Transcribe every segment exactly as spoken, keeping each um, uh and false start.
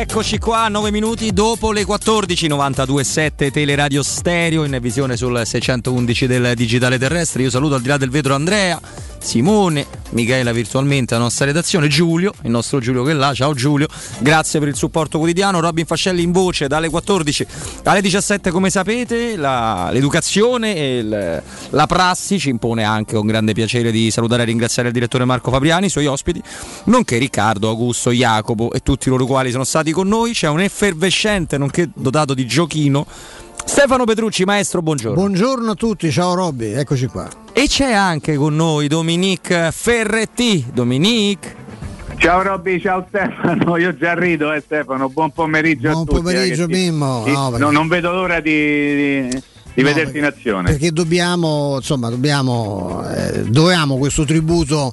Eccoci qua, nove minuti dopo le quattordici, novantadue sette Teleradio Stereo in visione sul seicentoundici del digitale terrestre. Io saluto al di là del vetro Andrea, Simone, Michela virtualmente, la nostra redazione, Giulio, il nostro Giulio che è là, ciao Giulio, grazie per il supporto quotidiano. Robin Fascelli in voce dalle quattordici alle diciassette, come sapete la, l'educazione e il, la prassi ci impone anche con grande piacere di salutare e ringraziare il direttore Marco Fabriani, i suoi ospiti, nonché Riccardo, Augusto, Jacopo e tutti loro quali sono stati con noi. C'è un effervescente, nonché dotato di giochino, Stefano Petrucci. Maestro, buongiorno. Buongiorno a tutti, ciao Robby, eccoci qua. E c'è anche con noi Dominique Ferretti. Dominique. Ciao Robby, ciao Stefano, io già rido eh Stefano, buon pomeriggio buon a tutti. Buon pomeriggio Mimmo. Sì, no, perché... no, non vedo l'ora di, di, di no, vederti perché, in azione. Perché dobbiamo, insomma, dobbiamo, eh, dovevamo questo tributo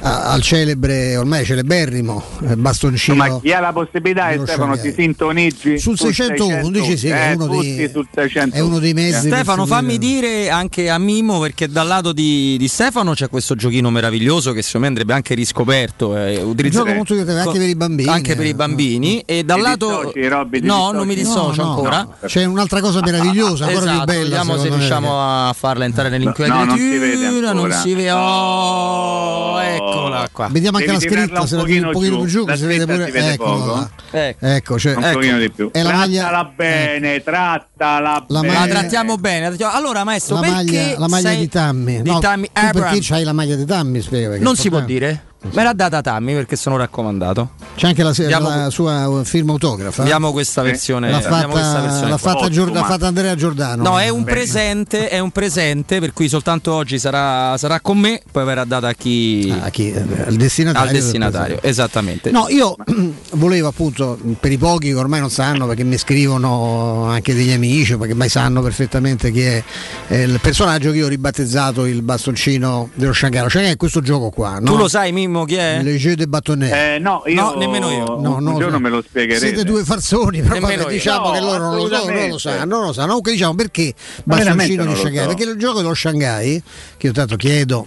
a, al celebre, ormai celeberrimo, eh, bastoncino. Ma chi ha la possibilità eh, Stefano, si sintonizzi sul seicentoundici, sì, eh, è, uno dei, sul è uno dei mezzi. Stefano, fammi dire anche a Mimmo, perché dal lato di, di Stefano c'è questo giochino meraviglioso che secondo me andrebbe anche riscoperto, eh, utilizzato gioco molto utile anche per i bambini. Anche per i bambini eh. E dal ti lato dissoci, Robby, no, non mi dissocio no, no, ancora. No. C'è un'altra cosa meravigliosa, ah, ancora esatto, più bella. Vediamo se riusciamo me. a farla entrare nell'inquadratura. No, non si vede ancora. Non si vede. Oh, eccola qua. Vediamo anche devi la scritta, se la tiri un pochino più giù, che si vede pure. Si vede poco. Ecco, ecco, cioè, un ecco. pochino di più. È la maglia... Trattala bene, trattala la bene. La trattiamo bene. Allora, maestro, la perché maglia, la maglia sei... di Tammy. Di no, Tammy perché c'hai la maglia di Tammy? Spiega perché. Non si può dire. Me l'ha data Tammy perché sono raccomandato. C'è anche la, abbiamo, la sua firma autografa. Abbiamo questa versione. L'ha fatta, questa versione l'ha fatta, Giord- l'ha fatta Andrea Giordano. No, è un presente, è un presente per cui soltanto oggi sarà, sarà con me. Poi verrà data a chi? Ah, a chi? Al destinatario. Al destinatario, esattamente. No, io volevo appunto, per i pochi che ormai non sanno, perché mi scrivono anche degli amici, perché mai sanno perfettamente chi è, è il personaggio che io ho ribattezzato il bastoncino dello Sciangaro. Cioè è questo gioco qua, no? Tu lo sai, Mimmo, chi è? Le jeu de batonnet. Eh, no, io no, nemmeno io. No, no, un giorno no. Me lo spiegherete. Siete due farsoni, però vabbè, diciamo no, che loro non lo, so, non lo sanno, non lo sanno. Comunque diciamo perché bastoncino di Shanghai? So. Perché il gioco dello Shanghai, che io tanto chiedo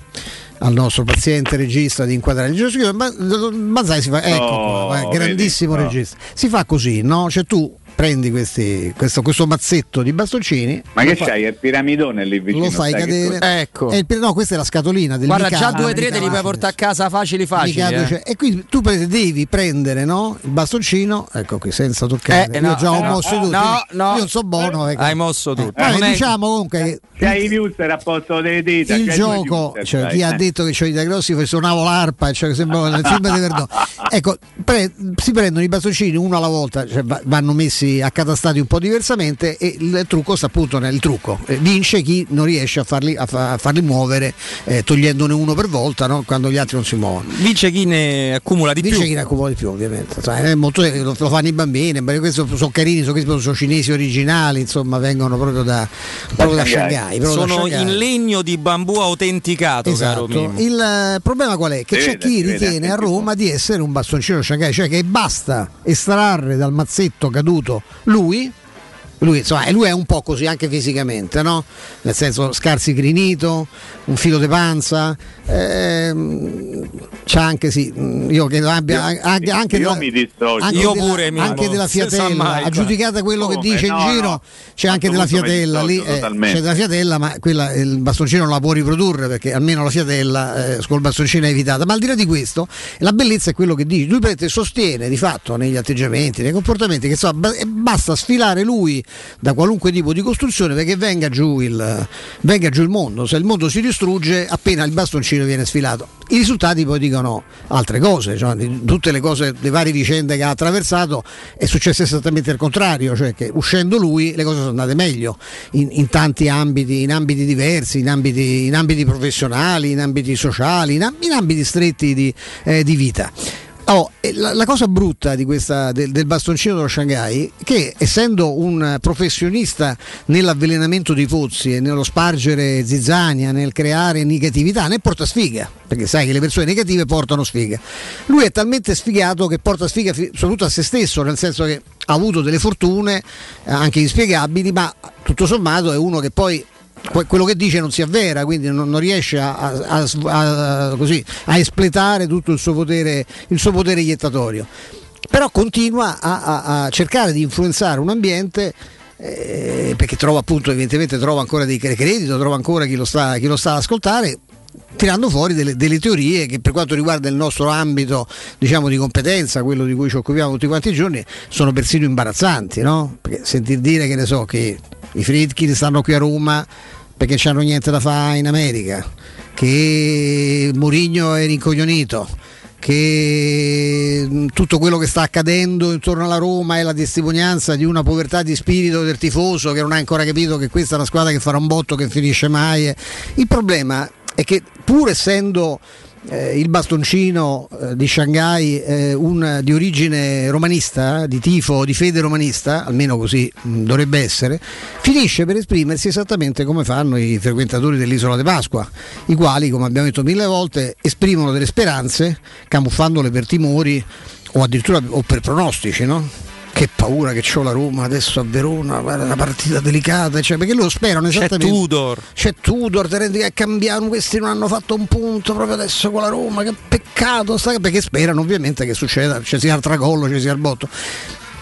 al nostro paziente regista di inquadrare il gioco, ma Banzai si fa, ecco oh, qua, eh, grandissimo vedi, regista. No. Si fa così, no? Cioè tu prendi questi, questo, questo mazzetto di bastoncini. Ma che fa... c'hai? È il piramidone lì vicino. Lo fai cadere. Tu... Ecco. Il, no, questa è la scatolina del guarda, Mikado, già due o tre te li puoi portare a casa facili facili. Eh. Cioè, e quindi tu pre- devi prendere, no? Il bastoncino, ecco qui, senza toccare. Eh, io no, già eh, ho no, mosso eh, tutto. No, no. Io non so buono. Ecco. Hai mosso tutto. Eh, eh, diciamo comunque. C'hai i viewster a posto delle dita. Il gioco, user, cioè, dai, chi eh. ha detto che c'ho i dita grossi, suonavo l'arpa, cioè che sembrava il film di Verdone. Ecco, pre- si prendono i bastoncini uno alla volta, cioè, vanno messi accatastati un po' diversamente, e il trucco sta appunto nel trucco, eh, vince chi non riesce a farli, a fa, a farli muovere, eh, togliendone uno per volta, no? Quando gli altri non si muovono vince chi ne accumula di vince più vince chi ne accumula di più ovviamente, cioè, è molto, lo, lo fanno i bambini, ma questi sono carini, sono, sono cinesi originali, insomma vengono proprio da, proprio da Shanghai, proprio sono da Shanghai. In legno di bambù autenticato, esatto. Caro il uh, problema qual è? Che si c'è vede, chi ritiene vede, a Roma di essere un bastoncino Shanghai, cioè che basta estrarre dal mazzetto caduto lui lui insomma, lui è un po' così anche fisicamente, no? Nel senso scarsi grinito, un filo di panza, ehm, c'ha anche sì, io che abbia anche, anche io della, mi dissocio anche io della, pure anche, mi anche della fiatella, aggiudicata quello come? Che dice no, in giro no, c'è anche della fiatella lì, eh, c'è della fiatella, ma quella il bastoncino non la può riprodurre perché almeno la fiatella eh, col bastoncino è evitata. Ma al di là di questo la bellezza è quello che dice lui, prende, sostiene di fatto negli atteggiamenti, nei comportamenti, che so, basta sfilare lui da qualunque tipo di costruzione perché venga giù il venga giù il mondo. Se il mondo si distrugge appena il bastoncino viene sfilato, i risultati poi dicono altre cose, cioè, tutte le cose, le varie vicende che ha attraversato è successo esattamente il contrario, cioè che uscendo lui le cose sono andate meglio in, in tanti ambiti, in ambiti diversi, in ambiti, in ambiti professionali, in ambiti sociali, in, in ambiti stretti di, eh, di vita. Oh, la, la cosa brutta di questa, del, del bastoncino dello Shanghai, che essendo un professionista nell'avvelenamento di pozzi e nello spargere zizzania, nel creare negatività, ne porta sfiga, perché sai che le persone negative portano sfiga. Lui è talmente sfigato che porta sfiga soprattutto a se stesso, nel senso che ha avuto delle fortune anche inspiegabili, ma tutto sommato è uno che poi quello che dice non si avvera, quindi non, non riesce a, a, a, a, così, a espletare tutto il suo potere, il suo potere iettatorio. però continua a, a, a cercare di influenzare un ambiente, eh, perché trova appunto, evidentemente trova ancora dei credito, trova ancora chi lo sta, chi lo sta ad ascoltare, tirando fuori delle, delle teorie che per quanto riguarda il nostro ambito, diciamo, di competenza, quello di cui ci occupiamo tutti quanti i giorni, sono persino imbarazzanti, no? Perché sentir dire, che ne so, che i Friedkin stanno qui a Roma perché non hanno niente da fare in America, che Mourinho è rincoglionito, che tutto quello che sta accadendo intorno alla Roma è la testimonianza di una povertà di spirito del tifoso che non ha ancora capito che questa è una squadra che farà un botto che finisce mai. Il problema è che, pur essendo eh, il bastoncino eh, di Shanghai eh, un, di origine romanista, di tifo, di fede romanista, almeno così mh, dovrebbe essere, finisce per esprimersi esattamente come fanno i frequentatori dell'isola di Pasqua, i quali, come abbiamo detto mille volte, esprimono delle speranze camuffandole per timori o addirittura o per pronostici, no? Che paura che c'ho la Roma adesso a Verona, guarda, una partita delicata, cioè, perché loro sperano esattamente. C'è Tudor, c'è Tudor, te rendi che cambiano, questi non hanno fatto un punto proprio adesso con la Roma, che peccato, sta... perché sperano ovviamente che succeda, ci sia il tracollo, ci sia il botto.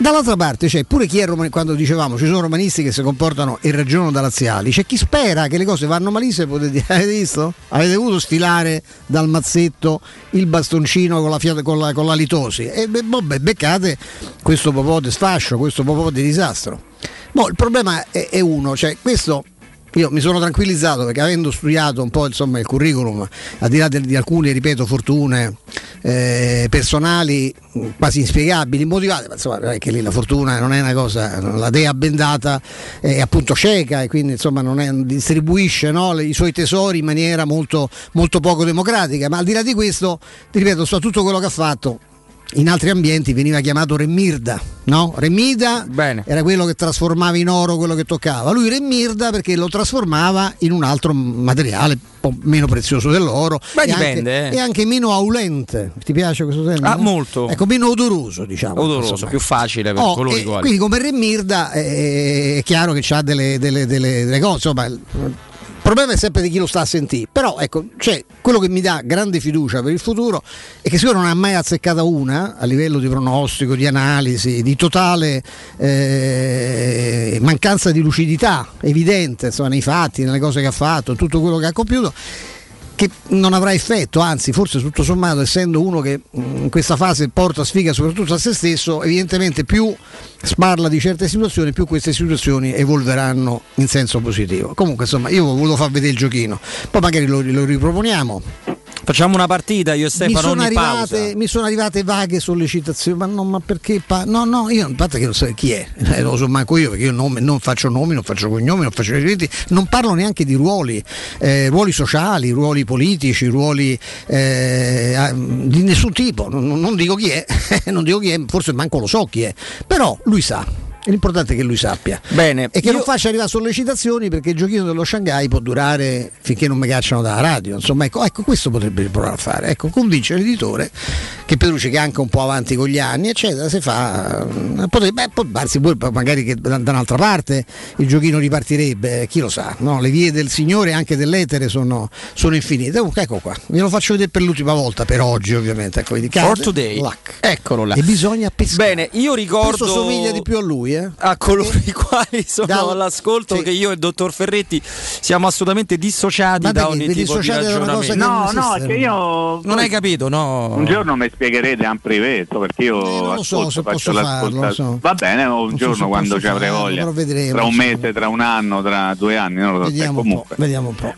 Dall'altra parte c'è pure chi è romanista, quando dicevamo ci sono romanisti che si comportano e ragionano da laziali, c'è chi spera che le cose vanno malissimo, potete dire, avete visto? Avete dovuto sfilare dal mazzetto il bastoncino con la, fiat, con la, con la litosi e beh, boh, beh, beccate questo popò di sfascio, questo popò di disastro. Boh, il problema è, è uno, cioè questo io mi sono tranquillizzato perché, avendo studiato un po', insomma, il curriculum, al di là di alcune, ripeto, fortune eh, personali quasi inspiegabili, motivate, ma insomma è che lì la fortuna non è una cosa, la dea bendata è appunto cieca e quindi insomma non è, distribuisce, no, i suoi tesori in maniera molto, molto poco democratica, ma al di là di questo, ti ripeto, so tutto quello che ha fatto. In altri ambienti veniva chiamato Remirda, no? Remida Bene. Era quello che trasformava in oro quello che toccava. Lui Remirda perché lo trasformava in un altro materiale un po' meno prezioso dell'oro. Ma e dipende, anche, eh. e anche meno aulente. Ti piace questo termine? Ah, molto. Ecco, meno odoroso, diciamo. Odoroso, insomma. Più facile per oh, colori quali. Quindi come Remirda eh, è chiaro che c'ha delle, delle, delle, delle cose, insomma. Il problema è sempre di chi lo sta a sentire, però ecco, cioè, quello che mi dà grande fiducia per il futuro è che sicuro non ha mai azzeccata una a livello di pronostico, di analisi, di totale eh, mancanza di lucidità evidente, insomma, nei fatti, nelle cose che ha fatto, tutto quello che ha compiuto, che non avrà effetto, anzi forse tutto sommato, essendo uno che in questa fase porta sfiga soprattutto a se stesso, evidentemente più sparla di certe situazioni, più queste situazioni evolveranno in senso positivo. Comunque, insomma, io ho voluto far vedere il giochino, poi magari lo, lo riproponiamo. Facciamo una partita, io e Stefano, ogni arrivate, pausa. Mi sono arrivate vaghe sollecitazioni, ma no, ma perché? Pa- no, no, io, a parte che non so chi è, eh, lo so manco io, perché io non, non faccio nomi, non faccio cognomi, non faccio riferimenti, non parlo neanche di ruoli, eh, ruoli sociali, ruoli politici, ruoli eh, di nessun tipo, non, non dico chi è, non dico chi è, forse manco lo so chi è, però lui sa. L'importante è che lui sappia. Bene. E che io... non faccia arrivare sollecitazioni, perché il giochino dello Shanghai può durare finché non mi cacciano dalla radio. Insomma, ecco, ecco questo potrebbe provare a fare. Ecco, convincere l'editore che Petrucci, che è anche un po' avanti con gli anni, eccetera, se fa. Potrebbe, anzi, poi magari che da, da un'altra parte il giochino ripartirebbe, chi lo sa, no? Le vie del Signore e anche dell'etere sono, sono infinite. Comunque, ecco qua, ve lo faccio vedere per l'ultima volta, per oggi, ovviamente. Ecco, For today. Luck. Eccolo là. E bisogna pescare. Bene, io ricordo. Questo somiglia di più a lui. Eh? A coloro i quali sono da... all'ascolto, sì. Che io e il dottor Ferretti siamo assolutamente dissociati. Ma da ogni tipo di ragionamento. No, no, che io non hai capito, no. Un giorno mi spiegherete in privato, perché io eh, non ascolto, lo so se posso farlo, lo so. Va bene, un non giorno so quando ci avrei voglia. Vedremo, tra un mese, insomma. Tra un anno, tra due anni, non lo so. Vediamo comunque. Un vediamo un po'.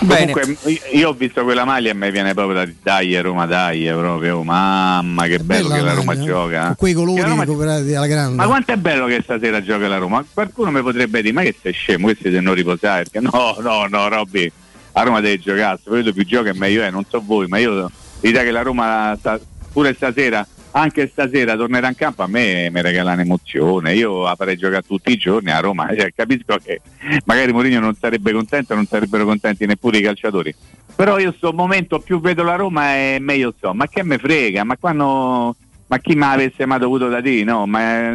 Bene. Comunque io ho visto quella maglia e mi viene proprio da dai Roma, dai proprio. Mamma, che è bello che la Roma maglia, gioca. Con quei colori recuperati alla grande. Ma quanto è bello che stasera gioca la Roma. Qualcuno mi potrebbe dire: ma che sei scemo, questi devono riposare, perché no, no, no, Robby, la Roma deve giocare, se vedo più gioca è meglio è, non so voi, ma io l'idea che la Roma sta, pure stasera, anche stasera tornerà in campo, a me mi regala un'emozione, io la farei giocare tutti i giorni a Roma, cioè, capisco che magari Mourinho non sarebbe contento, non sarebbero contenti neppure i calciatori, però io sto momento più vedo la Roma e meglio so, ma che me frega, ma quando, ma chi mi avesse mai dovuto da dire, no, ma...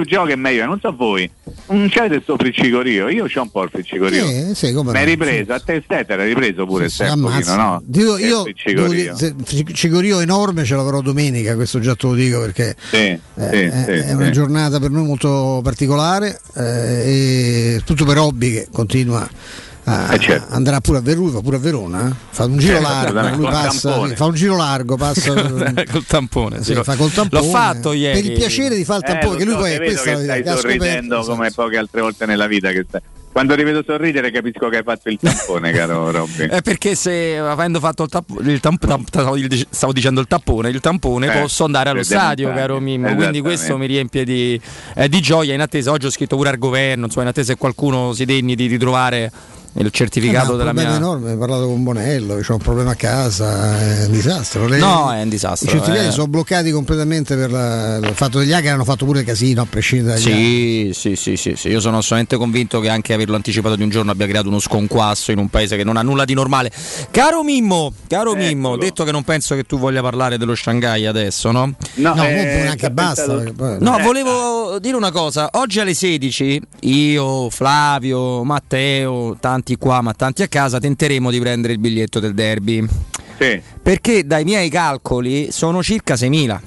più gioca e meglio, non so voi, non c'è del suo friccicorio, io c'ho un po' il friccicorio, sì, sì, mi hai ripreso, a te Stefano era ripreso pure sì, Stefano, no? Dico, io il friccicorio enorme ce l'avrò domenica, questo già te lo dico perché sì, eh, sì, è, sì, è una sì. giornata per noi molto particolare, eh, e tutto per Robby che continua a, eh certo. andrà pure a Verona, pure a Verona, fa un giro certo, largo, lui passa, fa un giro largo, passa col tampone, sì, lo, fa col tampone. L'ho fatto ieri. Per il piacere di fare il tampone, eh, che lui so, poi è questa che stai sorridendo come poche altre volte nella vita che stai. Quando ti vedo sorridere capisco che hai fatto il tampone, caro Robby. È perché se avendo fatto il tampone, il tamp- tamp- stavo dicendo il tappone, il tampone eh, posso andare allo stadio, caro Mimmo. Quindi questo mi riempie di, eh, di gioia. In attesa, oggi ho scritto pure al governo, insomma, in attesa che qualcuno si degni di ritrovare il certificato eh, della mia. È un problema enorme, ho parlato con Bonello, c'è un problema a casa, è un disastro. Le... No, è un disastro. I certificati eh. sono bloccati completamente per la... il fatto degli hacker, hanno fatto pure il casino a prescindere dagli sì, sì, sì, sì, sì, io sono assolutamente convinto che anche averlo anticipato di un giorno abbia creato uno sconquasso in un paese che non ha nulla di normale. Caro Mimmo, caro Eccolo. Mimmo, detto che non penso che tu voglia parlare dello Shanghai adesso, no? No, no eh, neanche basta. Pensato... Poi... No, volevo dire una cosa, oggi alle sedici io, Flavio, Matteo, tanti qua ma tanti a casa tenteremo di prendere il biglietto del derby sì. perché dai miei calcoli sono circa seimila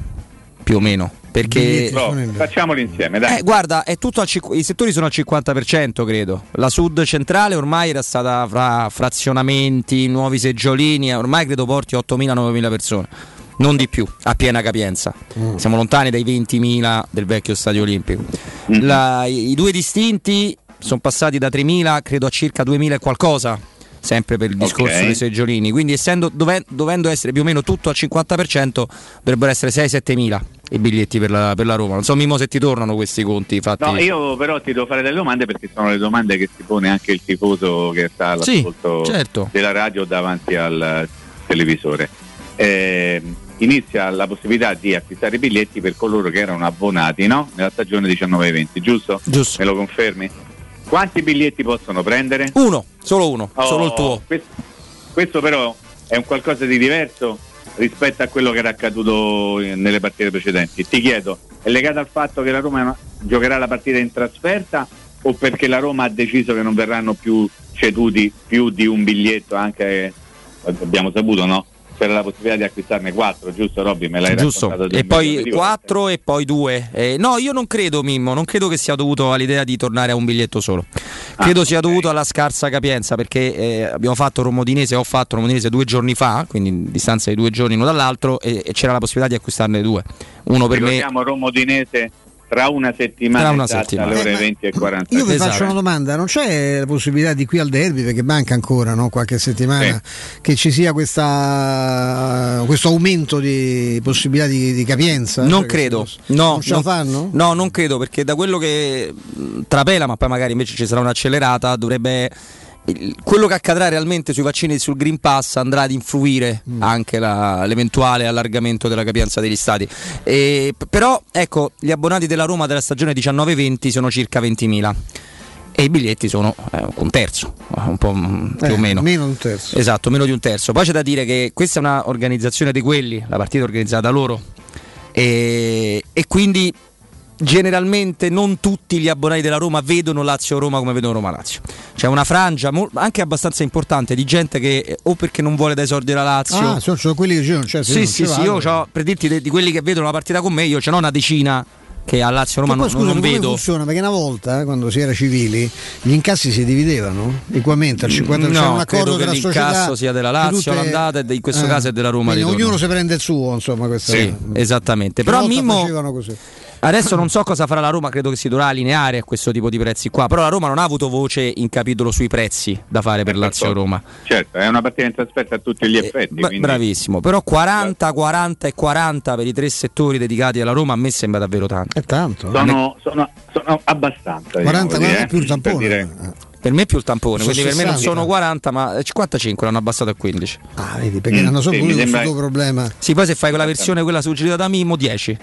più o meno perché no, facciamoli insieme dai. Eh, guarda è tutto al cic- i settori sono al cinquanta per cento credo, la sud centrale ormai era stata fra frazionamenti, nuovi seggiolini, ormai credo porti ottomila-novemila persone, non di più, a piena capienza. Mm. Siamo lontani dai ventimila del vecchio stadio olimpico. Mm-hmm. La, i, i due distinti sono passati da tremila credo a circa duemila e qualcosa, sempre per il discorso okay. dei seggiolini, quindi essendo dove, dovendo essere più o meno tutto al cinquanta per cento dovrebbero essere sei sette mila i biglietti per la, per la Roma. Non so Mimmo se ti tornano questi conti fatti. No, io però ti devo fare delle domande perché sono le domande che si pone anche il tifoso che sta all'ascolto sì, certo. della radio davanti al televisore. Eh, inizia la possibilità di acquistare i biglietti per coloro che erano abbonati, no? Nella stagione diciannove venti, giusto? Giusto. Me lo confermi? Quanti biglietti possono prendere? Uno, solo uno, oh, solo il tuo. Questo, questo però è un qualcosa di diverso rispetto a quello che era accaduto nelle partite precedenti. Ti chiedo, è legato al fatto che la Roma giocherà la partita in trasferta o perché la Roma ha deciso che non verranno più ceduti più di un biglietto, anche abbiamo saputo, no? C'era la possibilità di acquistarne quattro, giusto Robby? Me l'hai giusto. raccontato. E poi quattro e poi due. Eh, no, io non credo Mimmo, non credo che sia dovuto all'idea di tornare a un biglietto solo. Ah, credo okay. sia dovuto alla scarsa capienza, perché eh, abbiamo fatto Romodinese, ho fatto Romodinese due giorni fa, quindi in distanza di due giorni uno dall'altro, e, e c'era la possibilità di acquistarne due. Uno per me. Romodinese tra una settimana, tra una settimana. alle ore eh, venti e quaranta. Io vi esatto. faccio una domanda, non c'è la possibilità di qui al derby, perché manca ancora no? qualche settimana, eh. che ci sia questa, questo aumento di possibilità di, di capienza? Non cioè credo, no, non ce non, la fanno? No, non credo, perché da quello che trapela, ma poi magari invece ci sarà un'accelerata, dovrebbe... quello che accadrà realmente sui vaccini e sul Green Pass andrà ad influire mm. anche la, l'eventuale allargamento della capienza degli stadi. E, però ecco, gli abbonati della Roma della stagione diciannove venti sono circa ventimila e i biglietti sono eh, un terzo, un po' più eh, o meno. Meno di un terzo. Esatto, meno di un terzo. Poi c'è da dire che questa è una organizzazione di quelli, la partita è organizzata da loro e, e quindi generalmente non tutti gli abbonati della Roma vedono Lazio-Roma come vedono Roma-Lazio. C'è una frangia anche abbastanza importante di gente che o perché non vuole dai soldi la Lazio. Ah, sono, sono quelli che c'è, cioè, sì, sì, sì, io c'ho, per dirti di, di quelli che vedono la partita con me, io ce n'ho una decina che a Lazio-Roma non, scusa, non vedo. Funziona perché una volta, quando si era civili, gli incassi si dividevano equamente al cinquanta per cento. No, c'era un accordo che l'incasso sia della Lazio tutte... all'andata e in questo eh, caso è della Roma. Ognuno si prende il suo, insomma, questa sì, esattamente. Però Mimmo facevano così. Adesso non so cosa farà la Roma, credo che si dovrà allineare a questo tipo di prezzi qua, però la Roma non ha avuto voce in capitolo sui prezzi da fare per Lazio-Roma. Certo, è una partita in trasferta a tutti gli effetti. Eh, b- bravissimo, però quaranta, quaranta e quaranta per i tre settori dedicati alla Roma a me sembra davvero tanto. È tanto. Sono, sono, sono abbastanza. quaranta, quaranta eh, più il tampone. Per dire... Per me più il tampone, quindi per me non sono quaranta ma cinquantacinque l'hanno abbassato a quindici. Ah, vedi, perché mm, hanno solo sì, voluto questo sembra... problema. Sì, poi se fai quella versione, quella suggerita da Mimmo, dieci.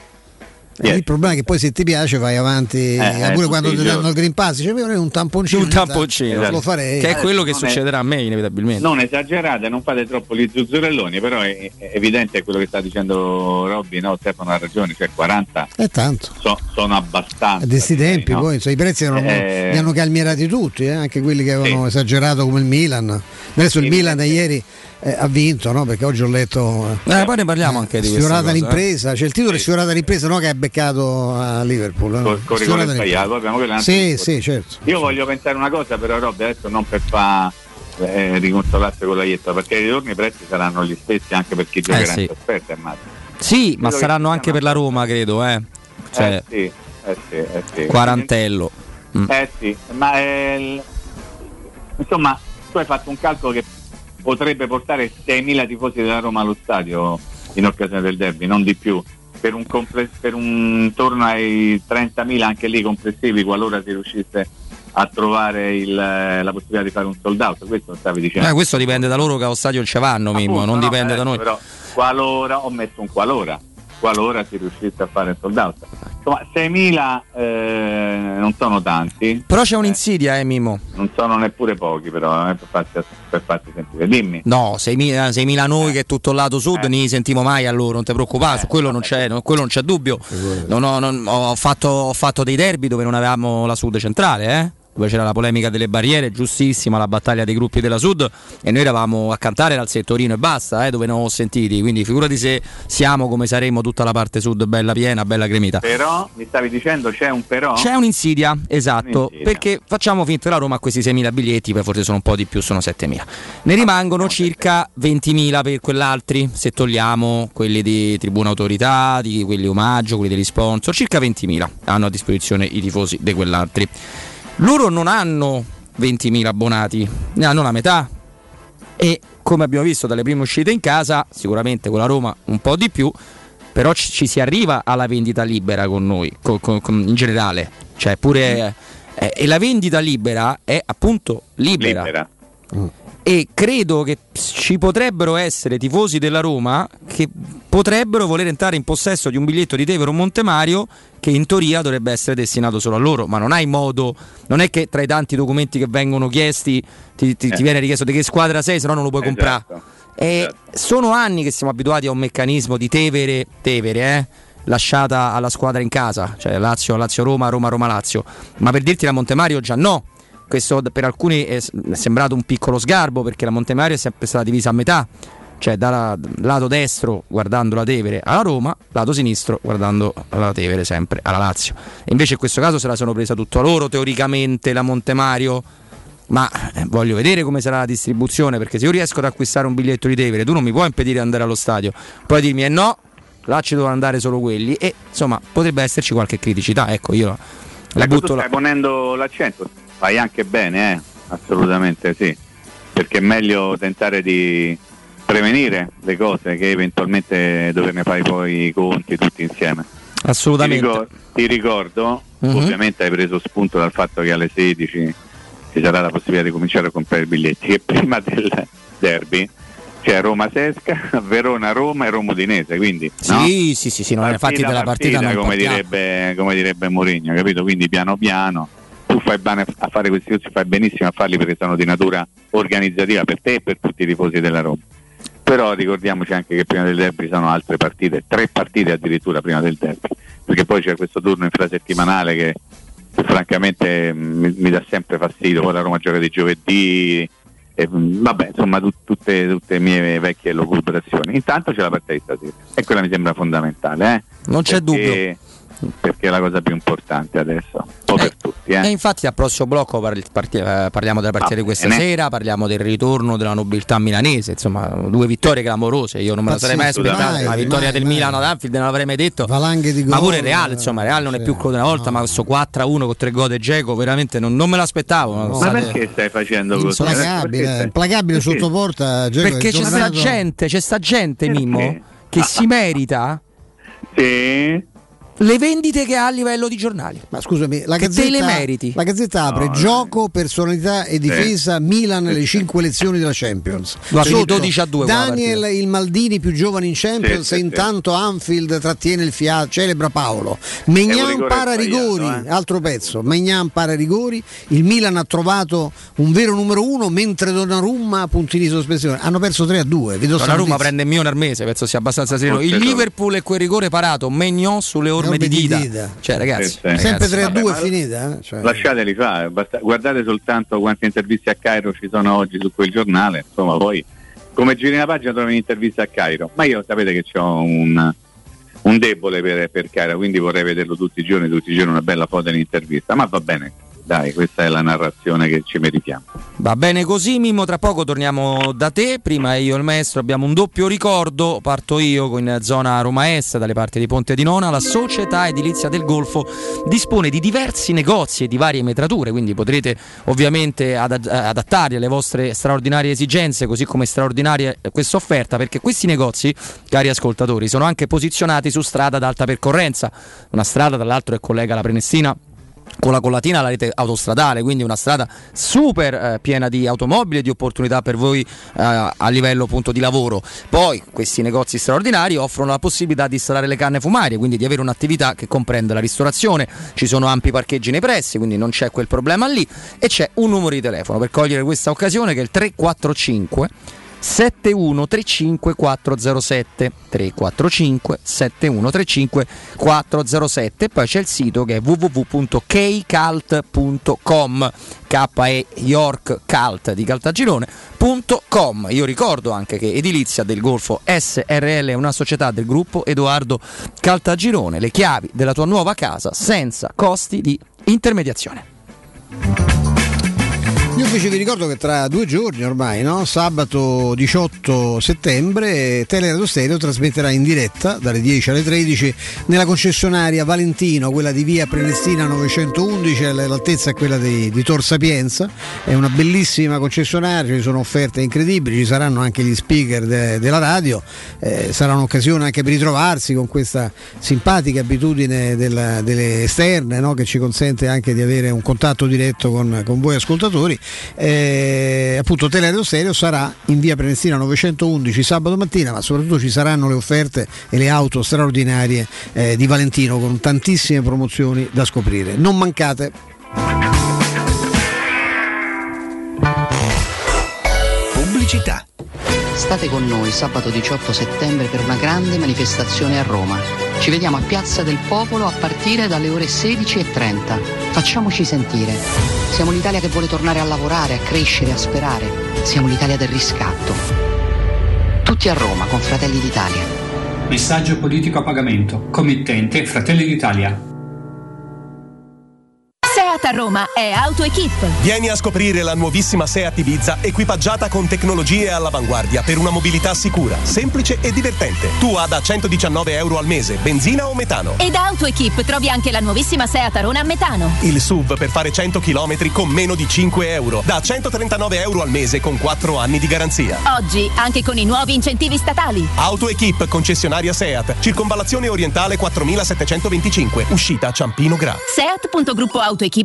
Yeah. Il problema è che poi se ti piace vai avanti, eh, pure quando ti danno il Green Pass, cioè un tamponcino, un tamponcino da, lo farei, che è quello che succederà a me inevitabilmente. Non esagerate, non fate troppo gli zuzzurelloni, però è, è evidente quello che sta dicendo Robby, no? Stefano ha ragione, cioè quaranta è tanto, so, sono abbastanza a questi tempi, no? Poi so, i prezzi erano, eh, li hanno calmierati tutti, eh? Anche quelli che avevano sì. esagerato come il Milan. Adesso il Milan ieri Eh, ha vinto, no? Perché oggi ho letto eh, eh, poi ne parliamo anche di sfiorata l'impresa, c'è il titolo sì. sfiorata l'impresa, no? Che ha beccato a Liverpool, no? Col, col rigore sbagliato, sì, sì, certo. Io voglio pensare una cosa però, Rob, adesso non per far eh, riconsolarsi con la Ietta, perché ai ritorni i prezzi saranno gli stessi anche per chi giocherà eh, sì. in trasferta, immagino. Sì, credo, ma saranno anche per la Roma, credo, eh. Cioè, eh, sì, eh, sì, eh sì. Quarantello. Mm. Eh sì, ma eh, insomma, tu hai fatto un calcolo che potrebbe portare seimila tifosi della Roma allo stadio in occasione del derby, non di più, per un compl- per un torno ai trentamila anche lì complessivi, qualora si riuscisse a trovare il, la possibilità di fare un sold out. Questo stavi dicendo. Eh, questo dipende da loro che allo stadio ci vanno, Mimmo, non no, dipende adesso, da noi. Però qualora, ho messo un qualora, qualora si riuscisse a fare un sold out. Insomma, seimila eh, non sono tanti. Però c'è un'insidia, eh, Mimmo. Non sono neppure pochi, però, eh, per, farti, per farti sentire. Dimmi. No, seimila a noi eh. che è tutto il lato sud, eh. ne sentiamo mai a loro, non ti preoccupare, eh. su quello non c'è, no, quello non c'è dubbio. No, no, non, ho, fatto, ho fatto dei derby dove non avevamo la sud centrale, eh? Dove c'era la polemica delle barriere, giustissima, la battaglia dei gruppi della Sud, e noi eravamo a cantare dal settorino e basta, eh, dove non ho sentiti, quindi figurati se siamo come saremmo tutta la parte Sud, bella piena, bella gremita. Però, mi stavi dicendo, c'è un però? C'è un'insidia, esatto, un'insidia. Perché facciamo finta la Roma a questi seimila biglietti, poi forse sono un po' di più, sono settemila. Ne rimangono no, circa ventimila per quell'altri, se togliamo quelli di Tribuna Autorità, di quelli omaggio, quelli degli sponsor, circa ventimila hanno a disposizione i tifosi di quell'altri. Loro non hanno ventimila abbonati, ne hanno la metà, e come abbiamo visto dalle prime uscite in casa, sicuramente con la Roma un po' di più, però ci, ci si arriva alla vendita libera con noi, con, con, con, in generale, cioè pure eh, e la vendita libera è appunto libera, libera. Mm. E credo che ci potrebbero essere tifosi della Roma che potrebbero voler entrare in possesso di un biglietto di Tevere o Montemario, che in teoria dovrebbe essere destinato solo a loro, ma non hai modo, non è che tra i tanti documenti che vengono chiesti ti, ti, eh. ti viene richiesto di che squadra sei, se no non lo puoi esatto. comprare. E esatto. sono anni che siamo abituati a un meccanismo di Tevere, Tevere, eh? lasciata alla squadra in casa, cioè Lazio, Lazio Roma, Roma Roma Lazio, ma per dirti la Montemario già no. Questo per alcuni è sembrato un piccolo sgarbo, perché la Montemario è sempre stata divisa a metà, cioè dal lato destro guardando la Tevere alla Roma, lato sinistro guardando la Tevere sempre alla Lazio, e invece in questo caso se la sono presa tutto a loro teoricamente la Montemario, ma voglio vedere come sarà la distribuzione, perché se io riesco ad acquistare un biglietto di Tevere tu non mi puoi impedire di andare allo stadio, poi dirmi eh no, là ci devono andare solo quelli, e insomma potrebbe esserci qualche criticità, ecco io la butto. Tu stai la... ponendo l'accento, fai anche bene, eh? Assolutamente sì, perché è meglio tentare di prevenire le cose che eventualmente doverne fare poi i conti tutti insieme. Assolutamente. Ti ricordo, ti ricordo uh-huh. ovviamente hai preso spunto dal fatto che alle sedici ci sarà la possibilità di cominciare a comprare i biglietti, che prima del derby c'è Roma Sesca, Verona Roma e Roma Udinese, quindi sì, no? sì sì sì, non partita, infatti della partita, partita non come direbbe, come direbbe Mourinho, capito? Quindi piano piano tu fai bene a fare questi corsi, fai benissimo a farli, perché sono di natura organizzativa per te e per tutti i tifosi della Roma. Però ricordiamoci anche che prima del derby sono altre partite, tre partite addirittura prima del derby, perché poi c'è questo turno infrasettimanale che francamente mi, mi dà sempre fastidio, poi la Roma gioca di giovedì, e, vabbè insomma tu, tutte, tutte mie vecchie lucubrazioni. Intanto c'è la partita di stasera e quella mi sembra fondamentale, eh? Non c'è perché... dubbio. Perché è la cosa più importante adesso, un po' per tutti. Eh. E infatti al prossimo blocco parli, parli, parliamo della partita ah, di questa bene. sera, parliamo del ritorno della nobiltà milanese, insomma due vittorie clamorose, io non me la sarei mai aspettata, la vittoria mai, del mai. Milano ad Anfield non l'avrei mai detto, di ma pure Real, insomma Real non è più quello di una volta, no. ma questo quattro a uno con tre gol e Dzeko, veramente non, non me l'aspettavo. No. Ma state... perché stai facendo così? Implacabile, implacabile sotto porta. Dzeko, perché c'è sta gente, c'è sta gente Mimmo, che ah. si merita... Sì... le vendite che ha a livello di giornali. Ma scusami, la che Gazzetta, te le meriti. La Gazzetta apre no, gioco, personalità e difesa, eh. Milan le cinque elezioni della Champions. Sotto dodici a due Daniel il Maldini più giovane in Champions, sì, e sì, intanto sì. Anfield trattiene il fiato, celebra Paolo. Megnan para rigori, eh. altro pezzo. Megnan para rigori, il Milan ha trovato un vero numero uno, mentre Donnarumma puntini di sospensione. Hanno perso tre a due Donnarumma prende il milione al mese, penso sia abbastanza sereno. Il Liverpool e quel rigore parato, Megnan sulle orme di dita. dita cioè ragazzi, eh, ragazzi sempre tre a due è finita, eh? Cioè, lasciateli fare, guardate soltanto quante interviste a Cairo ci sono oggi su quel giornale, insomma poi come giri la pagina trovi un'intervista a Cairo, ma io sapete che c'ho un, un debole per, per Cairo, quindi vorrei vederlo tutti i giorni, tutti i giorni una bella foto in intervista, ma va bene. Dai, questa è la narrazione che ci meritiamo. Va bene così, Mimmo, tra poco torniamo da te. Prima io e il maestro abbiamo un doppio ricordo. Parto io con zona Roma Est, dalle parti di Ponte di Nona. La società edilizia del Golfo dispone di diversi negozi e di varie metrature, quindi potrete ovviamente ad- adattarli alle vostre straordinarie esigenze, così come straordinaria questa offerta, perché questi negozi, cari ascoltatori, sono anche posizionati su strada ad alta percorrenza. Una strada, tra l'altro, che collega la Prenestina con la Collatina alla rete autostradale, quindi una strada super eh, piena di automobili e di opportunità per voi eh, a livello appunto di lavoro. Poi questi negozi straordinari offrono la possibilità di installare le canne fumarie, quindi di avere un'attività che comprende la ristorazione, ci sono ampi parcheggi nei pressi, quindi non c'è quel problema lì, e c'è un numero di telefono per cogliere questa occasione che è il tre quattro cinque sette uno tre cinque quattro zero sette tre quattro cinque sette uno tre cinque quattro zero sette. Poi c'è il sito che è w w w punto key cult punto com K-E York Cult di Caltagirone punto com. Io ricordo anche che Edilizia del Golfo S R L è una società del gruppo Edoardo Caltagirone. Le chiavi della tua nuova casa senza costi di intermediazione. Io invece vi ricordo che tra due giorni ormai, no? Sabato diciotto settembre Teleradio Stereo trasmetterà in diretta dalle dieci alle tredici nella concessionaria Valentino, quella di via Prenestina novecentoundici, l'altezza è quella di, di Tor Sapienza, è una bellissima concessionaria, ci sono offerte incredibili, ci saranno anche gli speaker de, della radio, eh, sarà un'occasione anche per ritrovarsi con questa simpatica abitudine della, delle esterne, no? Che ci consente anche di avere un contatto diretto con, con voi ascoltatori. Eh, appunto Teleradio Stereo sarà in via Prenestina novecentoundici sabato mattina, ma soprattutto ci saranno le offerte e le auto straordinarie eh, di Valentino con tantissime promozioni da scoprire. Non mancate. Pubblicità. State con noi sabato diciotto settembre per una grande manifestazione a Roma. Ci vediamo a Piazza del Popolo a partire dalle ore sedici e trenta. Facciamoci sentire. Siamo l'Italia che vuole tornare a lavorare, a crescere, a sperare. Siamo l'Italia del riscatto. Tutti a Roma con Fratelli d'Italia. Messaggio politico a pagamento. Committente Fratelli d'Italia. A Roma è AutoEquip. Vieni a scoprire la nuovissima Seat Ibiza equipaggiata con tecnologie all'avanguardia per una mobilità sicura, semplice e divertente. Tu ha da centodiciannove euro al mese, benzina o metano. E da AutoEquip trovi anche la nuovissima Seat Arona a metano. Il S U V per fare cento chilometri con meno di cinque euro, da centotrentanove euro al mese con quattro anni di garanzia. Oggi anche con i nuovi incentivi statali. AutoEquip, concessionaria Seat, circonvallazione orientale quattromilasettecentoventicinque, uscita Ciampino Gra. Seat.gruppoautoequip.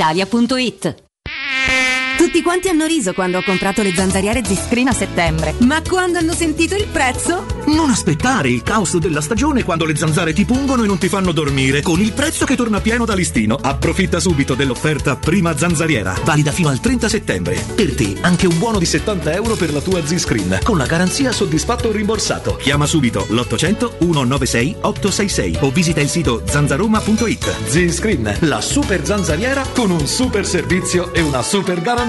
Italia punto it. Tutti quanti hanno riso quando ho comprato le zanzariere Ziscreen a settembre, ma quando hanno sentito il prezzo? Non aspettare il caos della stagione quando le zanzare ti pungono e non ti fanno dormire, con il prezzo che torna pieno da listino. Approfitta subito dell'offerta prima zanzariera, valida fino al trenta settembre. Per te anche un buono di settanta euro per la tua Ziscreen, con la garanzia soddisfatto o rimborsato. Chiama subito l'ottocento centonovantasei ottocentosessantasei o visita il sito zanzaroma punto it. Ziscreen, la super zanzariera con un super servizio e una super garanzia.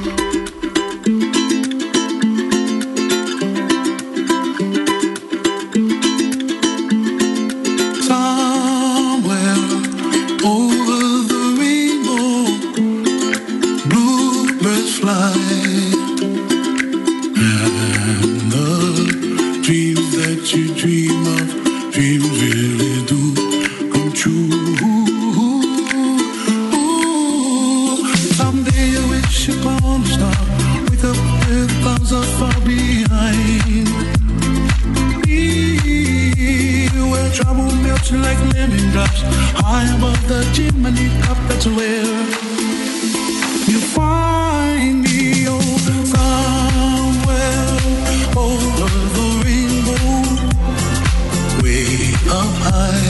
Somewhere over the rainbow, bluebirds fly, and the dreams that you dream of, dreams really do. Ooh, ooh, ooh. Someday I wish upon a star, wake up with clouds are far behind me, where trouble melts like lemon drops, high above the chimney top. That's where you find me, oh, somewhere over the rainbow, way up high.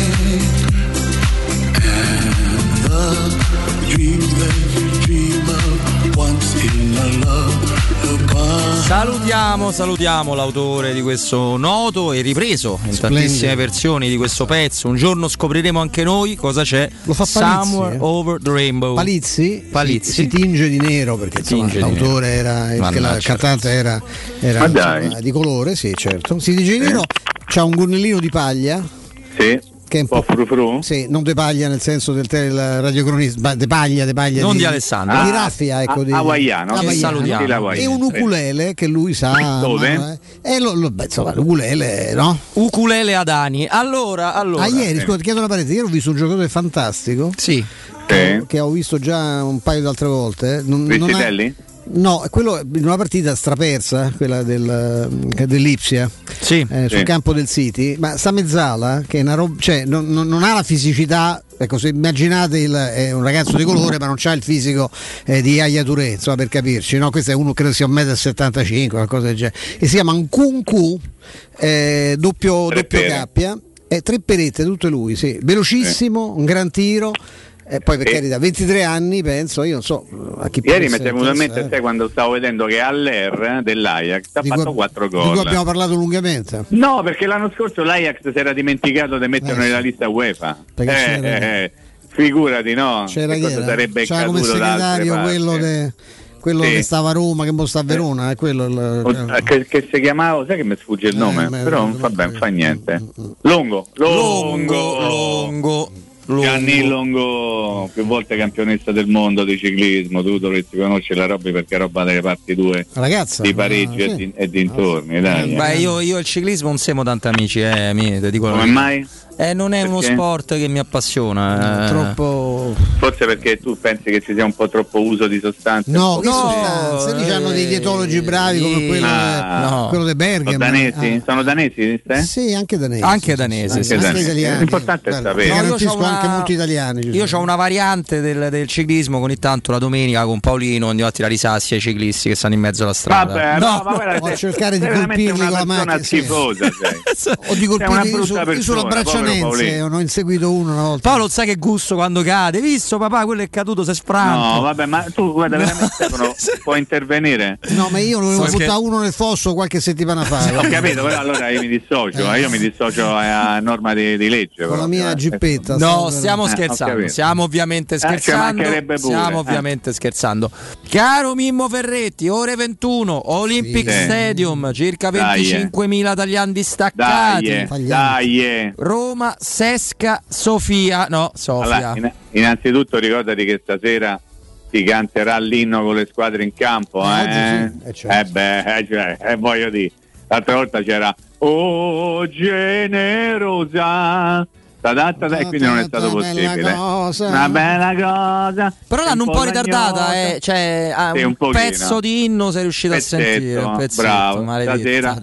Salutiamo, salutiamo l'autore di questo noto e ripreso in Splendido. Tantissime versioni di questo pezzo. Un giorno scopriremo anche noi cosa c'è. Lo fa Palizzi, Somewhere eh? Over the Rainbow. Palizzi, Palizzi. Si, si tinge di nero perché insomma, tinge l'autore era, il, la cantante era, era insomma, di colore, sì, certo. Si tinge di nero, c'ha un gonnellino di paglia. Sì. Che è un po' fru fru? Sì, non de paglia nel senso del radiocronista, de paglia, de paglia. Non di, di Alessandro. Di Raffia, ecco. Ah, di hawaiano. Salutiamo. E un ukulele che lui sa. Dove? No, eh. E lo, lo, insomma, l'ukulele, no? Ukulele Adani. Allora, allora. Ah, ieri, scusa, ti chiedo una parete, ieri ho visto un giocatore fantastico. Sì. Che, sì. che ho visto già un paio d'altre volte. Non, Vestitelli? Non ha... No, quello in una partita strapersa, quella del, dell'Ipsia, sì, eh, sul sì. campo del City, ma sta mezzala che è una roba, cioè, non, non ha la fisicità. Ecco, se immaginate il, eh, un ragazzo di colore ma non c'ha il fisico eh, di Yaya Touré, insomma, per capirci, no? Questo è uno, credo sia un uno e settantacinque, qualcosa del genere, e si chiama Nkunku, eh, doppio, doppio cappia, eh, tre perette, tutto lui, sì, velocissimo, eh. un gran tiro. E poi per carità, ventitré anni penso, io non so a chi. Ieri mi è venuto in mente eh. quando stavo vedendo che all'R dell'Ajax ha fatto quattro gol. Di cui abbiamo parlato lungamente. No, perché l'anno scorso l'Ajax si era dimenticato di metterlo eh, nella lista UEFA. Eh, eh, Figurati, no? C'era, cosa sarebbe c'era come segretario quello che... quello sì. che stava a Roma, che mo sta a Verona, è quello il... che, che si chiamava, sai che mi sfugge il nome, eh, beh, però non fa ben, non fa niente. Longo, Longo, Longo, Longo. Gianni Longo, più volte campionista del mondo di ciclismo, tu dovresti conoscere la Robby perché è roba delle parti due di Parigi ah, sì. e, di, e dintorni. Dai, eh, beh, io, io il ciclismo non siamo tanti amici, eh, mi, ti dico come mai? Eh, non è perché? Uno sport che mi appassiona, eh. Troppo. Forse perché tu pensi che ci sia un po' troppo uso di sostanze. No, di no, sostanze, lì hanno dei dietologi bravi come quello, ah, no. quello di Bergamo. Sono danesi? Ah. Sono danesi? Eh? Sì, anche danesi. Anche danesi. Sì, anche danesi. Anche l'importante è sapere. No, io ho una... anche molti italiani. Io ho una variante del, del ciclismo, con ogni tanto la domenica con Paolino andiamo a tirare i sassi ai ciclisti che stanno in mezzo alla strada. Vabbè, no, no, ma no. A cercare di colpirli con la macchina. Schifosa, sì. O di colpirli sulla braccia. Ho inseguito uno una volta. Paolo, sai che gusto quando cade? Visto papà, quello è caduto, si è sfranto. No, vabbè, ma tu guarda, no. veramente sono, può intervenire. No, ma io lo volevo so buttare che... uno nel fosso qualche settimana fa. Ho capito, però allora io mi dissocio, eh. io mi dissocio a norma di, di legge. Con però, la mia eh. gippetta. No, stiamo eh, scherzando, stiamo ovviamente scherzando. Eh, stiamo ovviamente eh. scherzando. Caro Mimmo Ferretti, ore ventuno, Olympic sì. Stadium, circa venticinquemila italiani distaccati. Dai, Roma. Roma, Sesca, Sofia, no, Sofia. Allora, innanzitutto ricordati che stasera si canterà l'inno con le squadre in campo, eh? Eh, certo. eh beh, eh, cioè, eh, voglio dire, l'altra volta c'era "Oh generosa", e quindi non è stato possibile. Una bella cosa. Però l'hanno un po' ritardata, eh. cioè sì, un, un pezzo di inno sei riuscito pezzetto, a sentire. Un pezzetto, bravo. Stasera,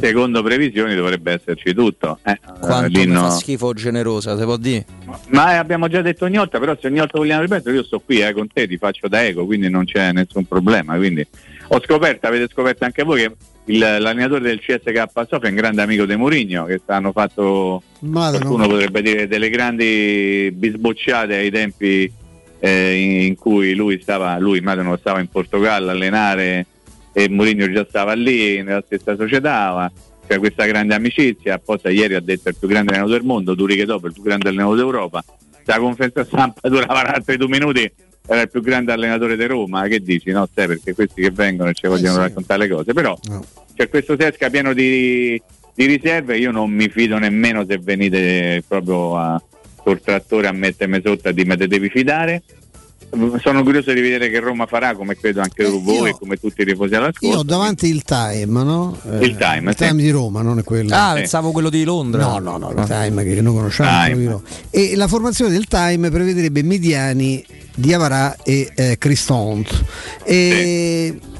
secondo previsioni, dovrebbe esserci tutto. Eh, Quanto l'inno... mi fa schifo generosa, si può dire? Ma abbiamo già detto ogni volta, però se ogni volta vogliamo ripetere, io sto qui eh, con te, ti faccio da eco, quindi non c'è nessun problema. Quindi ho scoperto, avete scoperto anche voi che il, l'allenatore del C S K A Sofia è un grande amico di Mourinho, che hanno fatto, Madre qualcuno no. potrebbe dire, delle grandi bisbocciate ai tempi eh, in, in cui lui stava, lui Madonna stava in Portogallo a allenare e Mourinho già stava lì nella stessa società, c'è questa grande amicizia. Apposta ieri ha detto il più grande allenatore del mondo, Duriche dopo il più grande allenatore d'Europa, la conferenza stampa durava altri due minuti, era il più grande allenatore di Roma, che dici? No, te, perché questi che vengono ci vogliono eh sì. raccontare le cose, però no. c'è questo Sesca pieno di, di riserve. Io non mi fido nemmeno se venite proprio a, col trattore a mettermi sotto a dirmi te devi fidare. Sono curioso di vedere che Roma farà, come credo anche eh, voi e come tutti i tifosi all'ascolto. Io ho davanti il Time, no? Eh, il Time, il Time sì. di Roma, non è quello. Ah, eh. pensavo quello di Londra. No, no, no, il Time che noi conosciamo. E la formazione del Time prevederebbe Mediani, Diawara e eh, Cristante. E sì.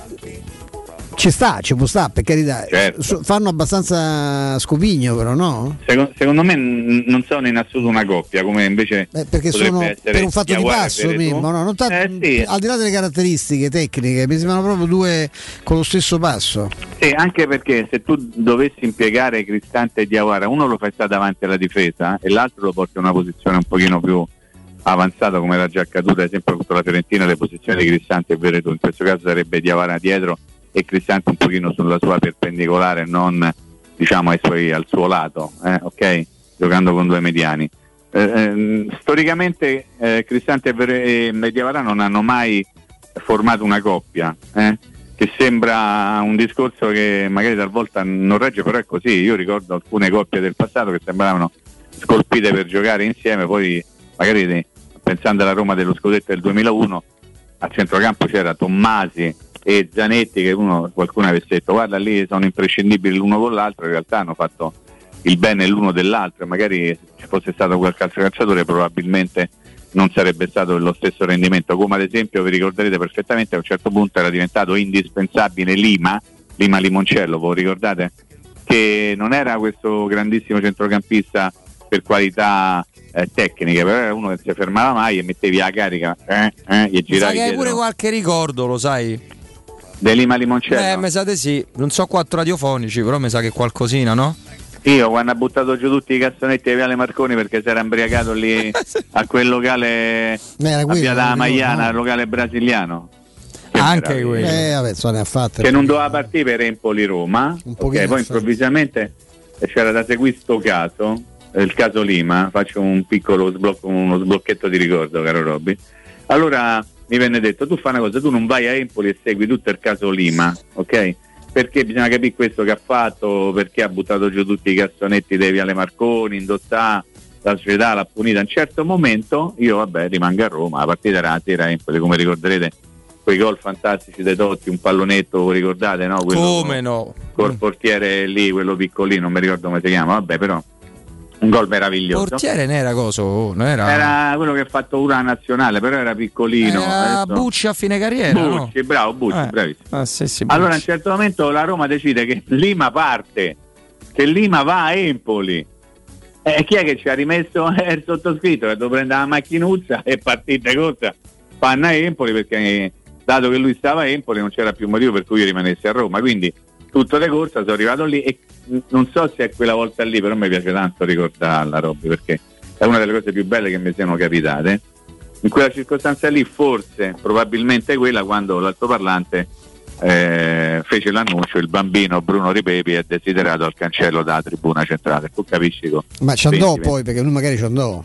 Ci sta, ci può sta, per carità, certo. Fanno abbastanza scopigno, però no? Secondo, secondo me n- non sono in assoluto una coppia, come invece Beh, perché sono per un fatto di passo, Mimmo, no, non t- eh, sì. al di là delle caratteristiche tecniche, mi sembrano proprio due con lo stesso passo. Sì, anche perché se tu dovessi impiegare Cristante e Diawara, uno lo fai stare davanti alla difesa e l'altro lo porti a una posizione un pochino più avanzata, come era già accaduto ad esempio contro la Fiorentina, le posizioni di Cristante e Veretù, in questo caso sarebbe Diawara dietro e Cristante un pochino sulla sua perpendicolare, non diciamo ai suoi, al suo lato, eh, ok? Giocando con due mediani. Eh, eh, storicamente eh, Cristante e, Ver- e Diawara non hanno mai formato una coppia, eh, che sembra un discorso che magari talvolta non regge, però è così. Io ricordo alcune coppie del passato che sembravano scolpite per giocare insieme, poi magari pensando alla Roma dello scudetto del duemilauno, a centrocampo c'era Tommasi e Zanetti, che uno, qualcuno avesse detto guarda lì sono imprescindibili l'uno con l'altro, in realtà hanno fatto il bene l'uno dell'altro, magari se fosse stato qualche altro calciatore probabilmente non sarebbe stato lo stesso rendimento, come ad esempio vi ricorderete perfettamente a un certo punto era diventato indispensabile Lima, Lima Limoncello, voi ricordate? Che non era questo grandissimo centrocampista per qualità eh, tecniche, però era uno che si fermava mai e mettevi la carica eh, eh, e giravi. Sai che hai pure qualche ricordo, lo sai? De Lima Limoncello? Eh, mi sa di sì, non so quattro radiofonici, però mi sa che qualcosina, no? Io quando ha buttato giù tutti i cassonetti a Viale Marconi perché si era imbriacato lì a quel locale Beh, a Via della Maiana, al locale brasiliano. Che anche quello. Eh, vabbè, sono affatto. Che non doveva partire per Empoli Roma, un okay, poi improvvisamente c'era da seguire sto caso il caso Lima, faccio un piccolo sblocco, uno sblocchetto di ricordo, caro Robby. Allora mi venne detto: tu fai una cosa, tu non vai a Empoli e segui tutto il caso Lima, ok? Perché bisogna capire questo che ha fatto, perché ha buttato giù tutti i cassonetti dei Viale Marconi, indottà la società, l'ha punita. A un certo momento io, vabbè, rimango a Roma, la partita era a sera Empoli, come ricorderete, quei gol fantastici dei Totti, un pallonetto, ricordate, no? Quello, come no? Col portiere lì, quello piccolino, non mi ricordo come si chiama, vabbè, però un gol meraviglioso. Portiere ne era coso, non era... era quello che ha fatto una nazionale, però era piccolino. Era adesso... Bucci a fine carriera. Bucci, no? Bravo, Bucci, eh, bravissimo. Ah, sì, sì, Bucci. Allora a un certo momento la Roma decide che Lima parte, che Lima va a Empoli. E eh, chi è che ci ha rimesso? È il sottoscritto, che doveva prendere la macchinuzza e partita corta, panna a Empoli, perché dato che lui stava a Empoli non c'era più motivo per cui io rimanessi a Roma. Quindi tutto de corsa sono arrivato lì e non so se è quella volta lì, però mi piace tanto ricordarla, Robby, perché è una delle cose più belle che mi siano capitate. In quella circostanza lì, forse, probabilmente quella, quando l'altoparlante eh, fece l'annuncio: il bambino Bruno Ripepi è desiderato al cancello da tribuna centrale. Tu capisci come? Ma ci andò poi, perché lui magari ci andò.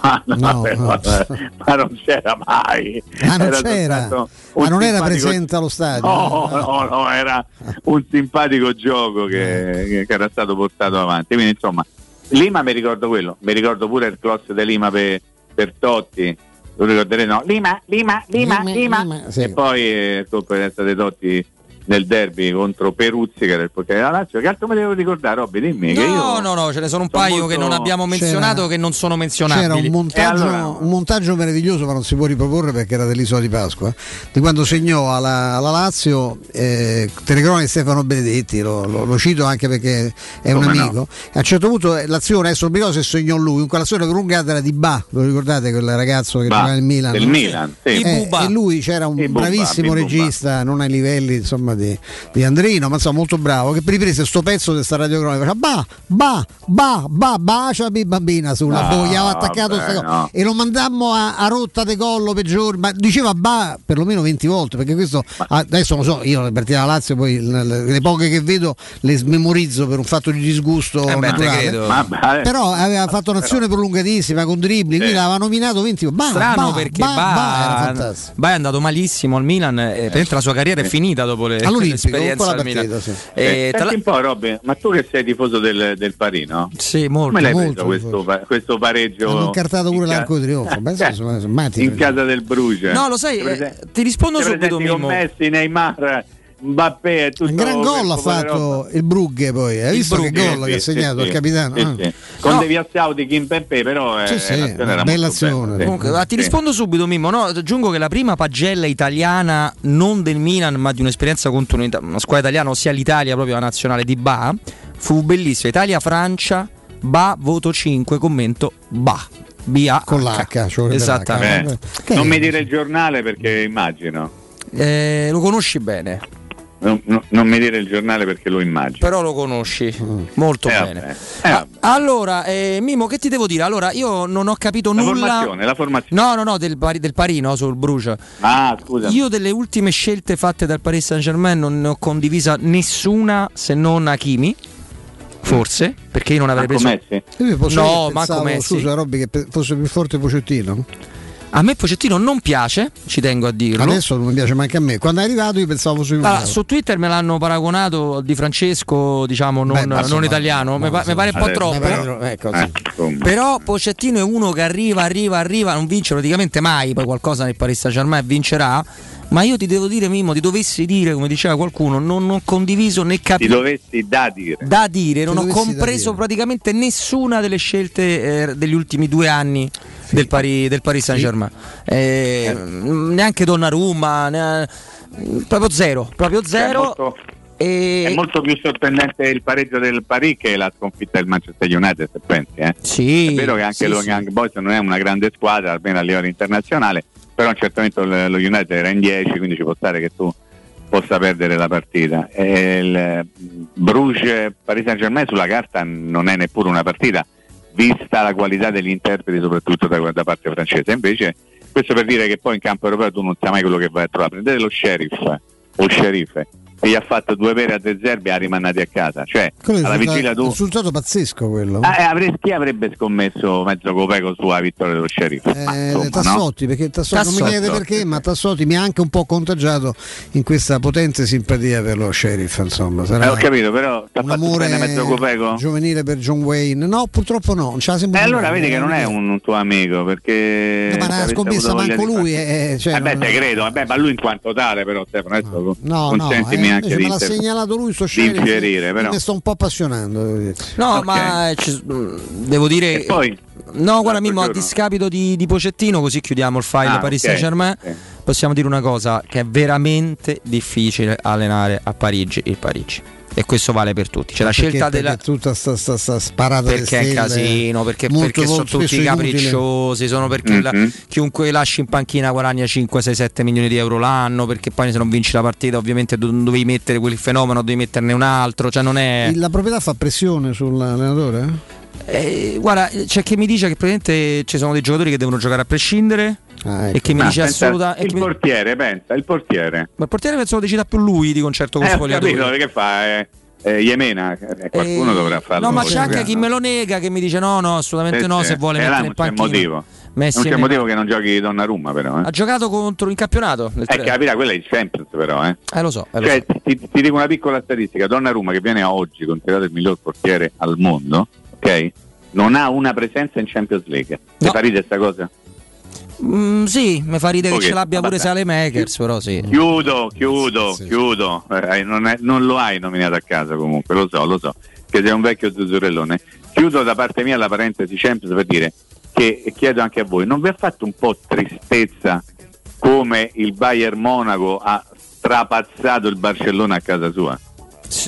Ma, no, no, però, ma non c'era mai. Ma non era c'era. Ma non era presente allo stadio. No, no, no, era un simpatico gioco che, che era stato portato avanti. Quindi insomma, Lima mi ricordo quello, mi ricordo pure il cross di Lima per, per Totti. Lo ricorderete, no? Lima, Lima, Lima, Lima. Lima. Lima. Sì. E poi eh, colpo di testa dei Totti nel derby contro Peruzzi, che era il portiere della Lazio. Che altro me devo ricordare, Robby? Dimmi. No, che io no, no, ce ne sono un paio molto... che non abbiamo menzionato, c'era, che non sono menzionabili. C'era un montaggio, allora... un montaggio meraviglioso, ma non si può riproporre perché era dell'Isola di Pasqua, di quando segnò alla, alla Lazio eh, telecronaca Stefano Benedetti, lo, lo, lo cito anche perché è come un amico, no? A un certo punto l'azione, adesso non mi ricordo se segnò lui, in quell'azione prolungata era di Ba, lo ricordate, quel ragazzo che giocava nel Milan, del Milan, sì. eh, e lui c'era un Ibuba, bravissimo Ibuba. regista, non ai livelli insomma Di, di Andrino, ma insomma molto bravo, che riprese sto pezzo di sta radiocronaca, ba ba ba ba baciami bambina sulla no, boia, ho attaccato vabbè, no. E lo mandammo a, a rotta de collo peggiore, ma diceva ba perlomeno venti volte, perché questo ma... adesso lo so, io le partite della Lazio poi le, le poche che vedo le smemorizzo per un fatto di disgusto eh beh, naturale, ma, beh, però aveva fatto un'azione però... prolungatissima con dribbling, eh. l'aveva nominato venti volte, strano ba, perché ba, ba, ba, era fantastico. Ba è andato malissimo al Milan, eh, eh. la sua carriera è finita dopo le all'Olimpico con quella partita, sì. eh, senti la... un po' Robby, ma tu che sei tifoso del, del Parì, no? Sì, molto. Come l'hai molto, preso molto. Questo, questo pareggio? Hanno incartato pure in l'arco di trionfo in, in casa del Brucia. No, lo sai, eh, ti rispondo subito, Mimmo. Con Messi, Neymar, Mbappé, tutto un gran gol ha fatto il Brugge, poi hai il visto Brugge, che gol sì, che ha segnato sì, il capitano sì, ah. sì. con no. dei viazziauti Kim Pepe, però è, sì, sì, l'azione una era bella azione bella. Comunque, sì. Ti rispondo subito, Mimmo, no? Aggiungo che la prima pagella italiana non del Milan ma di un'esperienza contro una squadra italiana, ossia l'Italia, proprio la nazionale di Ba, fu bellissima. Italia-Francia, Ba voto cinque, commento Ba B A H con l'H, esattamente. Eh, non mi dire il giornale perché immagino eh, lo conosci bene. Non, non mi dire il giornale perché lo immagino. Però lo conosci mm. molto eh, bene. Eh, ah, allora, eh, Mimmo, che ti devo dire? Allora, io non ho capito la nulla. Formazione, la formazione. No, no, no, del, pari, del Parino sul Brucia. Ah, scusa. Io delle ultime scelte fatte dal Paris Saint-Germain non ne ho condivisa nessuna, se non Hakimi. Forse, perché io non avrei Marco preso. Messi? No, Marco Messi. Scusa, Robby, che pe- fosse più forte Pochettino. A me Pochettino non piace, ci tengo a dirlo. Adesso non mi piace neanche a me. Quando è arrivato io pensavo fosse un ah, su Twitter me l'hanno paragonato Di Francesco, diciamo non, Beh, non so, italiano, no, mi, pa- so. mi pare un po' troppo. Però, ecco, eh, sì. Però Pochettino è uno che arriva, arriva, arriva, non vince praticamente mai, poi qualcosa nel Paris Saint-Germain vincerà. Ma io ti devo dire, Mimmo, ti dovessi dire, come diceva qualcuno, non ho condiviso né capito. Ti dovessi da dire. Da dire, ti non ho compreso dire. praticamente nessuna delle scelte eh, degli ultimi due anni sì. del, Pari, del Paris Saint-Germain. Sì. Eh, eh. Neanche Donnarumma, ne... proprio zero, proprio zero. È molto, e... è molto più sorprendente il pareggio del Paris che la sconfitta del Manchester United, se pensi. Eh? Sì, è vero che anche sì, lo sì. Young Boys non è una grande squadra, almeno a livello internazionale. Però a un certo momento lo United era in dieci, quindi ci può stare che tu possa perdere la partita. E il Bruges Paris Saint-Germain sulla carta non è neppure una partita, vista la qualità degli interpreti soprattutto da, da parte francese. Invece questo per dire che poi in campo europeo tu non sai mai quello che vai a trovare. Prendete lo Sheriff o Sheriff, e gli ha fatto due pere a De Zerbi e ha rimandati a casa, cioè quello alla vigilia tu... un risultato pazzesco quello. Ah, avresti, chi avrebbe scommesso mezzo copeco sulla vittoria dello sceriffo? Eh, insomma, Tassotti, no? Perché Tassotti, Tassotti non mi chiede perché, ma Tassotti mi ha anche un po' contagiato in questa potente simpatia per lo sceriffo, insomma. Sarà eh, ho capito, però un amore mezzo copeco giovanile per John Wayne? No, purtroppo no, non ce la sembra. E eh, allora vedi che non è un, un tuo amico, perché no, ma la scommessa manco lui eh, cioè, vabbè, non... te credo, vabbè, ma lui in quanto tale però Stefano adesso no, no, consentimi no, eh, anche invece, di ma l'ha segnalato lui sto sceriffo, mi sto un po' appassionando, devo dire. No, okay. Ma ci, devo dire e poi no, guarda Mimmo, a discapito di, di Pochettino, così chiudiamo il file ah, Paris okay. Saint-Germain, okay. Possiamo dire una cosa, che è veramente difficile allenare a Parigi il Parigi. E questo vale per tutti. C'è la perché, scelta della tutta sta, sta, sta sparata perché è un casino, perché, perché sono tutti capricciosi, sono perché mm-hmm. la, chiunque lasci in panchina guadagna cinque sei sette milioni di euro l'anno, perché poi se non vinci la partita ovviamente non dovevi mettere quel fenomeno, devi metterne un altro, cioè non è... La proprietà fa pressione sull'allenatore? Eh, guarda, c'è chi mi dice che praticamente ci sono dei giocatori che devono giocare a prescindere. Ah, ecco. E che mi ah, dice assoluta il mi... portiere, pensa, il portiere. Ma il portiere penso lo decida più lui di concerto con eh, spogliatore. Capito, che fa? Eh? Eh, Iemena, qualcuno eh, dovrà farlo. No, ma c'è anche chi me lo nega, che mi dice no, no, assolutamente sì, no, sì. se vuole eh, mettere in panchina. Motivo. Messi non c'è motivo che non giochi Donnarumma, però eh. Ha giocato contro in campionato nel eh, capirà, quella è il Champions però eh. eh lo so, eh, cioè, lo so. Ti, ti dico una piccola statistica: Donnarumma, che viene a oggi considerato il miglior portiere al mondo, ok, non ha una presenza in Champions League. Ti no. fa ridere sta cosa? Mm, sì, mi fa ridere okay. che ce l'abbia pure Sale Makers, però sì. Chiudo, chiudo, sì, sì. chiudo. Eh, non, è, non lo hai nominato a caso comunque, lo so, lo so, che sei un vecchio zuzzurellone. Chiudo da parte mia la parentesi Champions per dire che chiedo anche a voi, non vi ha fatto un po' tristezza come il Bayern Monaco ha strapazzato il Barcellona a casa sua?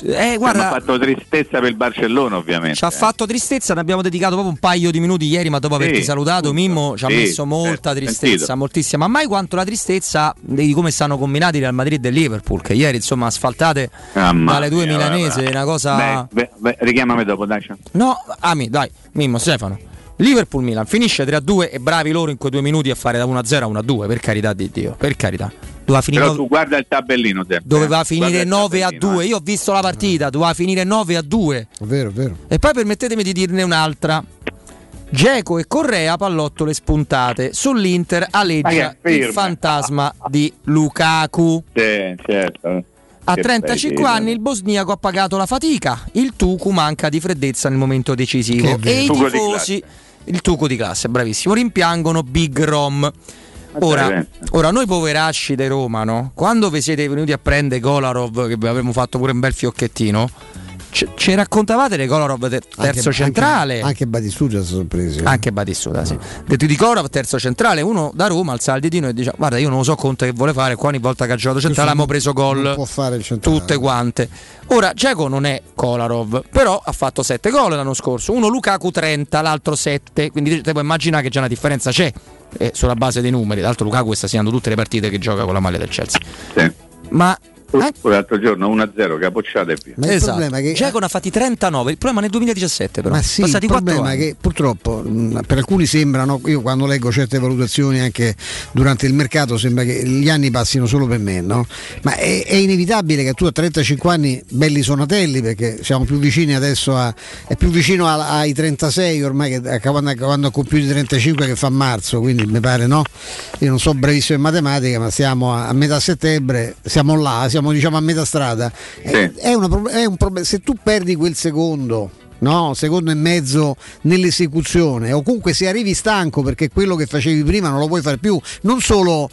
Eh, guarda, ci ha fatto tristezza per il Barcellona, ovviamente. Ci ha eh. fatto tristezza, ne abbiamo dedicato proprio un paio di minuti ieri, ma dopo averti sì, salutato, tutto. Mimmo ci ha sì, messo molta certo, tristezza, sentito. moltissima, ma mai quanto la tristezza di come stanno combinati Real Madrid e Liverpool, che ieri insomma asfaltate ah, dalle due mia, milanese, vabbè. Una cosa. Beh, beh, richiamami dopo, dai. No, Ami, dai, Mimmo, Stefano. Liverpool-Milan finisce tre a due e bravi loro in quei due minuti a fare da uno a zero a uno a due, per carità di Dio, per carità. Doveva finire Però tu guarda il tabellino sempre, doveva eh? finire nove a due, io ho visto la partita, doveva finire nove a due. Vero, vero. E poi permettetemi di dirne un'altra. Dzeko e Correa pallottole spuntate. Sull'Inter aleggia il fantasma di Lukaku. Sì, certo. A trentacinque anni il bosniaco ha pagato la fatica. Il Tucu manca di freddezza nel momento decisivo e i tifosi, il Tucu di classe, bravissimo, rimpiangono Big Rom. Ora, ora noi poveracci di Roma, no? Quando vi siete venuti a prendere Kolarov, che avremmo fatto pure un bel fiocchettino, c- ci raccontavate di Kolarov ter- terzo anche, centrale. Anche, anche Batistuta si sono presi. Eh? Anche Batistuta, no. sì. Detto di Kolarov terzo centrale, uno da Roma al salditino e dice guarda, io non lo so Conte che vuole fare, qua ogni volta che ha giocato centrale abbiamo preso gol. Può fare il centrale. Tutte quante. Ora Dzeko non è Kolarov, però ha fatto sette gol l'anno scorso, uno Lukaku trenta, l'altro sette, quindi te puoi immaginare che già una differenza c'è. E sulla base dei numeri, tra l'altro Lukaku sta segnando tutte le partite che gioca con la maglia del Chelsea. Sì. Ma anche... l'altro giorno uno a zero capocciata e via. Ma esatto. Il problema è che Dzeko ne ha fatti trentanove, il problema nel duemiladiciassette però. Ma sì, passati il problema è che purtroppo mh, per alcuni sembrano, io quando leggo certe valutazioni anche durante il mercato sembra che gli anni passino solo per me, no? Ma è, è inevitabile che tu a trentacinque anni belli sonatelli, perché siamo più vicini adesso a è più vicino a, ai trentasei ormai che a, quando, quando ho compiuto i trentacinque che fa marzo, quindi mi pare, no? Io non so bravissimo in matematica, ma siamo a, a metà settembre, siamo là, siamo Siamo, diciamo a metà strada, sì. è, è, una, è un problema. Se tu perdi quel secondo, no, secondo e mezzo nell'esecuzione, o comunque se arrivi stanco perché quello che facevi prima non lo puoi fare più, non solo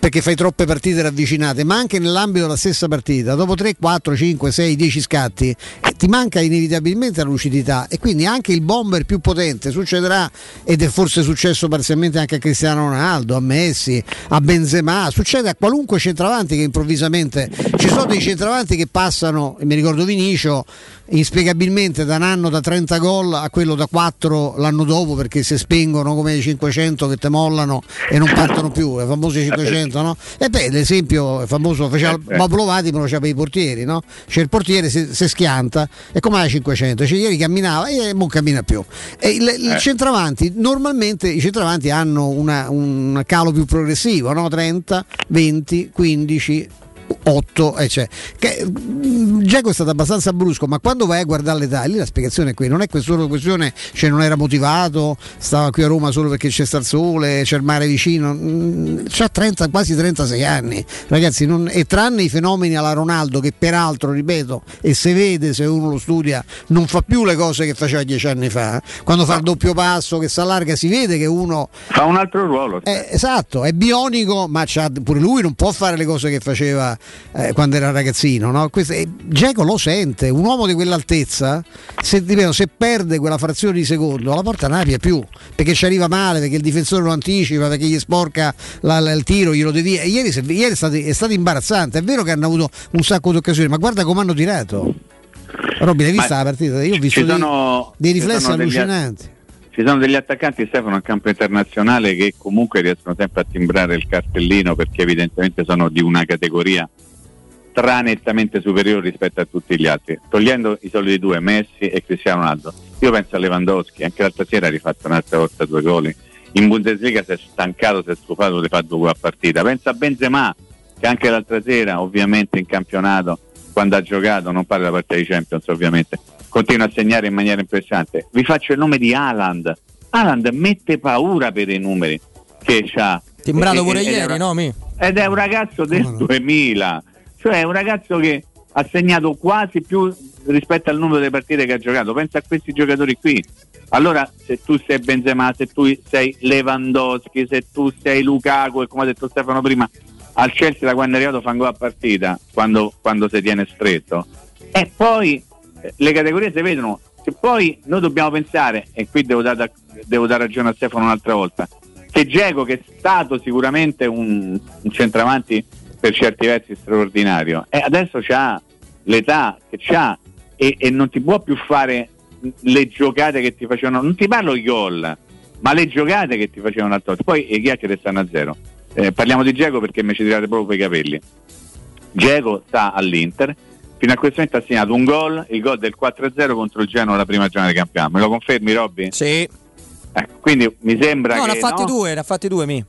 perché fai troppe partite ravvicinate, ma anche nell'ambito della stessa partita, dopo tre, quattro, cinque, sei, dieci scatti ti manca inevitabilmente la lucidità, e quindi anche il bomber più potente succederà, ed è forse successo parzialmente anche a Cristiano Ronaldo, a Messi, a Benzema, succede a qualunque centravanti, che improvvisamente ci sono dei centravanti che passano, mi ricordo Vinicio, inspiegabilmente da un anno da trenta gol a quello da quattro l'anno dopo, perché si spengono come i cinquecento che te mollano e non partono più, i famosi cinquecento. No? E beh, l'esempio famoso faceva Boblovati, però c'aveva i portieri, no? C'è il portiere, se, se schianta è come la cinquecento, cioè, ieri camminava e non cammina più. E il, il eh. centravanti, normalmente i centravanti hanno una, un calo più progressivo, no? trenta, venti, quindici, otto, eh, cioè, che Dzeko è stato abbastanza brusco, ma quando vai a guardare l'età, lì la spiegazione è qui, non è solo questione, cioè non era motivato, stava qui a Roma solo perché c'è sta il sole, c'è il mare vicino, mh, c'ha trenta, quasi trentasei anni, ragazzi, non, e tranne i fenomeni alla Ronaldo, che peraltro, ripeto, e se vede, se uno lo studia, non fa più le cose che faceva dieci anni fa, quando fa il doppio passo, che si allarga, si vede che uno fa un altro ruolo, eh, esatto, è bionico, ma c'ha, pure lui non può fare le cose che faceva eh, quando era ragazzino, no? Questo, eh, Dzeko lo sente, un uomo di quell'altezza, se, ripeto, se perde quella frazione di secondo la porta non apre più, perché ci arriva male, perché il difensore lo anticipa, perché gli sporca la, la, il tiro, glielo devia. Ieri, se, ieri è, stato, è stato imbarazzante, è vero che hanno avuto un sacco di occasioni, ma guarda come hanno tirato. Robin, hai visto ma la partita? Io ho visto sono, dei, dei riflessi allucinanti. Degli, ci sono degli attaccanti, Stefano, a campo internazionale che comunque riescono sempre a timbrare il cartellino, perché evidentemente sono di una categoria tranettamente superiore rispetto a tutti gli altri, togliendo i soliti due, Messi e Cristiano Ronaldo. Io penso a Lewandowski, anche l'altra sera ha rifatto un'altra volta due gol. In Bundesliga si è stancato, si è stufato di fare due gol a partita. Penso a Benzema, che anche l'altra sera, ovviamente in campionato, quando ha giocato, non parla della partita di Champions ovviamente, continua a segnare in maniera impressionante. Vi faccio il nome di Haaland. Haaland mette paura per i numeri che c'ha. Timbrato pure ieri, no? Mi? Ed è un ragazzo del oh, no. duemila, cioè è un ragazzo che ha segnato quasi più rispetto al numero delle partite che ha giocato. Pensa a questi giocatori qui. Allora, se tu sei Benzema, se tu sei Lewandowski, se tu sei Lukaku, e come ha detto Stefano prima, al Chelsea da quando è arrivato fa un gol a partita quando, quando si tiene stretto, e poi eh, le categorie si vedono. E poi noi dobbiamo pensare, e qui devo dare, devo dare ragione a Stefano un'altra volta, che Dzeko, che è stato sicuramente un, un centravanti per certi versi straordinario, e adesso c'ha l'età che c'ha, e, e non ti può più fare le giocate che ti facevano, non ti parlo di gol, ma le giocate che ti facevano l'altra volta. Poi i chiacchiere stanno a zero. Eh, parliamo di Dzeko perché mi ci tirate proprio i capelli. Dzeko sta all'Inter, fino a questo momento ha segnato un gol, il gol del quattro a zero contro il Genoa la prima giornata di campionato. Me lo confermi, Robby? Sì. Eh, quindi mi sembra no, che... No, ne ha fatti no? due, ne ha fatti due, mi.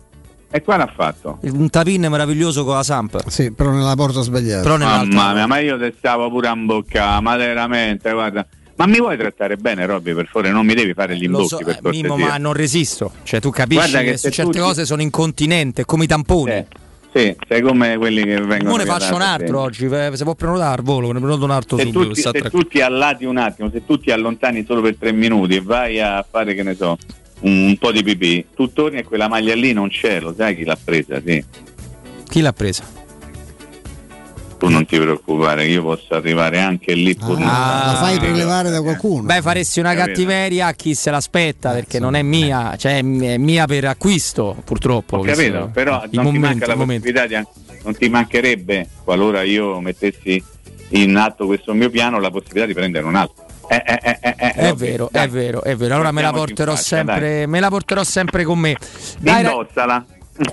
E qua l'ha fatto? Un tapin meraviglioso con la Samp. Sì, però nella porta sbagliata. Però mamma mia, ma io te stavo pure a bocca, ma veramente, guarda... Ma mi vuoi trattare bene, Robby, per favore? Non mi devi fare gli imbocchi, so, per cortesia. Mimmo, ma non resisto. Cioè, tu capisci che, che su certe tu... cose sono incontinente, come i tamponi. Eh, sì, sei come quelli che vengono... Ora ne faccio un altro oggi, eh, se può prenotare al volo, ne prenoto un altro subito. Tu ti, se tu ti allati un attimo, se tu ti allontani solo per tre minuti e vai a fare, che ne so, un, un po' di pipì, tu torni e quella maglia lì non c'è, lo sai chi l'ha presa, sì. Chi l'ha presa? Tu non ti preoccupare, io posso arrivare anche lì. Ah, non... La fai prelevare da qualcuno? Beh, faresti una capito? Cattiveria a chi se l'aspetta, perché non è mia, cioè è mia per acquisto, purtroppo. Ho capito, però non momento, ti manca la possibilità di, non ti mancherebbe, qualora io mettessi in atto questo mio piano, la possibilità di prendere un altro. Eh, eh, eh, eh, eh, è vero, dai. È vero, è vero. Allora me la porterò faccia, sempre, dai. Me la porterò sempre con me. Dai, indossala.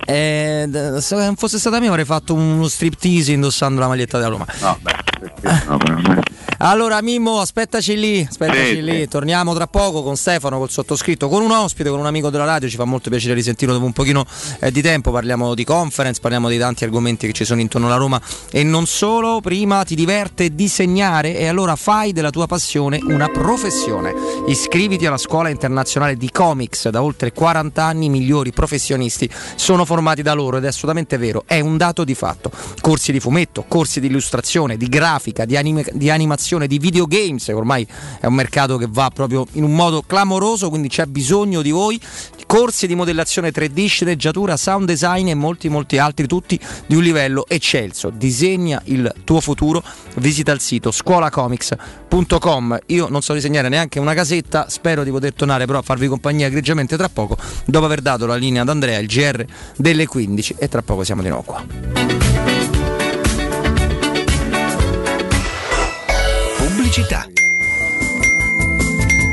Eh, se non fosse stata mia avrei fatto uno striptease indossando la maglietta della Roma. No, beh, no, beh. Allora Mimmo, aspettaci lì, aspettaci sì, lì. Sì. Torniamo tra poco con Stefano, col sottoscritto, con un ospite, con un amico della radio. Ci fa molto piacere risentirlo dopo un pochino eh, di tempo. Parliamo di Conference, parliamo di tanti argomenti che ci sono intorno alla Roma e non solo. Prima ti diverte disegnare e allora fai della tua passione una professione. Iscriviti alla Scuola Internazionale di Comics. Da oltre quaranta anni i migliori professionisti sono formati da loro, ed è assolutamente vero, è un dato di fatto. Corsi di fumetto, corsi di illustrazione, di grafica, di, anime, di animazione, di videogames, ormai è un mercato che va proprio in un modo clamoroso, quindi c'è bisogno di voi. Corsi di modellazione tre D, sceneggiatura, sound design e molti molti altri, tutti di un livello eccelso. Disegna il tuo futuro, visita il sito scuola comics punto com. Io non so disegnare neanche una casetta, spero di poter tornare però a farvi compagnia egregiamente tra poco, dopo aver dato la linea ad Andrea, il G R delle quindici, e tra poco siamo di nuovo qua. Pubblicità.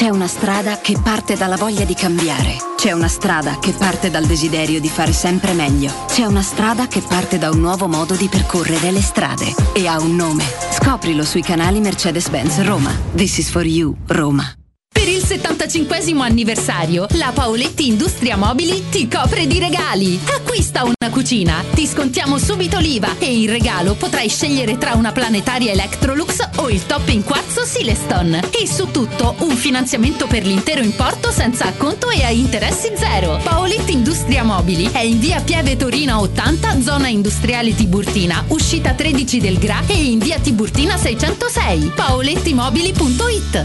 C'è una strada che parte dalla voglia di cambiare. C'è una strada che parte dal desiderio di fare sempre meglio. C'è una strada che parte da un nuovo modo di percorrere le strade. E ha un nome. Scoprilo sui canali Mercedes-Benz Roma. This is for you, Roma. Per il settantacinquesimo anniversario, la Paoletti Industria Mobili ti copre di regali. Acquista una cucina, ti scontiamo subito l'I V A e in regalo potrai scegliere tra una planetaria Electrolux o il top in quarzo Silestone. E su tutto un finanziamento per l'intero importo senza acconto e a interessi zero. Paoletti Industria Mobili è in via Pieve Torino ottanta, zona industriale Tiburtina, uscita tredici del G R A e in via Tiburtina seicentosei. paolettimobili punto it.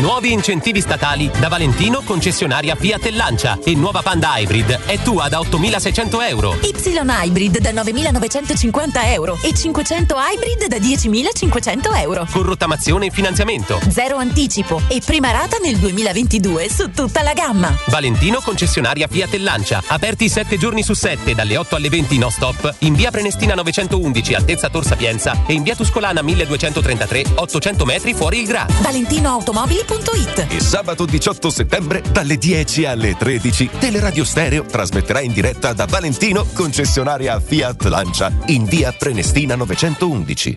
Nuovi incentivi statali da Valentino, concessionaria Fiat e Lancia. E nuova Panda Hybrid è tua da ottomilaseicento euro. Y Hybrid da novemilanovecento cinquanta euro. E cinquecento Hybrid da diecimilacinquecento euro. Con rottamazione e finanziamento. Zero anticipo e prima rata nel duemilaventidue su tutta la gamma. Valentino, concessionaria Fiat e Lancia. Aperti sette giorni su sette dalle otto alle venti non stop. In via Prenestina novecentoundici, altezza Tor Sapienza. E in via Tuscolana milleduecentotrentatré, ottocento metri fuori il G R A. Valentino Automobili. E sabato diciotto settembre dalle dieci alle tredici Teleradio Stereo trasmetterà in diretta da Valentino, concessionaria Fiat Lancia, in via Prenestina novecentoundici.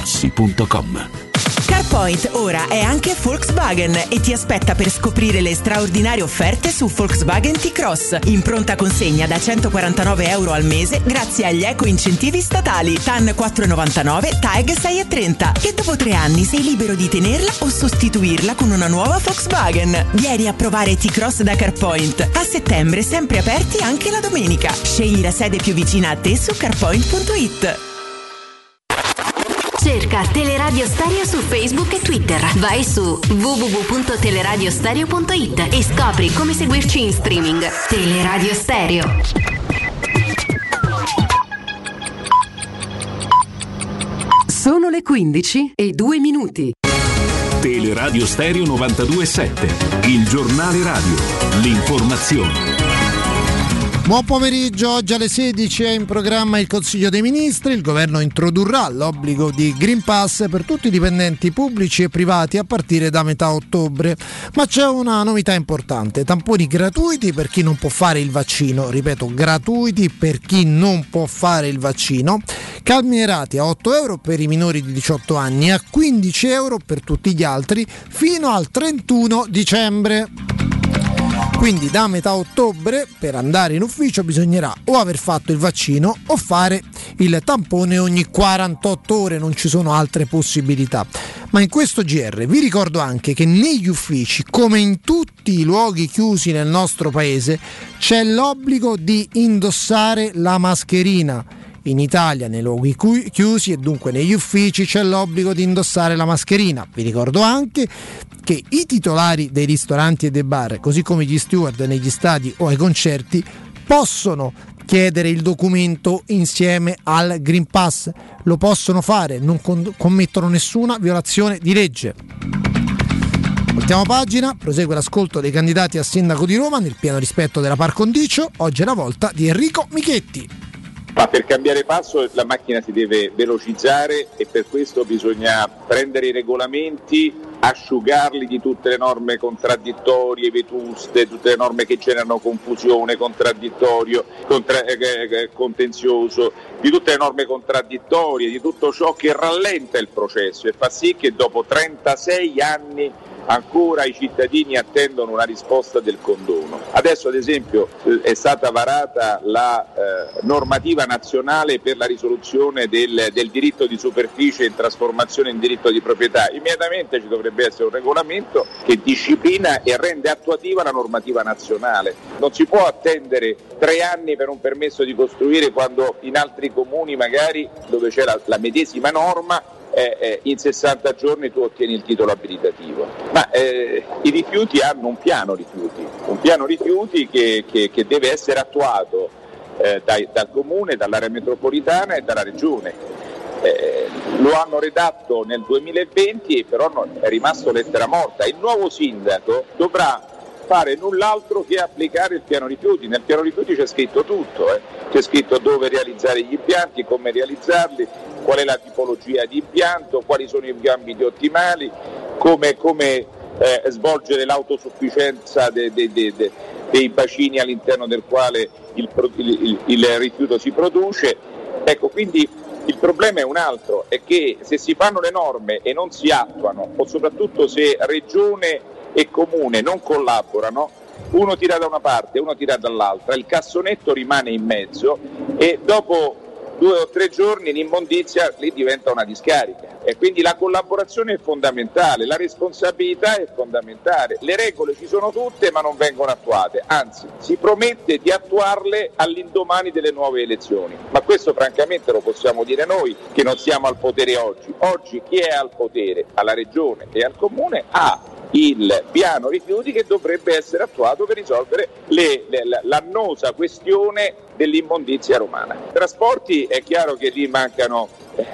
CarPoint ora è anche Volkswagen e ti aspetta per scoprire le straordinarie offerte su Volkswagen T-Cross in pronta consegna da centoquarantanove euro al mese grazie agli eco incentivi statali T A N quattro virgola novantanove, T A E G sei virgola trenta, che dopo tre anni sei libero di tenerla o sostituirla con una nuova Volkswagen. Vieni a provare T-Cross da CarPoint, a settembre sempre aperti anche la domenica. Scegli la sede più vicina a te su carpoint punto it. Cerca Teleradio Stereo su Facebook e Twitter. Vai su w w w punto teleradiostereo punto it e scopri come seguirci in streaming. Teleradio Stereo. Sono le quindici e due minuti. Teleradio Stereo novantadue e sette. Il giornale radio. L'informazione. Buon pomeriggio, oggi alle sedici è in programma il Consiglio dei Ministri. Il governo introdurrà l'obbligo di Green Pass per tutti i dipendenti pubblici e privati a partire da metà ottobre. Ma c'è una novità importante: tamponi gratuiti per chi non può fare il vaccino. Ripeto, gratuiti per chi non può fare il vaccino. Calmierati a otto euro per i minori di diciotto anni e a quindici euro per tutti gli altri fino al trentuno dicembre. Quindi da metà ottobre per andare in ufficio bisognerà o aver fatto il vaccino o fare il tampone ogni quarantotto ore, non ci sono altre possibilità. Ma in questo G R vi ricordo anche che negli uffici, come in tutti i luoghi chiusi nel nostro paese, c'è l'obbligo di indossare la mascherina. In Italia, nei luoghi chiusi e dunque negli uffici, c'è l'obbligo di indossare la mascherina. Vi ricordo anche che i titolari dei ristoranti e dei bar, così come gli steward negli stadi o ai concerti, possono chiedere il documento insieme al Green Pass. Lo possono fare, non commettono nessuna violazione di legge. Voltiamo pagina, prosegue l'ascolto dei candidati a sindaco di Roma nel pieno rispetto della par condicio. Oggi è la volta di Enrico Michetti. Ma per cambiare passo la macchina si deve velocizzare e per questo bisogna prendere i regolamenti, asciugarli di tutte le norme contraddittorie, vetuste, tutte le norme che generano confusione, contraddittorio, contra- eh, contenzioso, di tutte le norme contraddittorie, di tutto ciò che rallenta il processo e fa sì che dopo trentasei anni ancora i cittadini attendono una risposta del condono. Adesso ad esempio è stata varata la eh, normativa nazionale per la risoluzione del, del diritto di superficie in trasformazione in diritto di proprietà. Immediatamente ci dovrebbe essere un regolamento che disciplina e rende attuativa la normativa nazionale. Non si può attendere tre anni per un permesso di costruire quando in altri comuni magari dove c'è la, la medesima norma Eh, eh, in sessanta giorni tu ottieni il titolo abilitativo. Ma eh, i rifiuti hanno un piano rifiuti, un piano rifiuti che, che, che deve essere attuato eh, dai, dal comune, dall'area metropolitana e dalla regione. Eh, lo hanno redatto nel duemilaventi e però non è rimasto lettera morta. Il nuovo sindaco dovrà fare null'altro che applicare il piano rifiuti. Nel piano rifiuti c'è scritto tutto, eh. C'è scritto dove realizzare gli impianti, come realizzarli, qual è la tipologia di impianto, quali sono gli ambiti ottimali, come, come eh, svolgere l'autosufficienza de, de, de, de, dei bacini all'interno del quale il, il, il rifiuto si produce. Ecco, quindi il problema è un altro, è che se si fanno le norme e non si attuano, o soprattutto se regione e comune non collaborano, uno tira da una parte, uno tira dall'altra, il cassonetto rimane in mezzo e dopo due o tre giorni l'immondizia lì diventa una discarica. E quindi la collaborazione è fondamentale, la responsabilità è fondamentale. Le regole ci sono tutte ma non vengono attuate, anzi si promette di attuarle all'indomani delle nuove elezioni. Ma questo francamente lo possiamo dire noi che non siamo al potere oggi. Oggi chi è al potere, alla regione e al comune, ha il piano rifiuti che dovrebbe essere attuato per risolvere le, le, l'annosa questione dell'immondizia romana. Trasporti, è chiaro che lì mancano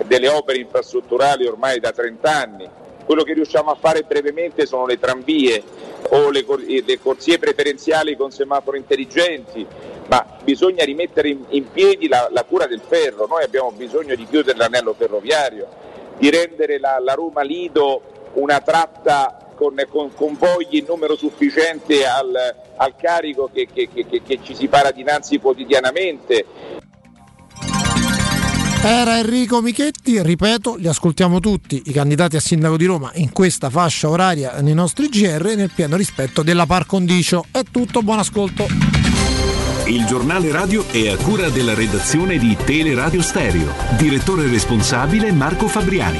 delle opere infrastrutturali ormai da trent'anni. Quello che riusciamo a fare brevemente sono le tramvie o le, le corsie preferenziali con semaforo intelligenti, ma bisogna rimettere in, in piedi la, la cura del ferro. Noi abbiamo bisogno di chiudere l'anello ferroviario, di rendere la, la Roma Lido una tratta con convogli in numero sufficiente al, al carico che, che, che, che ci si para dinanzi quotidianamente. Era Enrico Michetti, ripeto, li ascoltiamo tutti i candidati a sindaco di Roma in questa fascia oraria nei nostri G R nel pieno rispetto della par condicio. È tutto, buon ascolto. Il giornale radio è a cura della redazione di Teleradio Stereo, direttore responsabile Marco Fabriani.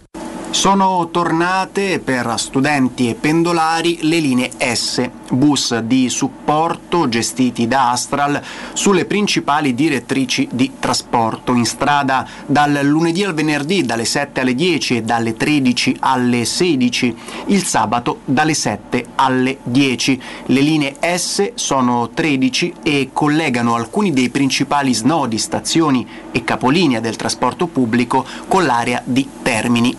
Sono tornate per studenti e pendolari le linee S, bus di supporto gestiti da Astral sulle principali direttrici di trasporto, in strada dal lunedì al venerdì dalle sette alle dieci e dalle tredici alle sedici, il sabato dalle sette alle dieci. Le linee S sono tredici e collegano alcuni dei principali snodi, stazioni e capolinea del trasporto pubblico con l'area di Termini.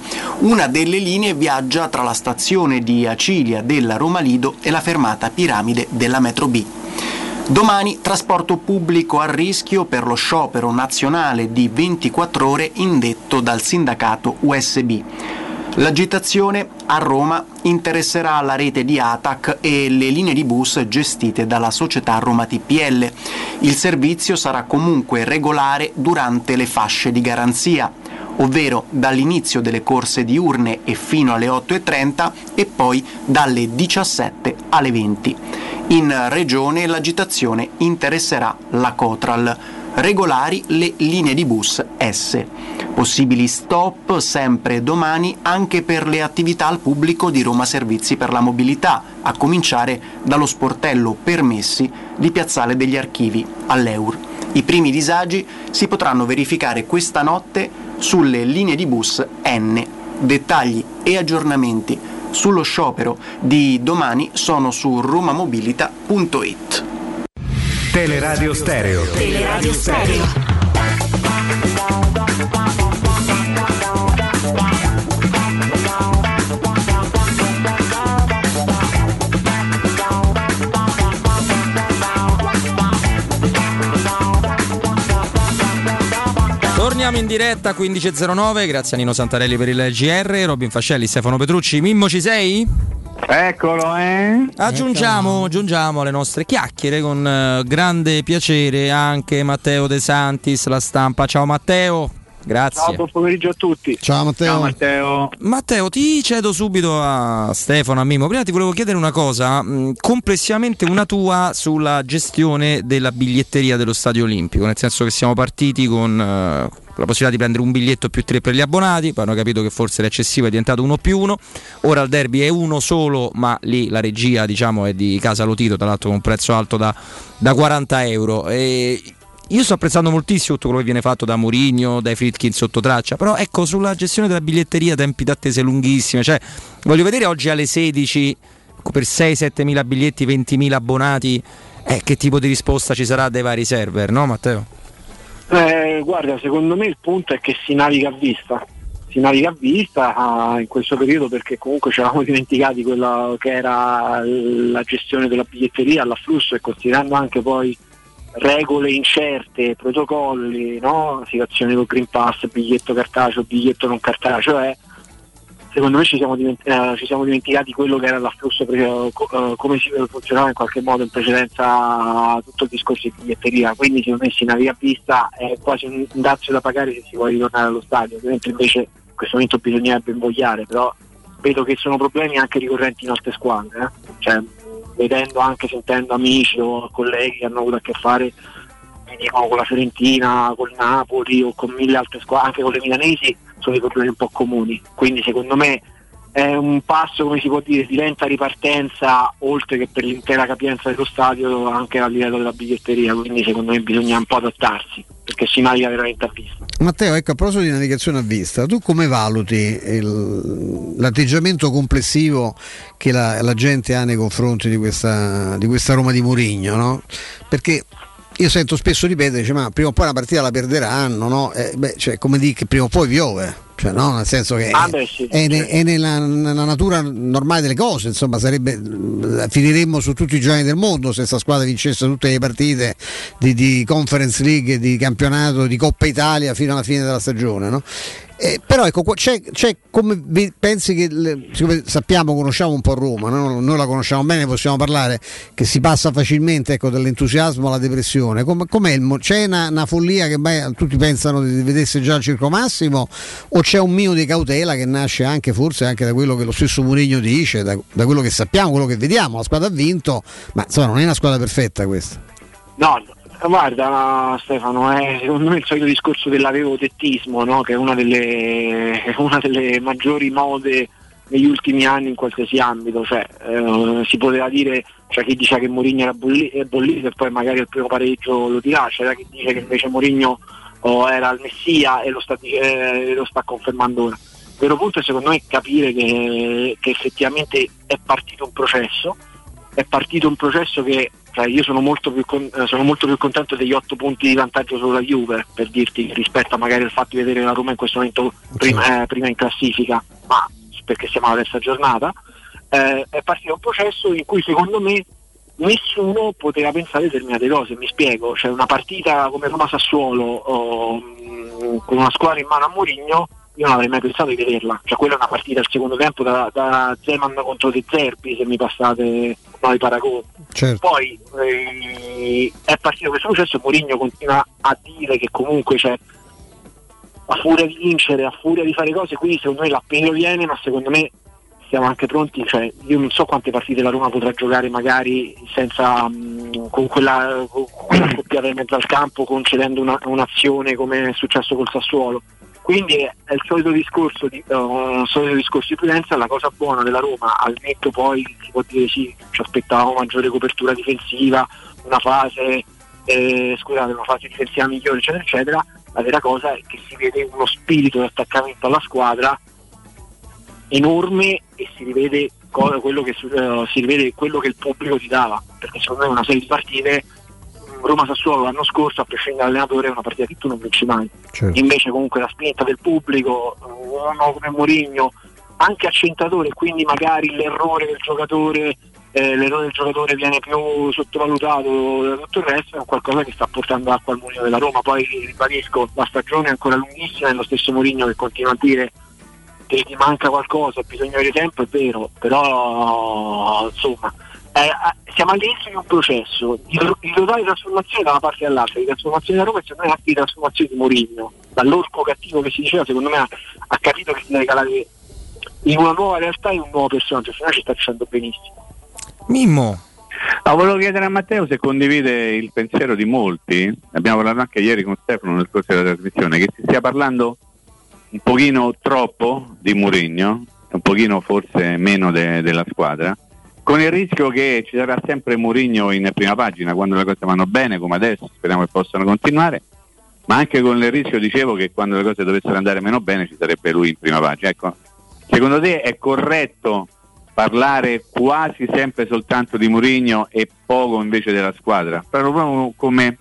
Una delle linee viaggia tra la stazione di Acilia della Roma Lido e la fermata Piramide della metro B. Domani trasporto pubblico a rischio per lo sciopero nazionale di ventiquattro ore indetto dal sindacato U S B. L'agitazione a Roma interesserà la rete di ATAC e le linee di bus gestite dalla società Roma T P L. Il servizio sarà comunque regolare durante le fasce di garanzia, ovvero dall'inizio delle corse diurne e fino alle otto e trenta e poi dalle diciassette alle venti. In regione l'agitazione interesserà la Cotral. Regolari le linee di bus S. Possibili stop sempre domani anche per le attività al pubblico di Roma Servizi per la Mobilità, a cominciare dallo sportello Permessi di Piazzale degli Archivi all'Eur. I primi disagi si potranno verificare questa notte sulle linee di bus N. Dettagli e aggiornamenti sullo sciopero di domani sono su romamobilita punto it. Teleradio Stereo. Teleradio Stereo. Torniamo in diretta quindici e zero nove, grazie a Nino Santarelli per il G R, Robin Fascelli, Stefano Petrucci. Mimmo, ci sei? Eccolo, eh? Aggiungiamo, aggiungiamo alle nostre chiacchiere con uh, grande piacere anche Matteo De Santis, La Stampa. Ciao Matteo, grazie. Ciao, buon pomeriggio a tutti. Ciao Matteo. Ciao Matteo. Matteo, ti cedo subito a Stefano, a Mimmo. Prima ti volevo chiedere una cosa, mh, complessivamente una tua sulla gestione della biglietteria dello Stadio Olimpico, nel senso che siamo partiti con... Uh, la possibilità di prendere un biglietto più tre per gli abbonati, poi hanno capito che forse l'eccessivo è diventato uno più uno, ora il derby è uno solo, ma lì la regia, diciamo, è di Casa Lotito, tra l'altro con un prezzo alto da, da quaranta euro. E io sto apprezzando moltissimo tutto quello che viene fatto da Mourinho, dai Friedkin sotto traccia, però ecco, sulla gestione della biglietteria tempi d'attesa lunghissime, cioè voglio vedere oggi alle sedici per sei sette mila biglietti, ventimila abbonati, eh, che tipo di risposta ci sarà dai vari server, no Matteo? Eh, guarda, secondo me il punto è che si naviga a vista, si naviga a vista ah, in questo periodo, perché comunque ci eravamo dimenticati quella che era la gestione della biglietteria all'afflusso, e considerando anche poi regole incerte, protocolli, no? Situazioni con Green Pass, biglietto cartaceo, biglietto non cartaceo, eh. Secondo me ci siamo, diment- eh, ci siamo dimenticati quello che era l'afflusso, pre- eh, come si funzionava in qualche modo in precedenza tutto il discorso di biglietteria, quindi secondo me si naviga a vista, è quasi un dazio da pagare se si vuole ritornare allo stadio, mentre invece in questo momento bisognerebbe invogliare, però vedo che sono problemi anche ricorrenti in altre squadre, eh? Cioè, vedendo anche, sentendo amici o colleghi che hanno avuto a che fare, mi dicono, con la Fiorentina, col Napoli o con mille altre squadre, anche con le milanesi, sono i problemi un po' comuni, quindi secondo me è un passo, come si può dire, di lenta ripartenza, oltre che per l'intera capienza dello stadio anche a livello della biglietteria, quindi secondo me bisogna un po' adattarsi, perché si naviga veramente a vista. Matteo, ecco, a proposito di navigazione a vista, tu come valuti il, l'atteggiamento complessivo che la, la gente ha nei confronti di questa, di questa Roma di Mourinho, no? Perché io sento spesso ripetere, dice, ma prima o poi la partita la perderanno, no? Eh, beh, cioè, come dire che prima o poi piove, cioè, no? Nel senso che ah, è, beh, sì, è, certo. è nella, nella natura normale delle cose, insomma, sarebbe, finiremmo su tutti i giorni del mondo se questa squadra vincesse tutte le partite di, di Conference League, di campionato, di Coppa Italia fino alla fine della stagione, no? Eh, però ecco, c'è, c'è come pensi che le, siccome sappiamo, conosciamo un po' Roma, no? Noi la conosciamo bene, possiamo parlare, che si passa facilmente, ecco, dall'entusiasmo alla depressione. Com- com'è il, c'è una, una follia che beh, tutti pensano di vedesse già al circo massimo, o c'è un mio di cautela che nasce anche forse anche da quello che lo stesso Mourinho dice, da, da quello che sappiamo, quello che vediamo? La squadra ha vinto, ma insomma non è una squadra perfetta questa. No, Guarda Stefano, eh, secondo me il solito discorso dell'avevotettismo, no? Che è una delle, una delle maggiori mode negli ultimi anni in qualsiasi ambito, cioè eh, si poteva dire, cioè chi dice che Mourinho era bollito e poi magari al primo pareggio lo rilascia, c'era chi dice che invece Mourinho oh, era il messia e lo sta, eh, lo sta confermando ora. Il vero punto è secondo me capire che, che effettivamente è partito un processo, è partito un processo che cioè, io sono molto più con, sono molto più contento degli otto punti di vantaggio sulla Juve, per dirti, rispetto a magari al fatto di vedere la Roma in questo momento prima, eh, prima in classifica, ma perché siamo alla terza giornata, eh, è partito un processo in cui secondo me nessuno poteva pensare determinate cose, mi spiego, cioè una partita come Roma Sassuolo oh, con una squadra in mano a Mourinho io non avrei mai pensato di vederla, cioè quella è una partita al secondo tempo da, da Zeman contro De Zerbi, se mi passate no, i paragoni, certo. Poi eh, è partito questo processo e Mourinho continua a dire che comunque c'è a furia di vincere, a furia di fare cose, quindi secondo me l'appello viene, ma secondo me siamo anche pronti, cioè io non so quante partite la Roma potrà giocare magari senza mh, con quella con quella scoppiata in mezzo al campo, concedendo una, un'azione come è successo col Sassuolo, quindi è il solito discorso di, uh, solito discorso di prudenza. La cosa buona della Roma, al netto poi si può dire sì, ci aspettavamo maggiore copertura difensiva, una fase eh, scusate, una fase difensiva migliore eccetera eccetera, la vera cosa è che si vede uno spirito di attaccamento alla squadra enorme e si rivede cosa, quello che uh, si rivede quello che il pubblico ti dava, perché secondo me una serie di partite Roma Sassuolo l'anno scorso, a prescindere dall'allenatore, è una partita che tu non vinci mai, certo. Invece comunque la spinta del pubblico, uno come Mourinho anche accentatore, quindi magari l'errore del giocatore eh, l'errore del giocatore viene più sottovalutato da tutto il resto, è qualcosa che sta portando acqua al mulino della Roma. Poi ribadisco, la stagione è ancora lunghissima, è lo stesso Mourinho che continua a dire che ti manca qualcosa, ha bisogno di tempo, è vero, però insomma Eh, siamo all'inizio di un processo di, di totale trasformazione da una parte all'altra, di trasformazione da Roma e secondo me anche di trasformazione di Mourinho, dall'orco cattivo che si diceva, secondo me ha, ha capito che si deve calare in una nuova realtà, in un nuovo personaggio, secondo me ci sta facendo benissimo. Mimmo, no, volevo chiedere a Matteo se condivide il pensiero di molti, abbiamo parlato anche ieri con Stefano nel corso della trasmissione, che si stia parlando un pochino troppo di Mourinho, un pochino forse meno de, della squadra, con il rischio che ci sarà sempre Mourinho in prima pagina quando le cose vanno bene, come adesso, speriamo che possano continuare, ma anche con il rischio, dicevo, che quando le cose dovessero andare meno bene ci sarebbe lui in prima pagina. Ecco, secondo te è corretto parlare quasi sempre soltanto di Mourinho e poco invece della squadra? Parlo proprio come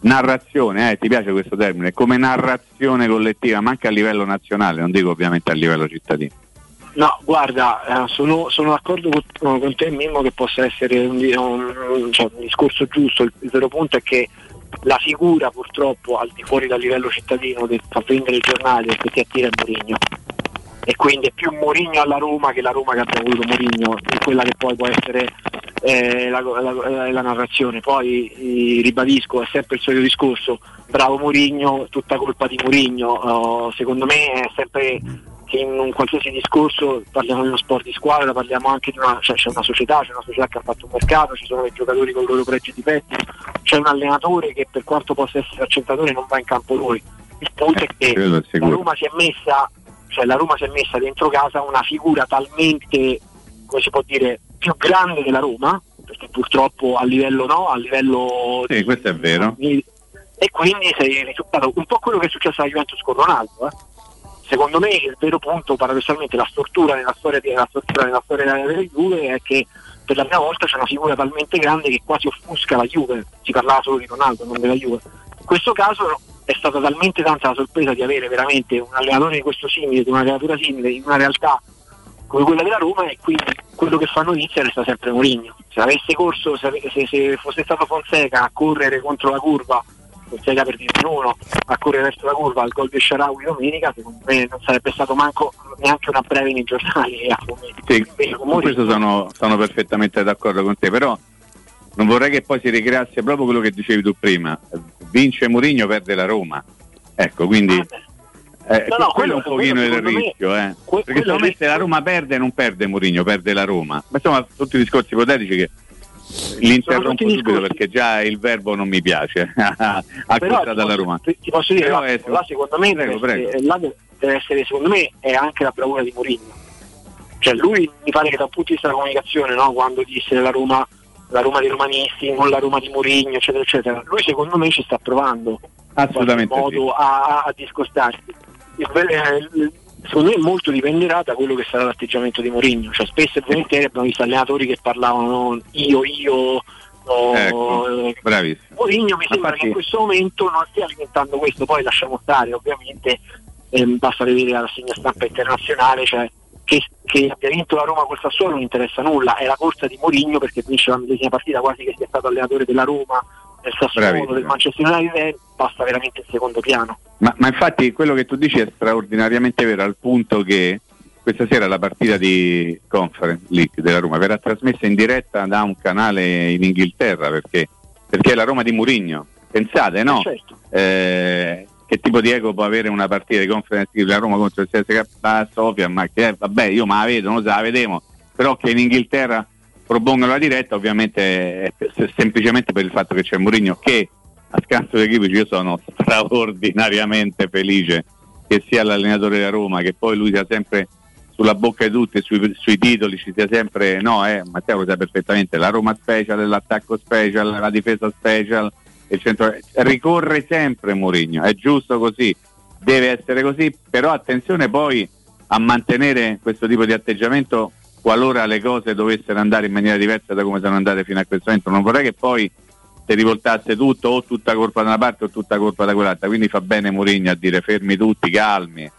narrazione, eh, ti piace questo termine, come narrazione collettiva, ma anche a livello nazionale, non dico ovviamente a livello cittadino. No, guarda, eh, sono, sono d'accordo con, con te Mimmo che possa essere un, un, cioè, un discorso giusto. Il, il vero punto è che la figura purtroppo al di fuori dal livello cittadino che fa vendere il giornale che ti attira è Mourinho, e quindi è più Mourinho alla Roma che la Roma che abbia voluto Mourinho in quella che poi può essere eh, la, la, la narrazione. Poi eh, ribadisco, è sempre il solito discorso, bravo Mourinho, tutta colpa di Mourinho. Uh, secondo me è sempre che in un qualsiasi discorso parliamo di uno sport di squadra, parliamo anche di una, cioè c'è una società, c'è una società che ha fatto un mercato, ci sono dei giocatori con i loro pregi e difetti, c'è un allenatore che per quanto possa essere accentatore non va in campo lui. Il punto eh, è che la Roma si è messa, cioè la Roma si è messa dentro casa una figura talmente, come si può dire, più grande della Roma, perché purtroppo a livello no, a livello sì, di, questo è vero. Di, e quindi sei risultato un po' quello che è successo alla Juventus con Ronaldo, eh. Secondo me il vero punto, paradossalmente, la stortura nella storia della stortura nella storia della Juve è che per la prima volta c'è una figura talmente grande che quasi offusca la Juve, si parlava solo di Ronaldo, non della Juve. In questo caso è stata talmente tanta la sorpresa di avere veramente un allenatore di questo simile, di una creatura simile, in una realtà come quella della Roma, e quindi quello che fa notizia resta sempre Mourinho. Se avesse corso, se, se, se fosse stato Fonseca a correre contro la curva, Fonseca per uno a correre verso la curva al gol di Sharawi domenica, secondo me non sarebbe stato manco neanche una breve nei giornali. Sì, con questo sono, sono perfettamente d'accordo con te, però non vorrei che poi si ricreasse proprio quello che dicevi tu prima, vince Mourinho, perde la Roma, ecco, quindi ah, eh, no, no, quello, quello è un pochino il rischio, me, eh. que- perché se la Roma perde non perde Mourinho, perde la Roma, ma insomma tutti i discorsi ipotetici che L'interrompo subito perché già il verbo non mi piace. A però, ti dalla Roma. Ti, ti posso dire, però là, è, là secondo me prego, prego. Là deve essere, secondo me è anche la bravura di Mourinho. Cioè lui mi pare che dal punto di vista della comunicazione, no? Quando disse la Roma, la Roma dei romanisti, non la Roma di Mourinho, eccetera, eccetera. Lui secondo me ci sta provando assolutamente in modo sì. a, a discostarsi. Secondo me molto dipenderà da quello che sarà l'atteggiamento di Mourinho. Cioè spesso e volentieri abbiamo visto allenatori che parlavano io, io, no, ecco, bravissimo. Mourinho mi sembra Infatti... che in questo momento non stia alimentando questo, poi lasciamo stare, ovviamente ehm, basta vedere la rassegna stampa internazionale, cioè che, che abbia vinto la Roma col Sassuolo non interessa nulla, è la corsa di Mourinho perché finisce la medesima partita quasi che sia stato allenatore della Roma, del Sassuolo, bravissimo. Del Manchester United, passa veramente il secondo piano. Ma, ma infatti quello che tu dici è straordinariamente vero, al punto che questa sera la partita di Conference League della Roma verrà trasmessa in diretta da un canale in Inghilterra perché, perché è la Roma di Mourinho. Pensate, no? Certo. Eh, che tipo di ego può avere una partita di Conference League della Roma contro il C S K A Sofia? Ma che, eh, vabbè, io ma la vedo, non so, la vedemo. Però che in Inghilterra propongono la diretta ovviamente è semplicemente per il fatto che c'è Mourinho che a scanso di equivoci io sono straordinariamente felice che sia l'allenatore della Roma, che poi lui sia sempre sulla bocca di tutti, sui, sui titoli ci sia sempre, no eh, Matteo lo sa perfettamente, la Roma special, l'attacco special, la difesa special, il centro, ricorre sempre Mourinho, è giusto così, deve essere così, però attenzione poi a mantenere questo tipo di atteggiamento qualora le cose dovessero andare in maniera diversa da come sono andate fino a questo momento. Non vorrei che poi se rivoltasse tutto, o tutta colpa da una parte o tutta colpa da quell'altra, quindi fa bene Mourinho a dire fermi tutti, calmi,